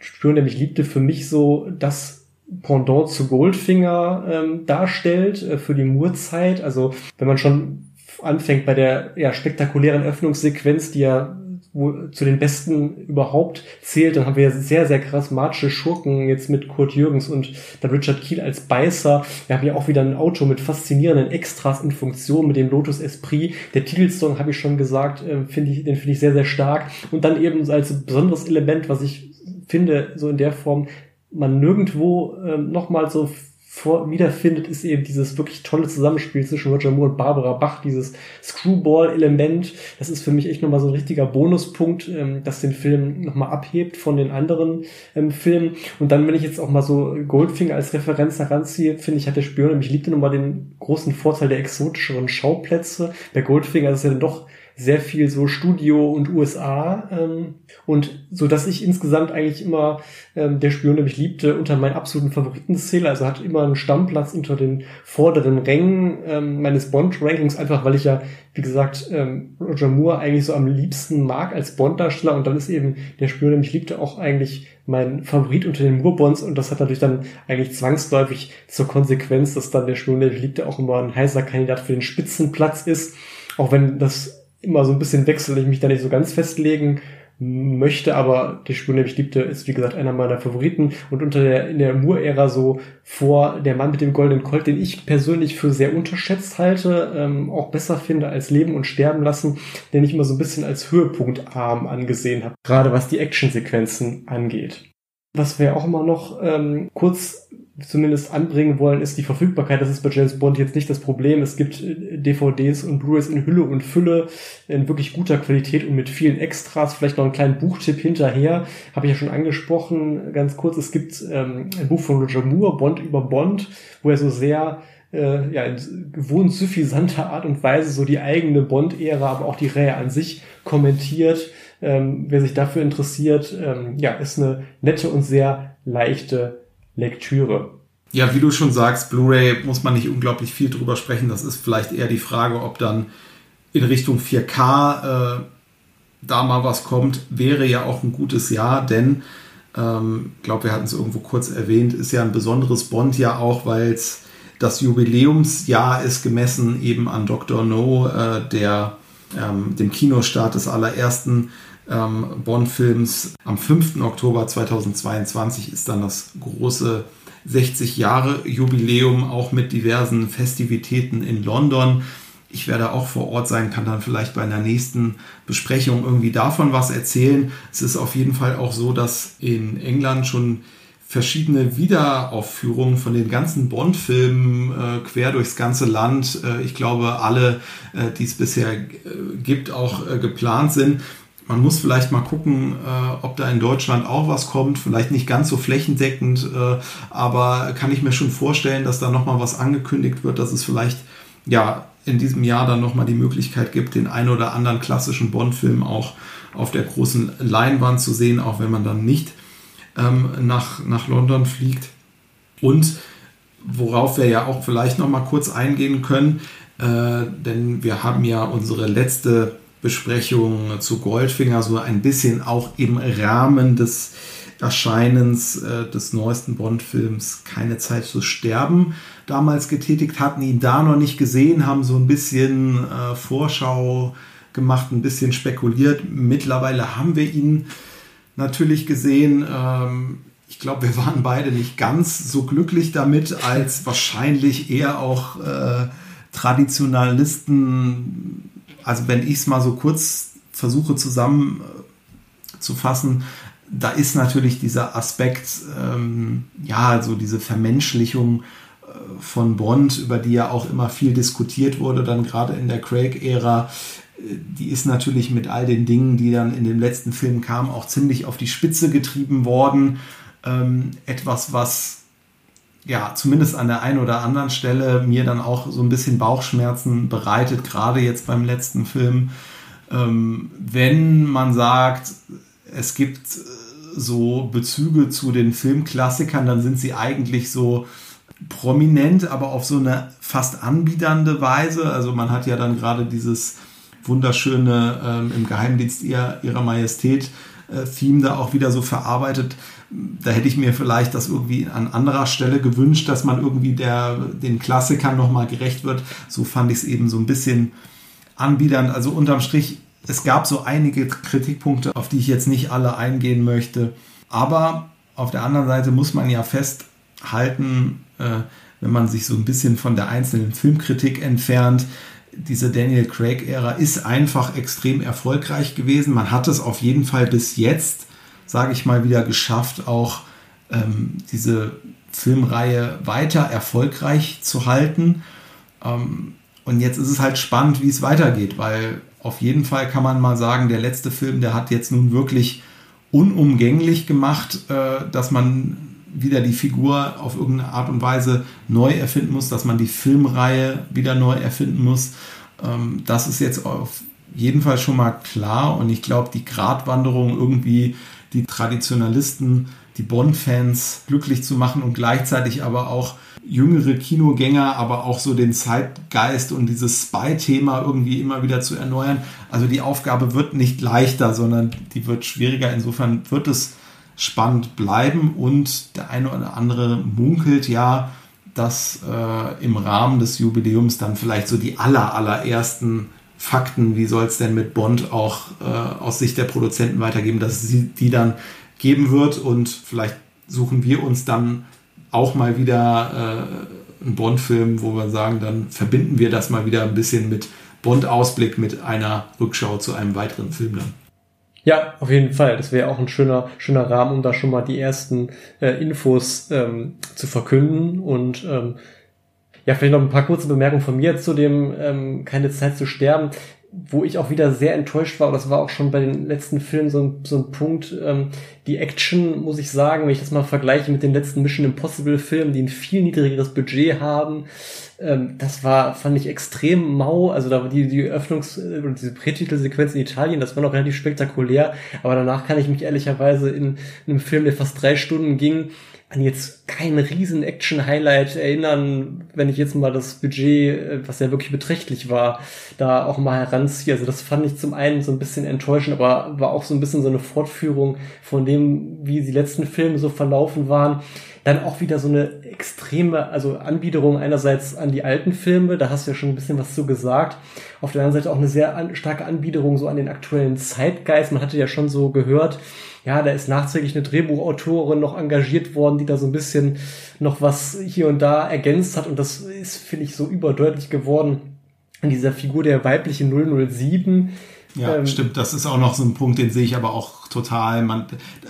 Spion, der mich liebte, für mich so das Pendant zu Goldfinger ähm, darstellt, äh, für die Moore-Zeit. Also wenn man schon anfängt bei der ja, spektakulären Öffnungssequenz, die ja zu den Besten überhaupt zählt. Dann haben wir sehr, sehr charismatische Schurken jetzt mit Kurt Jürgens und dann Richard Kiel als Beißer. Wir haben ja auch wieder ein Auto mit faszinierenden Extras in Funktion mit dem Lotus Esprit. Der Titelsong, habe ich schon gesagt, finde ich, den finde ich sehr, sehr stark. Und dann eben als besonderes Element, was ich finde, so in der Form, man nirgendwo nochmal so vor, wiederfindet, ist eben dieses wirklich tolle Zusammenspiel zwischen Roger Moore und Barbara Bach, dieses Screwball-Element. Das ist für mich echt nochmal so ein richtiger Bonuspunkt, ähm, das den Film nochmal abhebt von den anderen ähm, Filmen. Und dann, wenn ich jetzt auch mal so Goldfinger als Referenz heranziehe, finde ich, hat der Spion nämlich liebte nochmal den großen Vorteil der exotischeren Schauplätze. Bei Goldfinger ist es ja dann doch sehr viel so Studio und U S A, ähm, und so, dass ich insgesamt eigentlich immer ähm, Der Spion, der mich liebte, unter meinen absoluten Favoriten zähle, also hat immer einen Stammplatz unter den vorderen Rängen ähm, meines Bond-Rankings, einfach weil ich ja, wie gesagt, ähm, Roger Moore eigentlich so am liebsten mag als Bond-Darsteller, und dann ist eben Der Spion, der mich liebte, auch eigentlich mein Favorit unter den Moore-Bonds, und das hat natürlich dann eigentlich zwangsläufig zur Konsequenz, dass dann Der Spion, der mich liebte auch immer ein heißer Kandidat für den Spitzenplatz ist, auch wenn das immer so ein bisschen wechselt, ich mich da nicht so ganz festlegen möchte, aber Der Spion, der mich liebte, ist wie gesagt einer meiner Favoriten, und unter der, in der Moore-Ära so vor Der Mann mit dem goldenen Colt, den ich persönlich für sehr unterschätzt halte, ähm, auch besser finde als Leben und Sterben lassen, den ich immer so ein bisschen als höhepunktarm angesehen habe, gerade was die Actionsequenzen angeht. Was wir auch immer noch ähm, kurz zumindest anbringen wollen, ist die Verfügbarkeit. Das ist bei James Bond jetzt nicht das Problem. Es gibt D V Ds und Blu-rays in Hülle und Fülle, in wirklich guter Qualität und mit vielen Extras. Vielleicht noch einen kleinen Buchtipp hinterher. Habe ich ja schon angesprochen, ganz kurz. Es gibt ähm, ein Buch von Roger Moore, Bond über Bond, wo er so sehr äh, ja, in gewohnt suffisanter Art und Weise so die eigene Bond-Ära, aber auch die Reihe an sich kommentiert. Ähm, wer sich dafür interessiert, ähm, ja, ist eine nette und sehr leichte Lektüre. Ja, wie du schon sagst, Blu-ray muss man nicht unglaublich viel drüber sprechen. Das ist vielleicht eher die Frage, ob dann in Richtung vier K äh, da mal was kommt. Wäre ja auch ein gutes Jahr, denn ich ähm, glaube, wir hatten es irgendwo kurz erwähnt, ist ja ein besonderes Bond ja auch, weil es das Jubiläumsjahr ist, gemessen eben an Doktor No, äh, der ähm, dem Kinostart des allerersten Ähm, Bond-Films. Am fünften Oktober zweitausendzweiundzwanzig ist dann das große sechzig-Jahre-Jubiläum, auch mit diversen Festivitäten in London. Ich werde auch vor Ort sein, kann dann vielleicht bei einer nächsten Besprechung irgendwie davon was erzählen. Es ist auf jeden Fall auch so, dass in England schon verschiedene Wiederaufführungen von den ganzen Bond-Filmen äh, quer durchs ganze Land, äh, ich glaube alle, äh, die es bisher äh, gibt, auch äh, geplant sind. Man muss vielleicht mal gucken, äh, ob da in Deutschland auch was kommt. Vielleicht nicht ganz so flächendeckend, äh, aber kann ich mir schon vorstellen, dass da nochmal was angekündigt wird, dass es vielleicht ja in diesem Jahr dann nochmal die Möglichkeit gibt, den einen oder anderen klassischen Bond-Film auch auf der großen Leinwand zu sehen, auch wenn man dann nicht ähm, nach, nach London fliegt. Und worauf wir ja auch vielleicht nochmal kurz eingehen können, äh, denn wir haben ja unsere letzte Besprechung zu Goldfinger so ein bisschen auch im Rahmen des Erscheinens äh, des neuesten Bond-Films Keine Zeit zu sterben damals getätigt, hatten ihn da noch nicht gesehen, haben so ein bisschen äh, Vorschau gemacht, ein bisschen spekuliert. Mittlerweile haben wir ihn natürlich gesehen. Ähm, ich glaube, wir waren beide nicht ganz so glücklich damit, als wahrscheinlich eher auch äh, Traditionalisten. Also wenn ich es mal so kurz versuche zusammenzufassen, äh, da ist natürlich dieser Aspekt, ähm, ja, also diese Vermenschlichung äh, von Bond, über die ja auch immer viel diskutiert wurde, dann gerade in der Craig-Ära, äh, die ist natürlich mit all den Dingen, die dann in dem letzten Film kamen, auch ziemlich auf die Spitze getrieben worden. Ähm, etwas, was ja zumindest an der einen oder anderen Stelle mir dann auch so ein bisschen Bauchschmerzen bereitet, gerade jetzt beim letzten Film. Ähm, wenn man sagt, es gibt so Bezüge zu den Filmklassikern, dann sind sie eigentlich so prominent, aber auf so eine fast anbiedernde Weise. Also man hat ja dann gerade dieses wunderschöne ähm, Im Geheimdienst ihrer, ihrer Majestät äh, Theme da auch wieder so verarbeitet. Da hätte ich mir vielleicht das irgendwie an anderer Stelle gewünscht, dass man irgendwie der, den Klassikern nochmal gerecht wird. So fand ich es eben so ein bisschen anbiedernd. Also unterm Strich Es gab so einige Kritikpunkte, auf die ich jetzt nicht alle eingehen möchte. Aber auf der anderen Seite muss man ja festhalten, äh, wenn man sich so ein bisschen von der einzelnen Filmkritik entfernt, diese Daniel Craig-Ära ist einfach extrem erfolgreich gewesen. Man hat es auf jeden Fall bis jetzt, sage ich mal, wieder geschafft, auch ähm, diese Filmreihe weiter erfolgreich zu halten. Ähm, und jetzt ist es halt spannend, wie es weitergeht, weil auf jeden Fall kann man mal sagen, der letzte Film, der hat jetzt nun wirklich unumgänglich gemacht, äh, dass man wieder die Figur auf irgendeine Art und Weise neu erfinden muss, dass man die Filmreihe wieder neu erfinden muss. Ähm, das ist jetzt auf jeden Fall schon mal klar und ich glaube, die Gratwanderung irgendwie die Traditionalisten, die Bond-Fans glücklich zu machen und gleichzeitig aber auch jüngere Kinogänger, aber auch so den Zeitgeist und dieses Spy-Thema irgendwie immer wieder zu erneuern. Also die Aufgabe wird nicht leichter, sondern die wird schwieriger. Insofern wird es spannend bleiben und der eine oder andere munkelt ja, dass äh, im Rahmen des Jubiläums dann vielleicht so die aller, allerersten Fakten, wie soll es denn mit Bond auch äh, aus Sicht der Produzenten weitergeben, dass es die dann geben wird und vielleicht suchen wir uns dann auch mal wieder äh, einen Bond-Film, wo wir sagen, dann verbinden wir das mal wieder ein bisschen mit Bond-Ausblick, mit einer Rückschau zu einem weiteren Film dann. Ja, auf jeden Fall. Das wäre auch ein schöner schöner Rahmen, um da schon mal die ersten äh, Infos ähm, zu verkünden. Und ähm, ja, vielleicht noch ein paar kurze Bemerkungen von mir zu dem ähm, Keine Zeit zu sterben, wo ich auch wieder sehr enttäuscht war. Und das war auch schon bei den letzten Filmen so ein, so ein Punkt. Ähm, die Action, muss ich sagen, wenn ich das mal vergleiche mit den letzten Mission Impossible-Filmen, die ein viel niedrigeres Budget haben, ähm, das war, fand ich extrem mau. Also da war die, die Öffnungs- oder diese Prätitelsequenz in Italien, das war noch relativ spektakulär. Aber danach kann ich mich ehrlicherweise in, in einem Film, der fast drei Stunden ging, an jetzt kein riesen Action-Highlight erinnern, wenn ich jetzt mal das Budget, was ja wirklich beträchtlich war, da auch mal heranziehe. Also das fand ich zum einen so ein bisschen enttäuschend, aber war auch so ein bisschen so eine Fortführung von dem, wie die letzten Filme so verlaufen waren. Dann auch wieder so eine extreme, also Anbiederung einerseits an die alten Filme, da hast du ja schon ein bisschen was zu gesagt. Auf der anderen Seite auch eine sehr an, starke Anbiederung so an den aktuellen Zeitgeist. Man hatte ja schon so gehört, ja, da ist nachträglich eine Drehbuchautorin noch engagiert worden, die da so ein bisschen noch was hier und da ergänzt hat. Und das ist, finde ich, so überdeutlich geworden an dieser Figur der weiblichen null null sieben. Ja, ähm, stimmt. Das ist auch noch so ein Punkt, den sehe ich aber auch total. Man,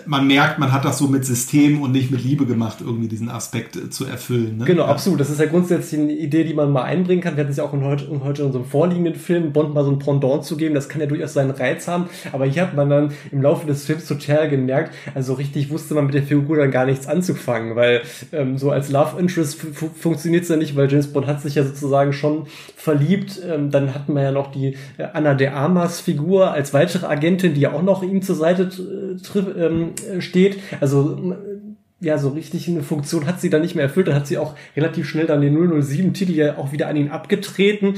man merkt, man hat das so mit System und nicht mit Liebe gemacht, irgendwie diesen Aspekt äh, zu erfüllen. Ne? Genau, ja. Absolut. Das ist ja grundsätzlich eine Idee, die man mal einbringen kann. Wir hatten es ja auch in heute, in heute in unserem vorliegenden Film, Bond mal so ein Pendant zu geben. Das kann ja durchaus seinen Reiz haben. Aber hier hat man dann im Laufe des Films total gemerkt, also richtig wusste man mit der Figur dann gar nichts anzufangen, weil ähm, so als Love Interest f- f- funktioniert es ja nicht, weil James Bond hat sich ja sozusagen schon verliebt. Ähm, dann hatten wir ja noch die äh, Anna de Armas Figur als weitere Agentin, die ja auch noch ihm zur Seite steht, also ja, so richtig eine Funktion hat sie dann nicht mehr erfüllt, dann hat sie auch relativ schnell dann den null null sieben-Titel ja auch wieder an ihn abgetreten,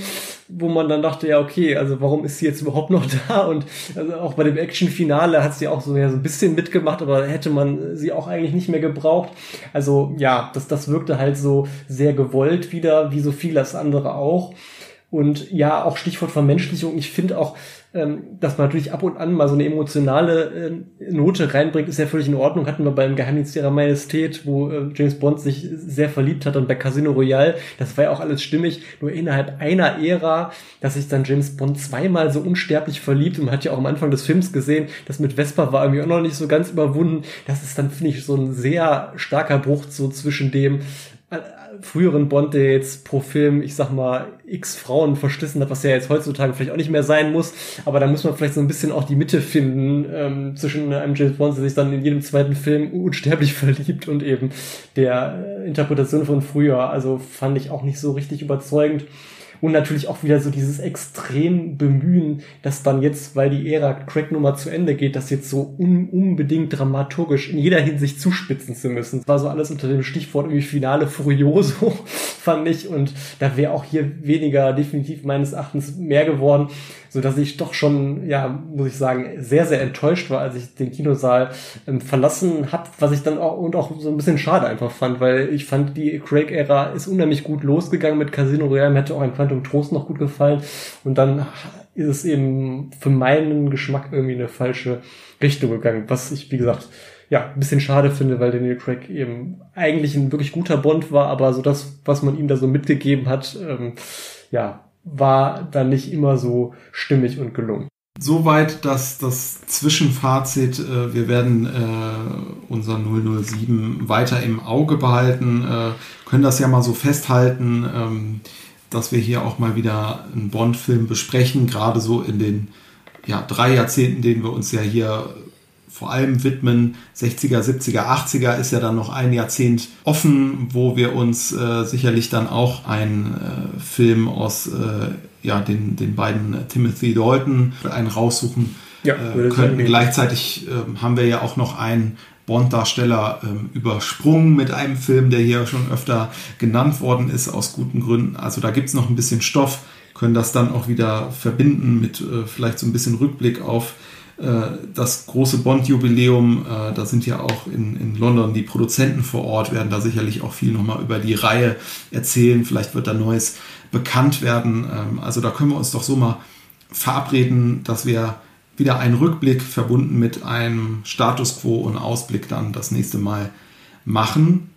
wo man dann dachte, ja okay, also warum ist sie jetzt überhaupt noch da? Und also auch bei dem Action-Finale hat sie auch so, ja, so ein bisschen mitgemacht, aber hätte man sie auch eigentlich nicht mehr gebraucht. Also ja, das, das wirkte halt so sehr gewollt wieder, wie so vieles andere auch. Und ja, auch Stichwort Vermenschlichung. Ich finde auch, ähm, dass man natürlich ab und an mal so eine emotionale äh, Note reinbringt, ist ja völlig in Ordnung. Hatten wir beim Geheimdienst ihrer Majestät, wo äh, James Bond sich sehr verliebt hat, und bei Casino Royale. Das war ja auch alles stimmig. Nur innerhalb einer Ära, dass sich dann James Bond zweimal so unsterblich verliebt. Und man hat ja auch am Anfang des Films gesehen, das mit Vespa war irgendwie auch noch nicht so ganz überwunden. Das ist dann, finde ich, so ein sehr starker Bruch so zwischen dem früheren Bond, der jetzt pro Film, ich sag mal, x Frauen verschlissen hat, was ja jetzt heutzutage vielleicht auch nicht mehr sein muss, aber da muss man vielleicht so ein bisschen auch die Mitte finden, ähm, zwischen einem James Bond, der sich dann in jedem zweiten Film unsterblich verliebt und eben der Interpretation von früher, also fand ich auch nicht so richtig überzeugend. Und natürlich auch wieder so dieses extrem Bemühen, dass dann jetzt, weil die Ära Craig-Nummer zu Ende geht, das jetzt so un- unbedingt dramaturgisch in jeder Hinsicht zuspitzen zu müssen. Das war so alles unter dem Stichwort irgendwie Finale Furioso, fand ich. Und da wäre auch hier weniger definitiv meines Erachtens mehr geworden, so dass ich doch schon, ja, muss ich sagen, sehr, sehr enttäuscht war, als ich den Kinosaal ähm, verlassen habe, was ich dann auch und auch so ein bisschen schade einfach fand, weil ich fand, die Craig-Ära ist unheimlich gut losgegangen mit Casino Royale, mir hätte auch ein Quantum Trost noch gut gefallen und dann ist es eben für meinen Geschmack irgendwie eine falsche Richtung gegangen, was ich, wie gesagt, ja, ein bisschen schade finde, weil Daniel Craig eben eigentlich ein wirklich guter Bond war, aber so das, was man ihm da so mitgegeben hat, ähm, ja, war dann nicht immer so stimmig und gelungen. Soweit das, das Zwischenfazit. Äh, wir werden äh, unser null null sieben weiter im Auge behalten, äh, können das ja mal so festhalten, ähm, dass wir hier auch mal wieder einen Bond-Film besprechen, gerade so in den ja, drei Jahrzehnten, denen wir uns ja hier vor allem widmen. sechziger, siebziger, achtziger ist ja dann noch ein Jahrzehnt offen, wo wir uns äh, sicherlich dann auch einen äh, Film aus äh, ja, den, den beiden äh, Timothy Dalton einen raussuchen ja, äh, könnten. Gleichzeitig äh, haben wir ja auch noch einen Bond-Darsteller äh, übersprungen mit einem Film, der hier schon öfter genannt worden ist, aus guten Gründen. Also da gibt es noch ein bisschen Stoff, können das dann auch wieder verbinden mit äh, vielleicht so ein bisschen Rückblick auf das große Bond-Jubiläum, da sind ja auch in, in London die Produzenten vor Ort, werden da sicherlich auch viel nochmal über die Reihe erzählen. Vielleicht wird da Neues bekannt werden. Also da können wir uns doch so mal verabreden, dass wir wieder einen Rückblick verbunden mit einem Status Quo und Ausblick dann das nächste Mal machen,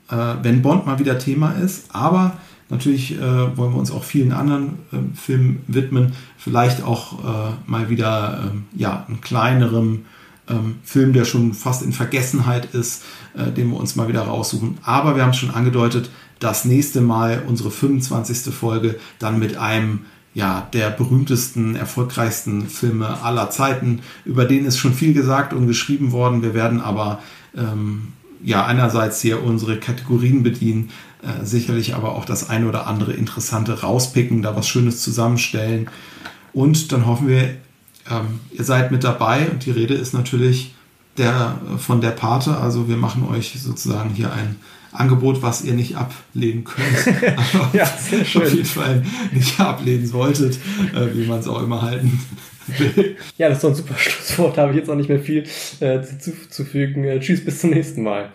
wenn Bond mal wieder Thema ist. Aber natürlich wollen wir uns auch vielen anderen Filmen widmen. Vielleicht auch äh, mal wieder ähm, ja, einen kleineren ähm, Film, der schon fast in Vergessenheit ist, äh, den wir uns mal wieder raussuchen. Aber wir haben es schon angedeutet, das nächste Mal unsere fünfundzwanzigste Folge dann mit einem ja, der berühmtesten, erfolgreichsten Filme aller Zeiten. Über den ist schon viel gesagt und geschrieben worden. Wir werden aber ähm, ja, einerseits hier unsere Kategorien bedienen, äh, sicherlich aber auch das eine oder andere Interessante rauspicken, da was Schönes zusammenstellen. Und dann hoffen wir, ähm, ihr seid mit dabei und die Rede ist natürlich der, von der Pate. Also wir machen euch sozusagen hier ein Angebot, was ihr nicht ablehnen könnt, aber ja, sehr schön. Auf jeden Fall nicht ablehnen solltet, äh, wie man es auch immer halten will. Ja, das ist doch ein super Schlusswort, da habe ich jetzt auch nicht mehr viel äh, zuzufügen. Äh, tschüss, bis zum nächsten Mal.